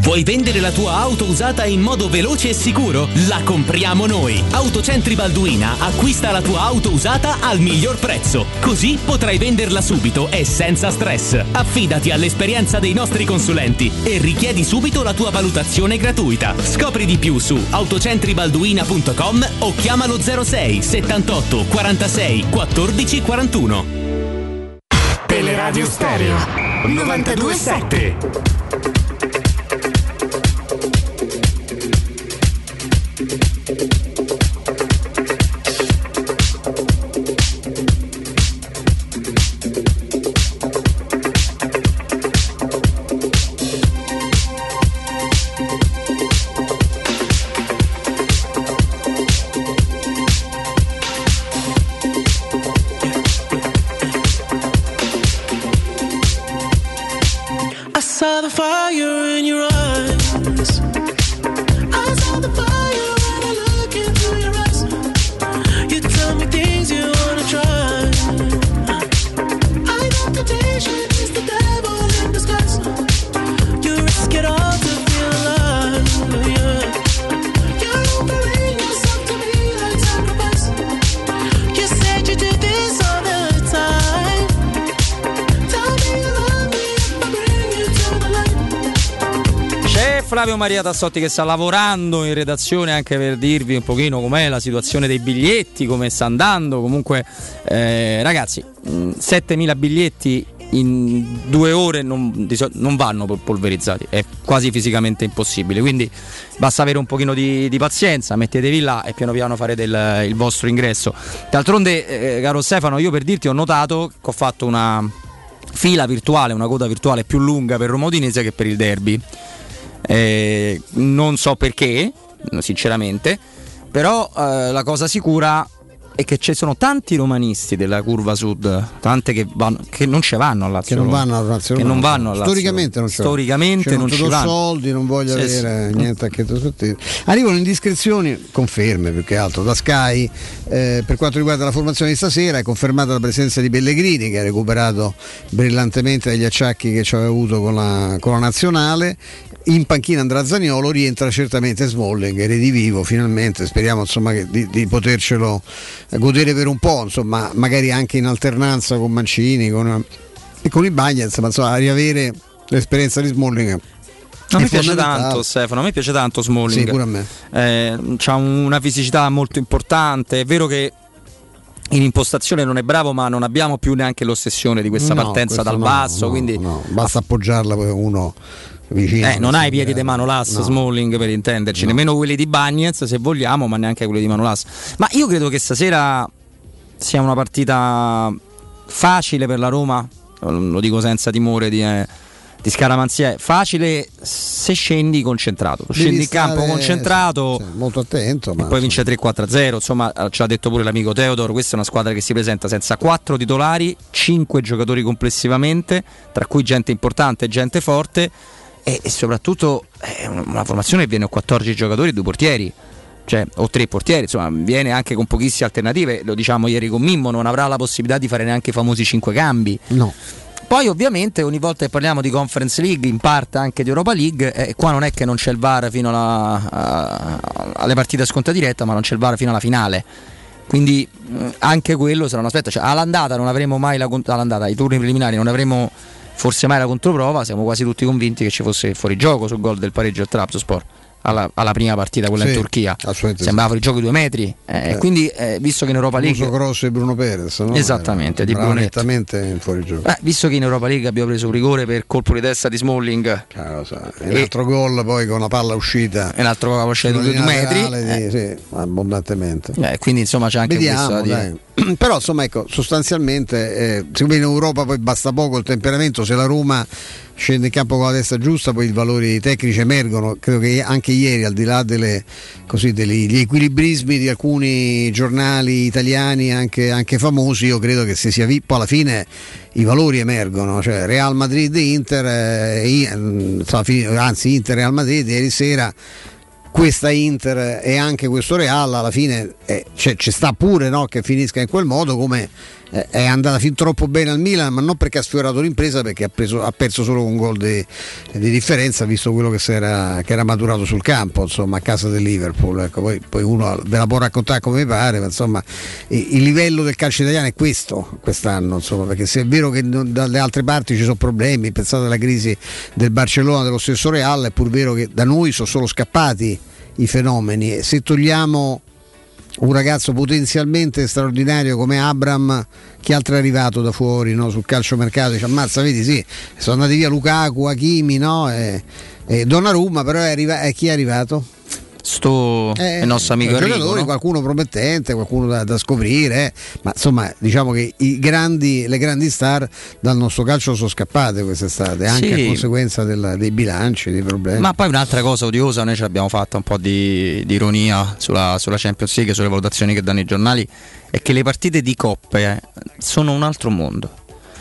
Vuoi vendere la tua auto usata in modo veloce e sicuro? La compriamo noi! Autocentri Balduina acquista la tua auto usata al miglior prezzo. Così potrai venderla subito e senza stress. Affidati all'esperienza dei nostri consulenti e richiedi subito la tua valutazione gratuita. Scopri di più su autocentribalduina punto com o chiamalo zero sei settantotto quarantasei quattordici quarantuno. Teleradio Stereo novantadue sette. Flavio Maria Tassotti, che sta lavorando in redazione anche per dirvi un pochino com'è la situazione dei biglietti, come sta andando. Comunque eh, ragazzi, settemila biglietti in due ore non, non vanno polverizzati, è quasi fisicamente impossibile, quindi basta avere un pochino di, di pazienza, mettetevi là e piano piano farete il, il vostro ingresso. D'altronde, eh, caro Stefano, io per dirti ho notato che ho fatto una fila virtuale, una coda virtuale più lunga per Roma Udinese che per il derby, eh, non so perché sinceramente, però eh, la cosa sicura è che ci sono tanti romanisti della curva sud, tante che, vanno, che non ci vanno a Lazio, che non vanno a Lazio, che non vanno a Lazio. Storicamente non ci vanno, storicamente cioè, non, non ci vanno, soldi, non voglio sì, avere sì. niente a che tutto. Arrivano indiscrezioni, conferme più che altro da Sky, eh, per quanto riguarda la formazione di stasera è confermata la presenza di Pellegrini, che ha recuperato brillantemente dagli acciacchi che ci aveva avuto con la, con la nazionale. In panchina andrà Zaniolo, rientra certamente Smalling, redivivo finalmente, speriamo insomma che di, di potercelo godere per un po', insomma, magari anche in alternanza con Mancini con, e con i Bagna, insomma, insomma, riavere l'esperienza di Smalling. A me piace tanto Stefano, a me piace tanto Smalling. Sì, pure a me. Eh, c'ha una fisicità molto importante, è vero che in impostazione non è bravo, ma non abbiamo più neanche l'ossessione di questa no, partenza dal no, basso, no, quindi no. Basta appoggiarla poi uno vicino, eh, non hai i piedi di Manolas, no. Smalling per intenderci, no. Nemmeno quelli di Bagnez se vogliamo, ma neanche quelli di Manolas. Ma io credo che stasera sia una partita facile per la Roma, lo dico senza timore di, eh, di scaramanzia, facile se scendi concentrato, devi scendi in campo concentrato, sì, sì, molto attento, e ma poi vince tre quattro zero, insomma ci ha detto pure l'amico Teodor, questa è una squadra che si presenta senza quattro titolari, cinque giocatori complessivamente, tra cui gente importante e gente forte. E soprattutto è una formazione che viene con quattordici giocatori e due portieri, cioè, o tre portieri, insomma, viene anche con pochissime alternative. Lo diciamo ieri con Mimmo, non avrà la possibilità di fare neanche i famosi cinque cambi. No. Poi ovviamente ogni volta che parliamo di Conference League, in parte anche di Europa League, eh, qua non è che non c'è il V A R fino alla, a, alle partite a sconta diretta, ma non c'è il V A R fino alla finale. Quindi eh, anche quello sarà un aspetto, cioè, all'andata non avremo mai la all'andata, i turni preliminari non avremo forse mai la controprova, siamo quasi tutti convinti che ci fosse fuorigioco sul gol del pareggio al Trabzonspor alla, alla prima partita, quella sì, in Turchia sembrava fuorigioco di due metri, eh, eh. quindi eh, visto che in Europa League Grosso e Bruno Perez, no? Esattamente, di Bruno nettamente fuorigioco, eh, visto che in Europa League abbiamo preso un rigore per colpo di testa di Smalling, Carosa. E un altro gol poi con una palla uscita, e un altro gol uscita di due metri di, eh. sì, abbondantemente, eh, quindi insomma c'è anche questo di... Però insomma ecco, sostanzialmente eh, siccome in Europa poi basta poco il temperamento, se la Roma scende in campo con la testa giusta poi i valori tecnici emergono. Credo che anche ieri, al di là delle, così, degli equilibrismi di alcuni giornali italiani anche, anche famosi, io credo che se si avvii poi alla fine i valori emergono, cioè Real Madrid e Inter, eh, anzi Inter Real Madrid ieri sera, questa Inter e anche questo Real alla fine eh, ci sta pure, no, che finisca in quel modo, come eh, è andata fin troppo bene al Milan, ma non perché ha sfiorato l'impresa, perché ha, preso, ha perso solo un gol di, di differenza, visto quello che, s'era, che era maturato sul campo, insomma, a casa del Liverpool. Ecco, poi, poi uno ve la può raccontare come pare, ma insomma il livello del calcio italiano è questo quest'anno, insomma, perché se è vero che non, dalle altre parti ci sono problemi, pensate alla crisi del Barcellona, dello stesso Real, è pur vero che da noi sono solo scappati i fenomeni. Se togliamo un ragazzo potenzialmente straordinario come Abram, chi altro è arrivato da fuori, no? Sul calciomercato ci ammazza, vedi, sì, sono andati via Lukaku, Hakimi, no? e, e Donnarumma, però è, arriva- è chi è arrivato? Sto eh, il nostro amico Enrico, no? Qualcuno promettente, qualcuno da, da scoprire, eh. Ma insomma diciamo che i grandi, le grandi star dal nostro calcio sono scappate quest'estate, anche sì, a conseguenza del, dei bilanci, dei problemi. Ma poi un'altra cosa odiosa, noi ci abbiamo fatto un po' di, di ironia sulla, sulla Champions League, sulle valutazioni che danno i giornali, è che le partite di coppe eh, sono un altro mondo.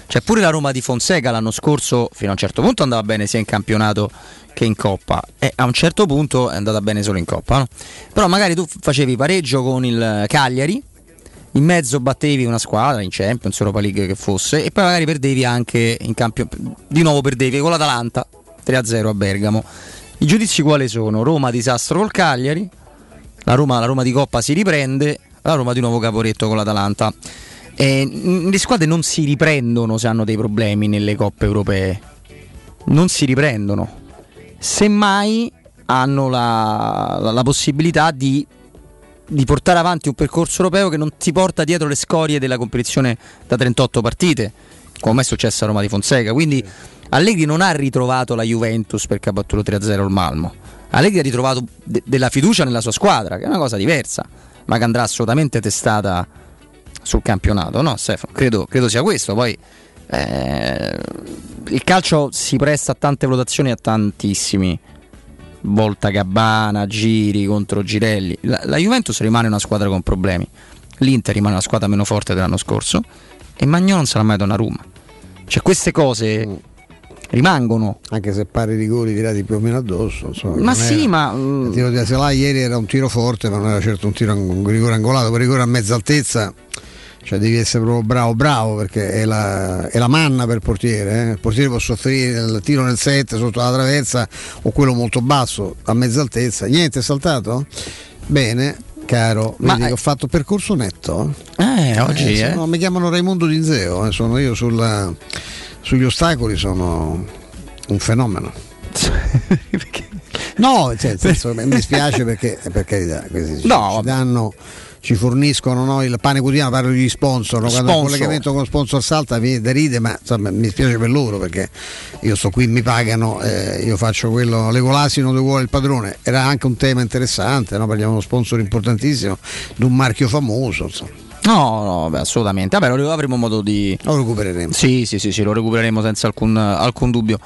Cioè pure la Roma di Fonseca l'anno scorso fino a un certo punto andava bene sia in campionato che in Coppa, e a un certo punto è andata bene solo in Coppa, no? Però magari tu facevi pareggio con il Cagliari, in mezzo battevi una squadra in Champions, Europa League che fosse, e poi magari perdevi anche in campion... di nuovo perdevi con l'Atalanta tre a zero a Bergamo. I giudizi quali sono? Roma disastro col Cagliari, la Roma, la Roma di Coppa si riprende, la Roma di nuovo caporetto con l'Atalanta. E le squadre non si riprendono se hanno dei problemi nelle coppe europee, non si riprendono, semmai hanno la, la, la possibilità di, di portare avanti un percorso europeo che non ti porta dietro le scorie della competizione da trentotto partite. come è successo a Roma di Fonseca. Quindi Allegri non ha ritrovato la Juventus perché ha battuto tre a zero il Malmo. Allegri ha ritrovato de- della fiducia nella sua squadra, che è una cosa diversa, ma che andrà assolutamente testata sul campionato, no Stefano? Credo, credo sia questo. Poi eh, il calcio si presta a tante valutazioni, a tantissimi volta gabbana, giri, contro girelli. La, la Juventus rimane una squadra con problemi, l'Inter rimane la squadra meno forte dell'anno scorso e Magnò non sarà mai Donnarumma. Cioè queste cose mm. rimangono, anche se pari rigori tirati più o meno addosso, insomma, ma sì era, ma il tiro di Aselà ieri era un tiro forte, ma non era certo un tiro, un rigore angolato, un rigore a mezza altezza, cioè devi essere proprio bravo bravo perché è la, è la manna per il portiere, eh? Il portiere può soffrire il tiro nel set sotto la traversa o quello molto basso a mezza altezza. Niente, è saltato? Bene caro, ma vedi, è... ho fatto percorso netto eh, oggi eh, eh. Sono, mi chiamano Raimondo Dinzeo, eh, sono io sulla, sugli ostacoli sono un fenomeno. No, cioè, nel senso, mi spiace perché per carità questi no, ci danno, ci forniscono, no, il pane quotidiano, parlo di sponsor, no? Quando sponsor. Il collegamento con sponsor salta mi deride, ma insomma, mi spiace per loro perché io sto qui, mi pagano, eh, io faccio quello, lego l'asino dove vuole il padrone. Era anche un tema interessante, no? Parliamo di uno sponsor importantissimo, di un marchio famoso, insomma. No, no, beh, assolutamente. Vabbè, lo avremo modo di... Lo recupereremo. Sì, sì, sì, sì, lo recupereremo senza alcun, alcun dubbio.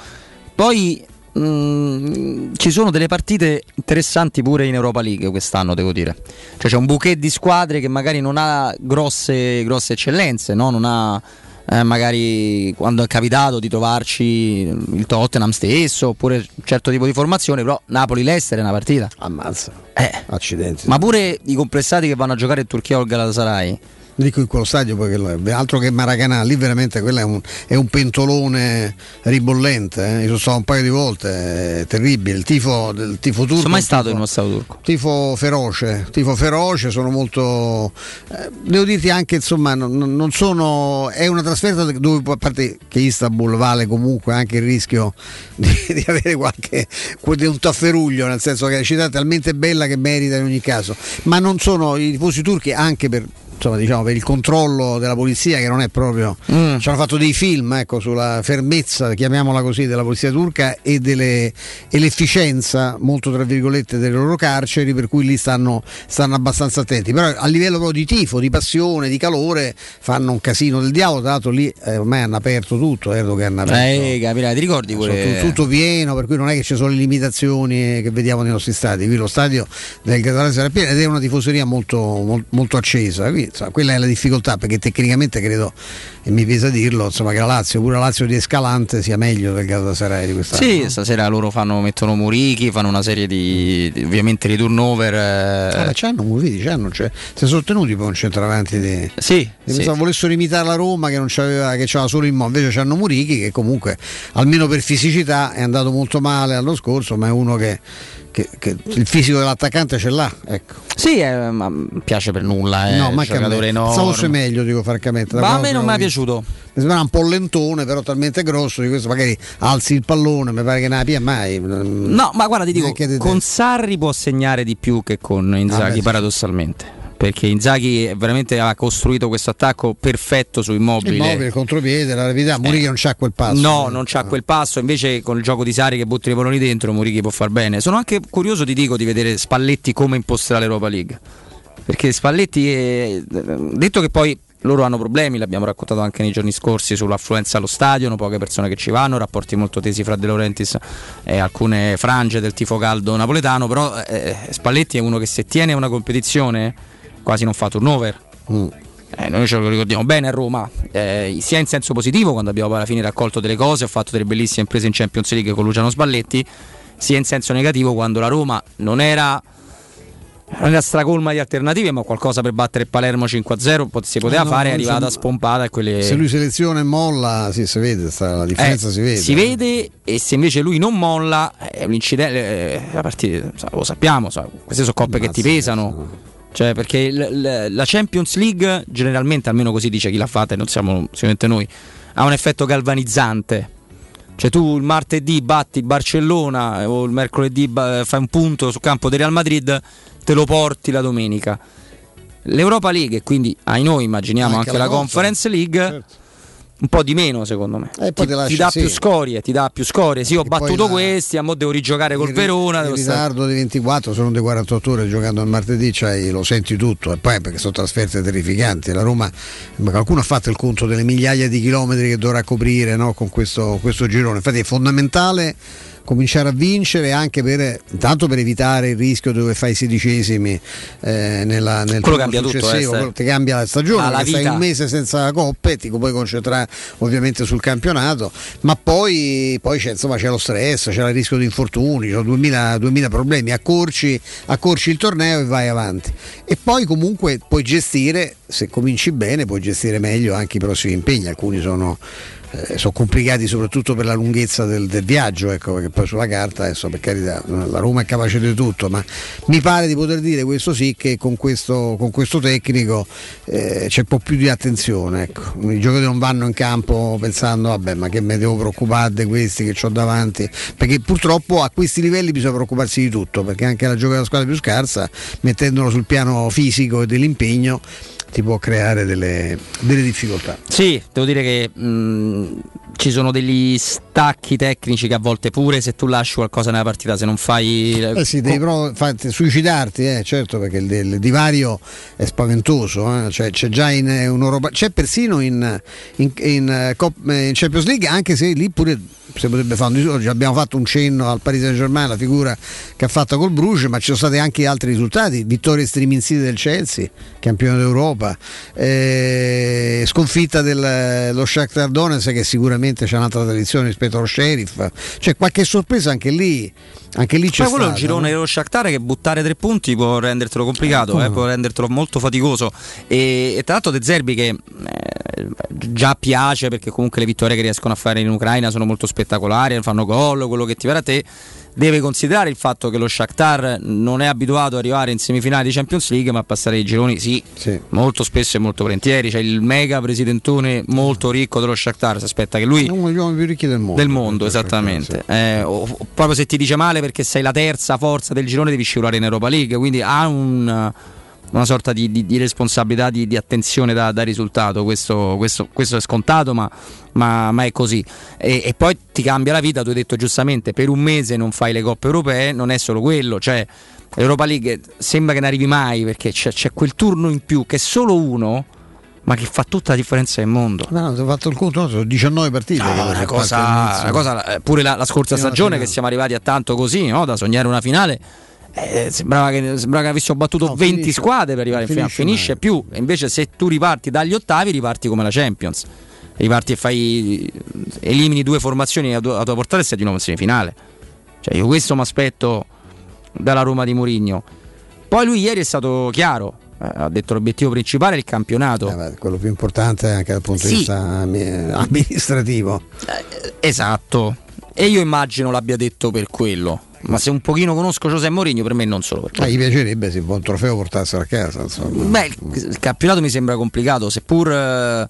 Poi mh, ci sono delle partite interessanti pure in Europa League quest'anno, devo dire. Cioè c'è un bouquet di squadre che magari non ha grosse, grosse eccellenze, no? Non ha eh, magari, quando è capitato di trovarci il Tottenham stesso, oppure un certo tipo di formazione, però Napoli-Leicester è una partita. Ammazza. Eh, accidenti. Ma pure i complessati che vanno a giocare in Turchia o il Galatasaray. Dico in quello stadio poi che altro che Maracanà, lì veramente quello è un, è un pentolone ribollente, eh. Io sono stato un paio di volte, è terribile, il tifo, il tifo turco. Sono mai stato in uno stadio turco. Tifo feroce, tifo feroce, sono molto eh, devo dirti anche insomma non, non sono, è una trasferta dove a parte che Istanbul vale comunque anche il rischio di, di avere qualche un tafferuglio, nel senso che è una città talmente bella che merita in ogni caso, ma non sono i tifosi turchi anche per insomma diciamo per il controllo della polizia che non è proprio mm. ci hanno fatto dei film ecco sulla fermezza, chiamiamola così, della polizia turca e, delle, e l'efficienza molto tra virgolette delle loro carceri, per cui lì stanno, stanno abbastanza attenti, però a livello proprio di tifo, di passione, di calore fanno un casino del diavolo. Tra l'altro lì eh, ormai hanno aperto tutto, Erdogan ha aperto, eh, capirà, ti ricordi quelle... tutto, tutto pieno, per cui non è che ci sono le limitazioni che vediamo nei nostri stadi. Qui lo stadio del Galatasaray era pieno ed è una tifoseria molto, molto, molto accesa. Quindi quella è la difficoltà, perché tecnicamente credo, e mi pesa dirlo, insomma, che la Lazio, pure la Lazio di Escalante, sia meglio del Galatasaray di quest'anno. Sì, stasera loro fanno, mettono Murichi, fanno una serie di, di ovviamente di turnover. Eh. Ah, c'hanno Murichi, c'hanno, cioè, si sono tenuti poi un centravanti di... Sì, sì. Volessero imitare la Roma che non c'aveva, che c'aveva solo Immobile, in invece c'hanno Murichi che comunque, almeno per fisicità, è andato molto male l'anno scorso, ma è uno che... Che, che il fisico dell'attaccante ce l'ha, ecco. Sì, eh, ma piace per nulla, eh. No, ma giocatore enorme. Stavo se meglio, dico francamente. Ma a me non mi è piaciuto. Mi sembra un po' lentone, però talmente grosso di questo magari alzi il pallone, mi pare che non la pia mai. No, ma guarda, ti dico, con Sarri può segnare di più che con Inzaghi, ah, beh, paradossalmente. Sì. Perché Inzaghi veramente ha costruito questo attacco perfetto su Immobile. Immobile, contropiede, la rapidità. Murichi eh. non c'ha quel passo. No, non c'ha no. quel passo. Invece con il gioco di Sarri che butti i palloni dentro, Murichi può far bene. Sono anche curioso, ti dico, di vedere Spalletti come imposterà l'Europa League. Perché Spalletti è... detto che poi loro hanno problemi, l'abbiamo raccontato anche nei giorni scorsi, sull'affluenza allo stadio, non poche persone che ci vanno, rapporti molto tesi fra De Laurentiis e alcune frange del tifo caldo napoletano. Però eh, Spalletti è uno che se tiene una competizione quasi non fa turnover. Mm. Eh, noi ce lo ricordiamo bene a Roma, eh, sia in senso positivo, quando abbiamo alla fine raccolto delle cose, ho fatto delle bellissime imprese in Champions League con Luciano Spalletti, sia in senso negativo quando la Roma non era non era stracolma di alternative, ma qualcosa per battere Palermo cinque a zero si poteva eh no, fare, è arrivata spompata e quelle... Se lui seleziona e molla, sì, si vede, sta, la differenza eh, si vede. Si vede, e se invece lui non molla è un incidente, eh, la partita, lo sappiamo, queste sono coppe Mazzia, che ti pesano. No. Cioè, perché l- l- la Champions League generalmente, almeno così dice chi l'ha fatta e non siamo sicuramente noi, ha un effetto galvanizzante. Cioè tu il martedì batti il Barcellona o il mercoledì ba- fai un punto sul campo del Real Madrid, te lo porti la domenica. L'Europa League, e quindi ai noi immaginiamo anche, anche la, la Conference League, certo. un po' di meno, secondo me. Eh, ti, lasci, ti dà sì. più scorie, ti dà più scorie. Sì, ho e battuto la, questi, a mo' devo rigiocare col il, Verona. Il ritardo stare. di ventiquattro, sono di quarantotto ore, giocando il martedì, cioè, lo senti tutto. E poi perché sono trasferte terrificanti. La Roma, ma qualcuno ha fatto il conto delle migliaia di chilometri che dovrà coprire, no, con questo, questo girone. Infatti è fondamentale cominciare a vincere, anche per, intanto per evitare il rischio dove fai i sedicesimi eh, nella, nel turno successivo, tutto, eh, ti cambia la stagione, la stai un mese senza coppe, ti puoi concentrare ovviamente sul campionato, ma poi, poi c'è, insomma, c'è lo stress, c'è il rischio di infortuni, c'è duemila problemi, accorci, accorci il torneo e vai avanti. E poi comunque puoi gestire, se cominci bene, puoi gestire meglio anche i prossimi impegni, alcuni sono... Eh, sono complicati soprattutto per la lunghezza del, del viaggio, ecco, perché poi sulla carta, adesso, per carità, la Roma è capace di tutto, ma mi pare di poter dire, questo sì, che con questo, con questo tecnico eh, c'è un po' più di attenzione, ecco. I giocatori non vanno in campo pensando vabbè, ma che me devo preoccupare di questi che ho davanti, perché purtroppo a questi livelli bisogna preoccuparsi di tutto, perché anche la gioca della squadra più scarsa, mettendolo sul piano fisico e dell'impegno, ti può creare delle, delle difficoltà. Sì, devo dire che mh, ci sono degli stacchi tecnici che a volte pure se tu lasci qualcosa nella partita, se non fai eh sì, devi però fatti, suicidarti, eh, certo, perché il, il divario è spaventoso, eh, cioè, c'è già in un'Europa, c'è persino in, in, in, in Champions League, anche se lì pure si potrebbe fare un, abbiamo fatto un cenno al Paris Saint-Germain, la figura che ha fatto col Bruges, ma ci sono stati anche altri risultati, vittorie striminzite del Chelsea, campione d'Europa, Eh, sconfitta dello Shakhtar Donetsk, che sicuramente c'è un'altra tradizione rispetto allo Sheriff, c'è qualche sorpresa anche lì, anche lì c'è. Ma quello è un girone dello Shakhtar che buttare tre punti può rendertelo complicato, eh, eh, può rendertelo molto faticoso, e, e tra l'altro De Zerbi, che eh, già piace, perché comunque le vittorie che riescono a fare in Ucraina sono molto spettacolari, fanno gol, quello che ti verrà a te, deve considerare il fatto che lo Shakhtar non è abituato ad arrivare in semifinale di Champions League, ma a passare i gironi sì, sì, molto spesso e molto volentieri. C'è il mega presidentone molto ricco dello Shakhtar, si aspetta che lui, uno degli uomini più ricchi del mondo, del mondo esattamente, eh, o, o, proprio se ti dice male perché sei la terza forza del girone devi scivolare in Europa League, quindi ha un, una sorta di, di, di responsabilità, di, di attenzione da, da risultato, questo, questo, questo è scontato, ma Ma, ma è così, e, e poi ti cambia la vita. Tu hai detto giustamente, per un mese non fai le coppe europee, non è solo quello, cioè l'Europa League sembra che non arrivi mai, perché c'è, c'è quel turno in più che è solo uno, ma che fa tutta la differenza del mondo. No, ti ho fatto il conto, no, sono diciannove partite, no, una, cosa, una cosa, pure la, la scorsa sì, stagione che siamo arrivati a tanto così, no, da sognare una finale. Eh, sembrava che, sembrava che avessero battuto no, venti finisce, squadre per arrivare in finale, finisce mai. più e invece se tu riparti dagli ottavi, riparti come la Champions, riparti e fai, elimini due formazioni a tua, a tua portata e sei di nuovo in semifinale. Cioè, io questo mi aspetto dalla Roma di Mourinho. Poi lui ieri è stato chiaro, ha detto l'obiettivo principale è il campionato, eh beh, quello più importante anche dal punto sì. di vista amministrativo, eh, esatto, e io immagino l'abbia detto per quello. Ma se un pochino conosco José Mourinho, per me non solo perché. Ma gli piacerebbe se un trofeo portassero a casa, insomma. Beh, il campionato mi sembra complicato, seppur eh,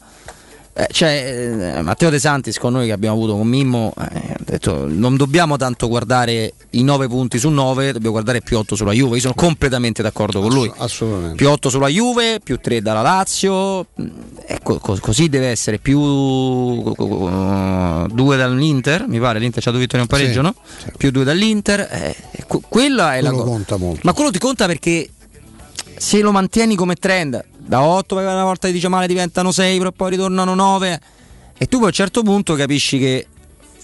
Cioè, eh, Matteo De Santis con noi, che abbiamo avuto con Mimmo, eh, ha detto non dobbiamo tanto guardare i nove punti su nove, dobbiamo guardare più otto sulla Juve. Io sono completamente d'accordo con lui, assolutamente. Più otto sulla Juve, più tre dalla Lazio, ecco, co- così deve essere, più uh, due dall'Inter, mi pare l'Inter c'ha due vittorie e un pareggio, sì, no? Sì. Più due dall'Inter, eh, qu- quella è quello la cosa. Conta molto. Ma quello ti conta, perché se lo mantieni come trend da otto, perché una volta dice male diventano sei, però poi ritornano nove, e tu poi a un certo punto capisci che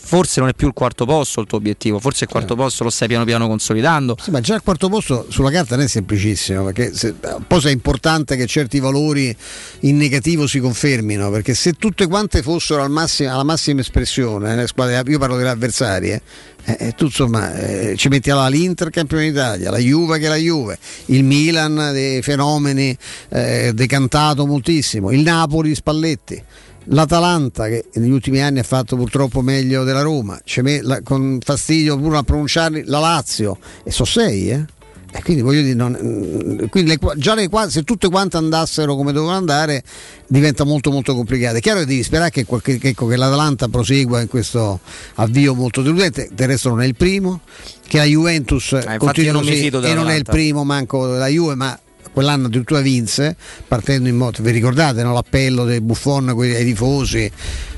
forse non è più il quarto posto il tuo obiettivo, forse il quarto posto lo stai piano piano consolidando. Sì, ma già il quarto posto sulla carta non è semplicissimo, perché se, poi è importante che certi valori in negativo si confermino, perché se tutte quante fossero al massimo, alla massima espressione, le squadre, io parlo delle avversarie, Eh, tu insomma eh, ci metti alla l'Inter campione d'Italia, la Juve che è la Juve, il Milan dei fenomeni, eh, decantato moltissimo, il Napoli Spalletti, l'Atalanta che negli ultimi anni ha fatto purtroppo meglio della Roma, me, la, con fastidio pure a pronunciarli, la Lazio, e so sei eh E quindi voglio dire, non, quindi le, già le, se tutte quante andassero come dovevano andare, diventa molto molto complicato. È chiaro che devi sperare che, qualche, che, ecco, che l'Atalanta prosegua in questo avvio molto deludente, del resto non è il primo, che la Juventus ah, continua non così, e non è il primo manco la Juve, ma quell'anno addirittura vinse partendo in moto, vi ricordate, no? L'appello del Buffon ai tifosi,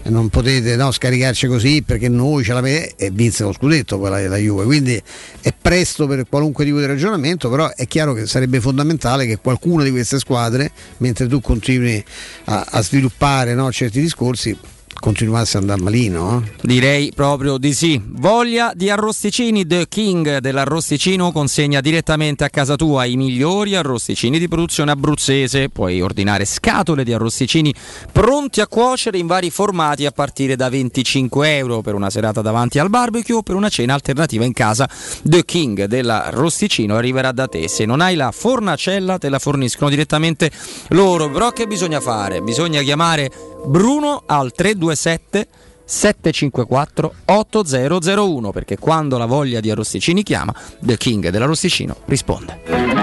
non potete, no, scaricarci così perché noi ce la ve-, e vinse lo scudetto poi la, la Juve. Quindi è presto per qualunque tipo di ragionamento, però è chiaro che sarebbe fondamentale che qualcuna di queste squadre, mentre tu continui a, a sviluppare, no, certi discorsi, continuasse ad andare malino, eh? Direi proprio di sì. Voglia di arrosticini, The King dell'arrosticino consegna direttamente a casa tua i migliori arrosticini di produzione abruzzese. Puoi ordinare scatole di arrosticini pronti a cuocere in vari formati a partire da venticinque euro per una serata davanti al barbecue o per una cena alternativa in casa. The King dell'arrosticino arriverà da te. Se non hai la fornacella te la forniscono direttamente loro. Però che bisogna fare? Bisogna chiamare Bruno al tre due sette sette cinque quattro otto zero zero uno, perché quando la voglia di arrosticini chiama, The King dell'arrosticino risponde.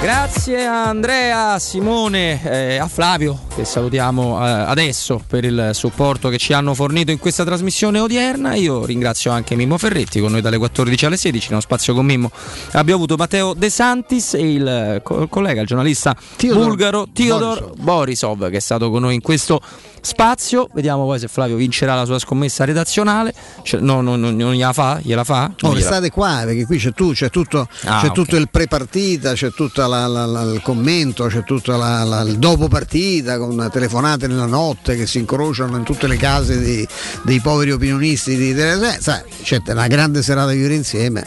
Grazie a Andrea, a Simone, eh, a Flavio, che salutiamo eh, adesso, per il supporto che ci hanno fornito in questa trasmissione odierna. Io ringrazio anche Mimmo Ferretti, con noi dalle quattordici alle sedici, nello spazio con Mimmo abbiamo avuto Matteo De Santis e il co- collega, il giornalista Teodor, bulgaro Teodor Borisov. Borisov, che è stato con noi in questo spazio. Vediamo poi se Flavio vincerà la sua scommessa redazionale, cioè, no, no, no, non gliela fa? Gliela fa? No, restate gliela... qua, perché qui c'è tu, c'è tutto, ah, c'è okay. tutto il pre-partita, c'è tutta La, la, la, il commento, c'è tutta la, la, il dopo partita con telefonate nella notte che si incrociano in tutte le case di, dei poveri opinionisti di Telese. Sai, c'è una grande serata di vivere insieme,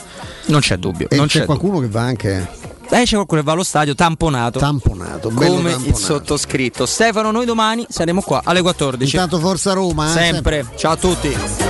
non c'è dubbio, e non c'è, c'è qualcuno dubbio. Che va anche Eh, c'è qualcuno che va allo stadio tamponato, tamponato bello come tamponato. Il sottoscritto. Stefano, noi domani saremo qua alle quattordici. Intanto forza Roma, eh? sempre. sempre ciao a tutti.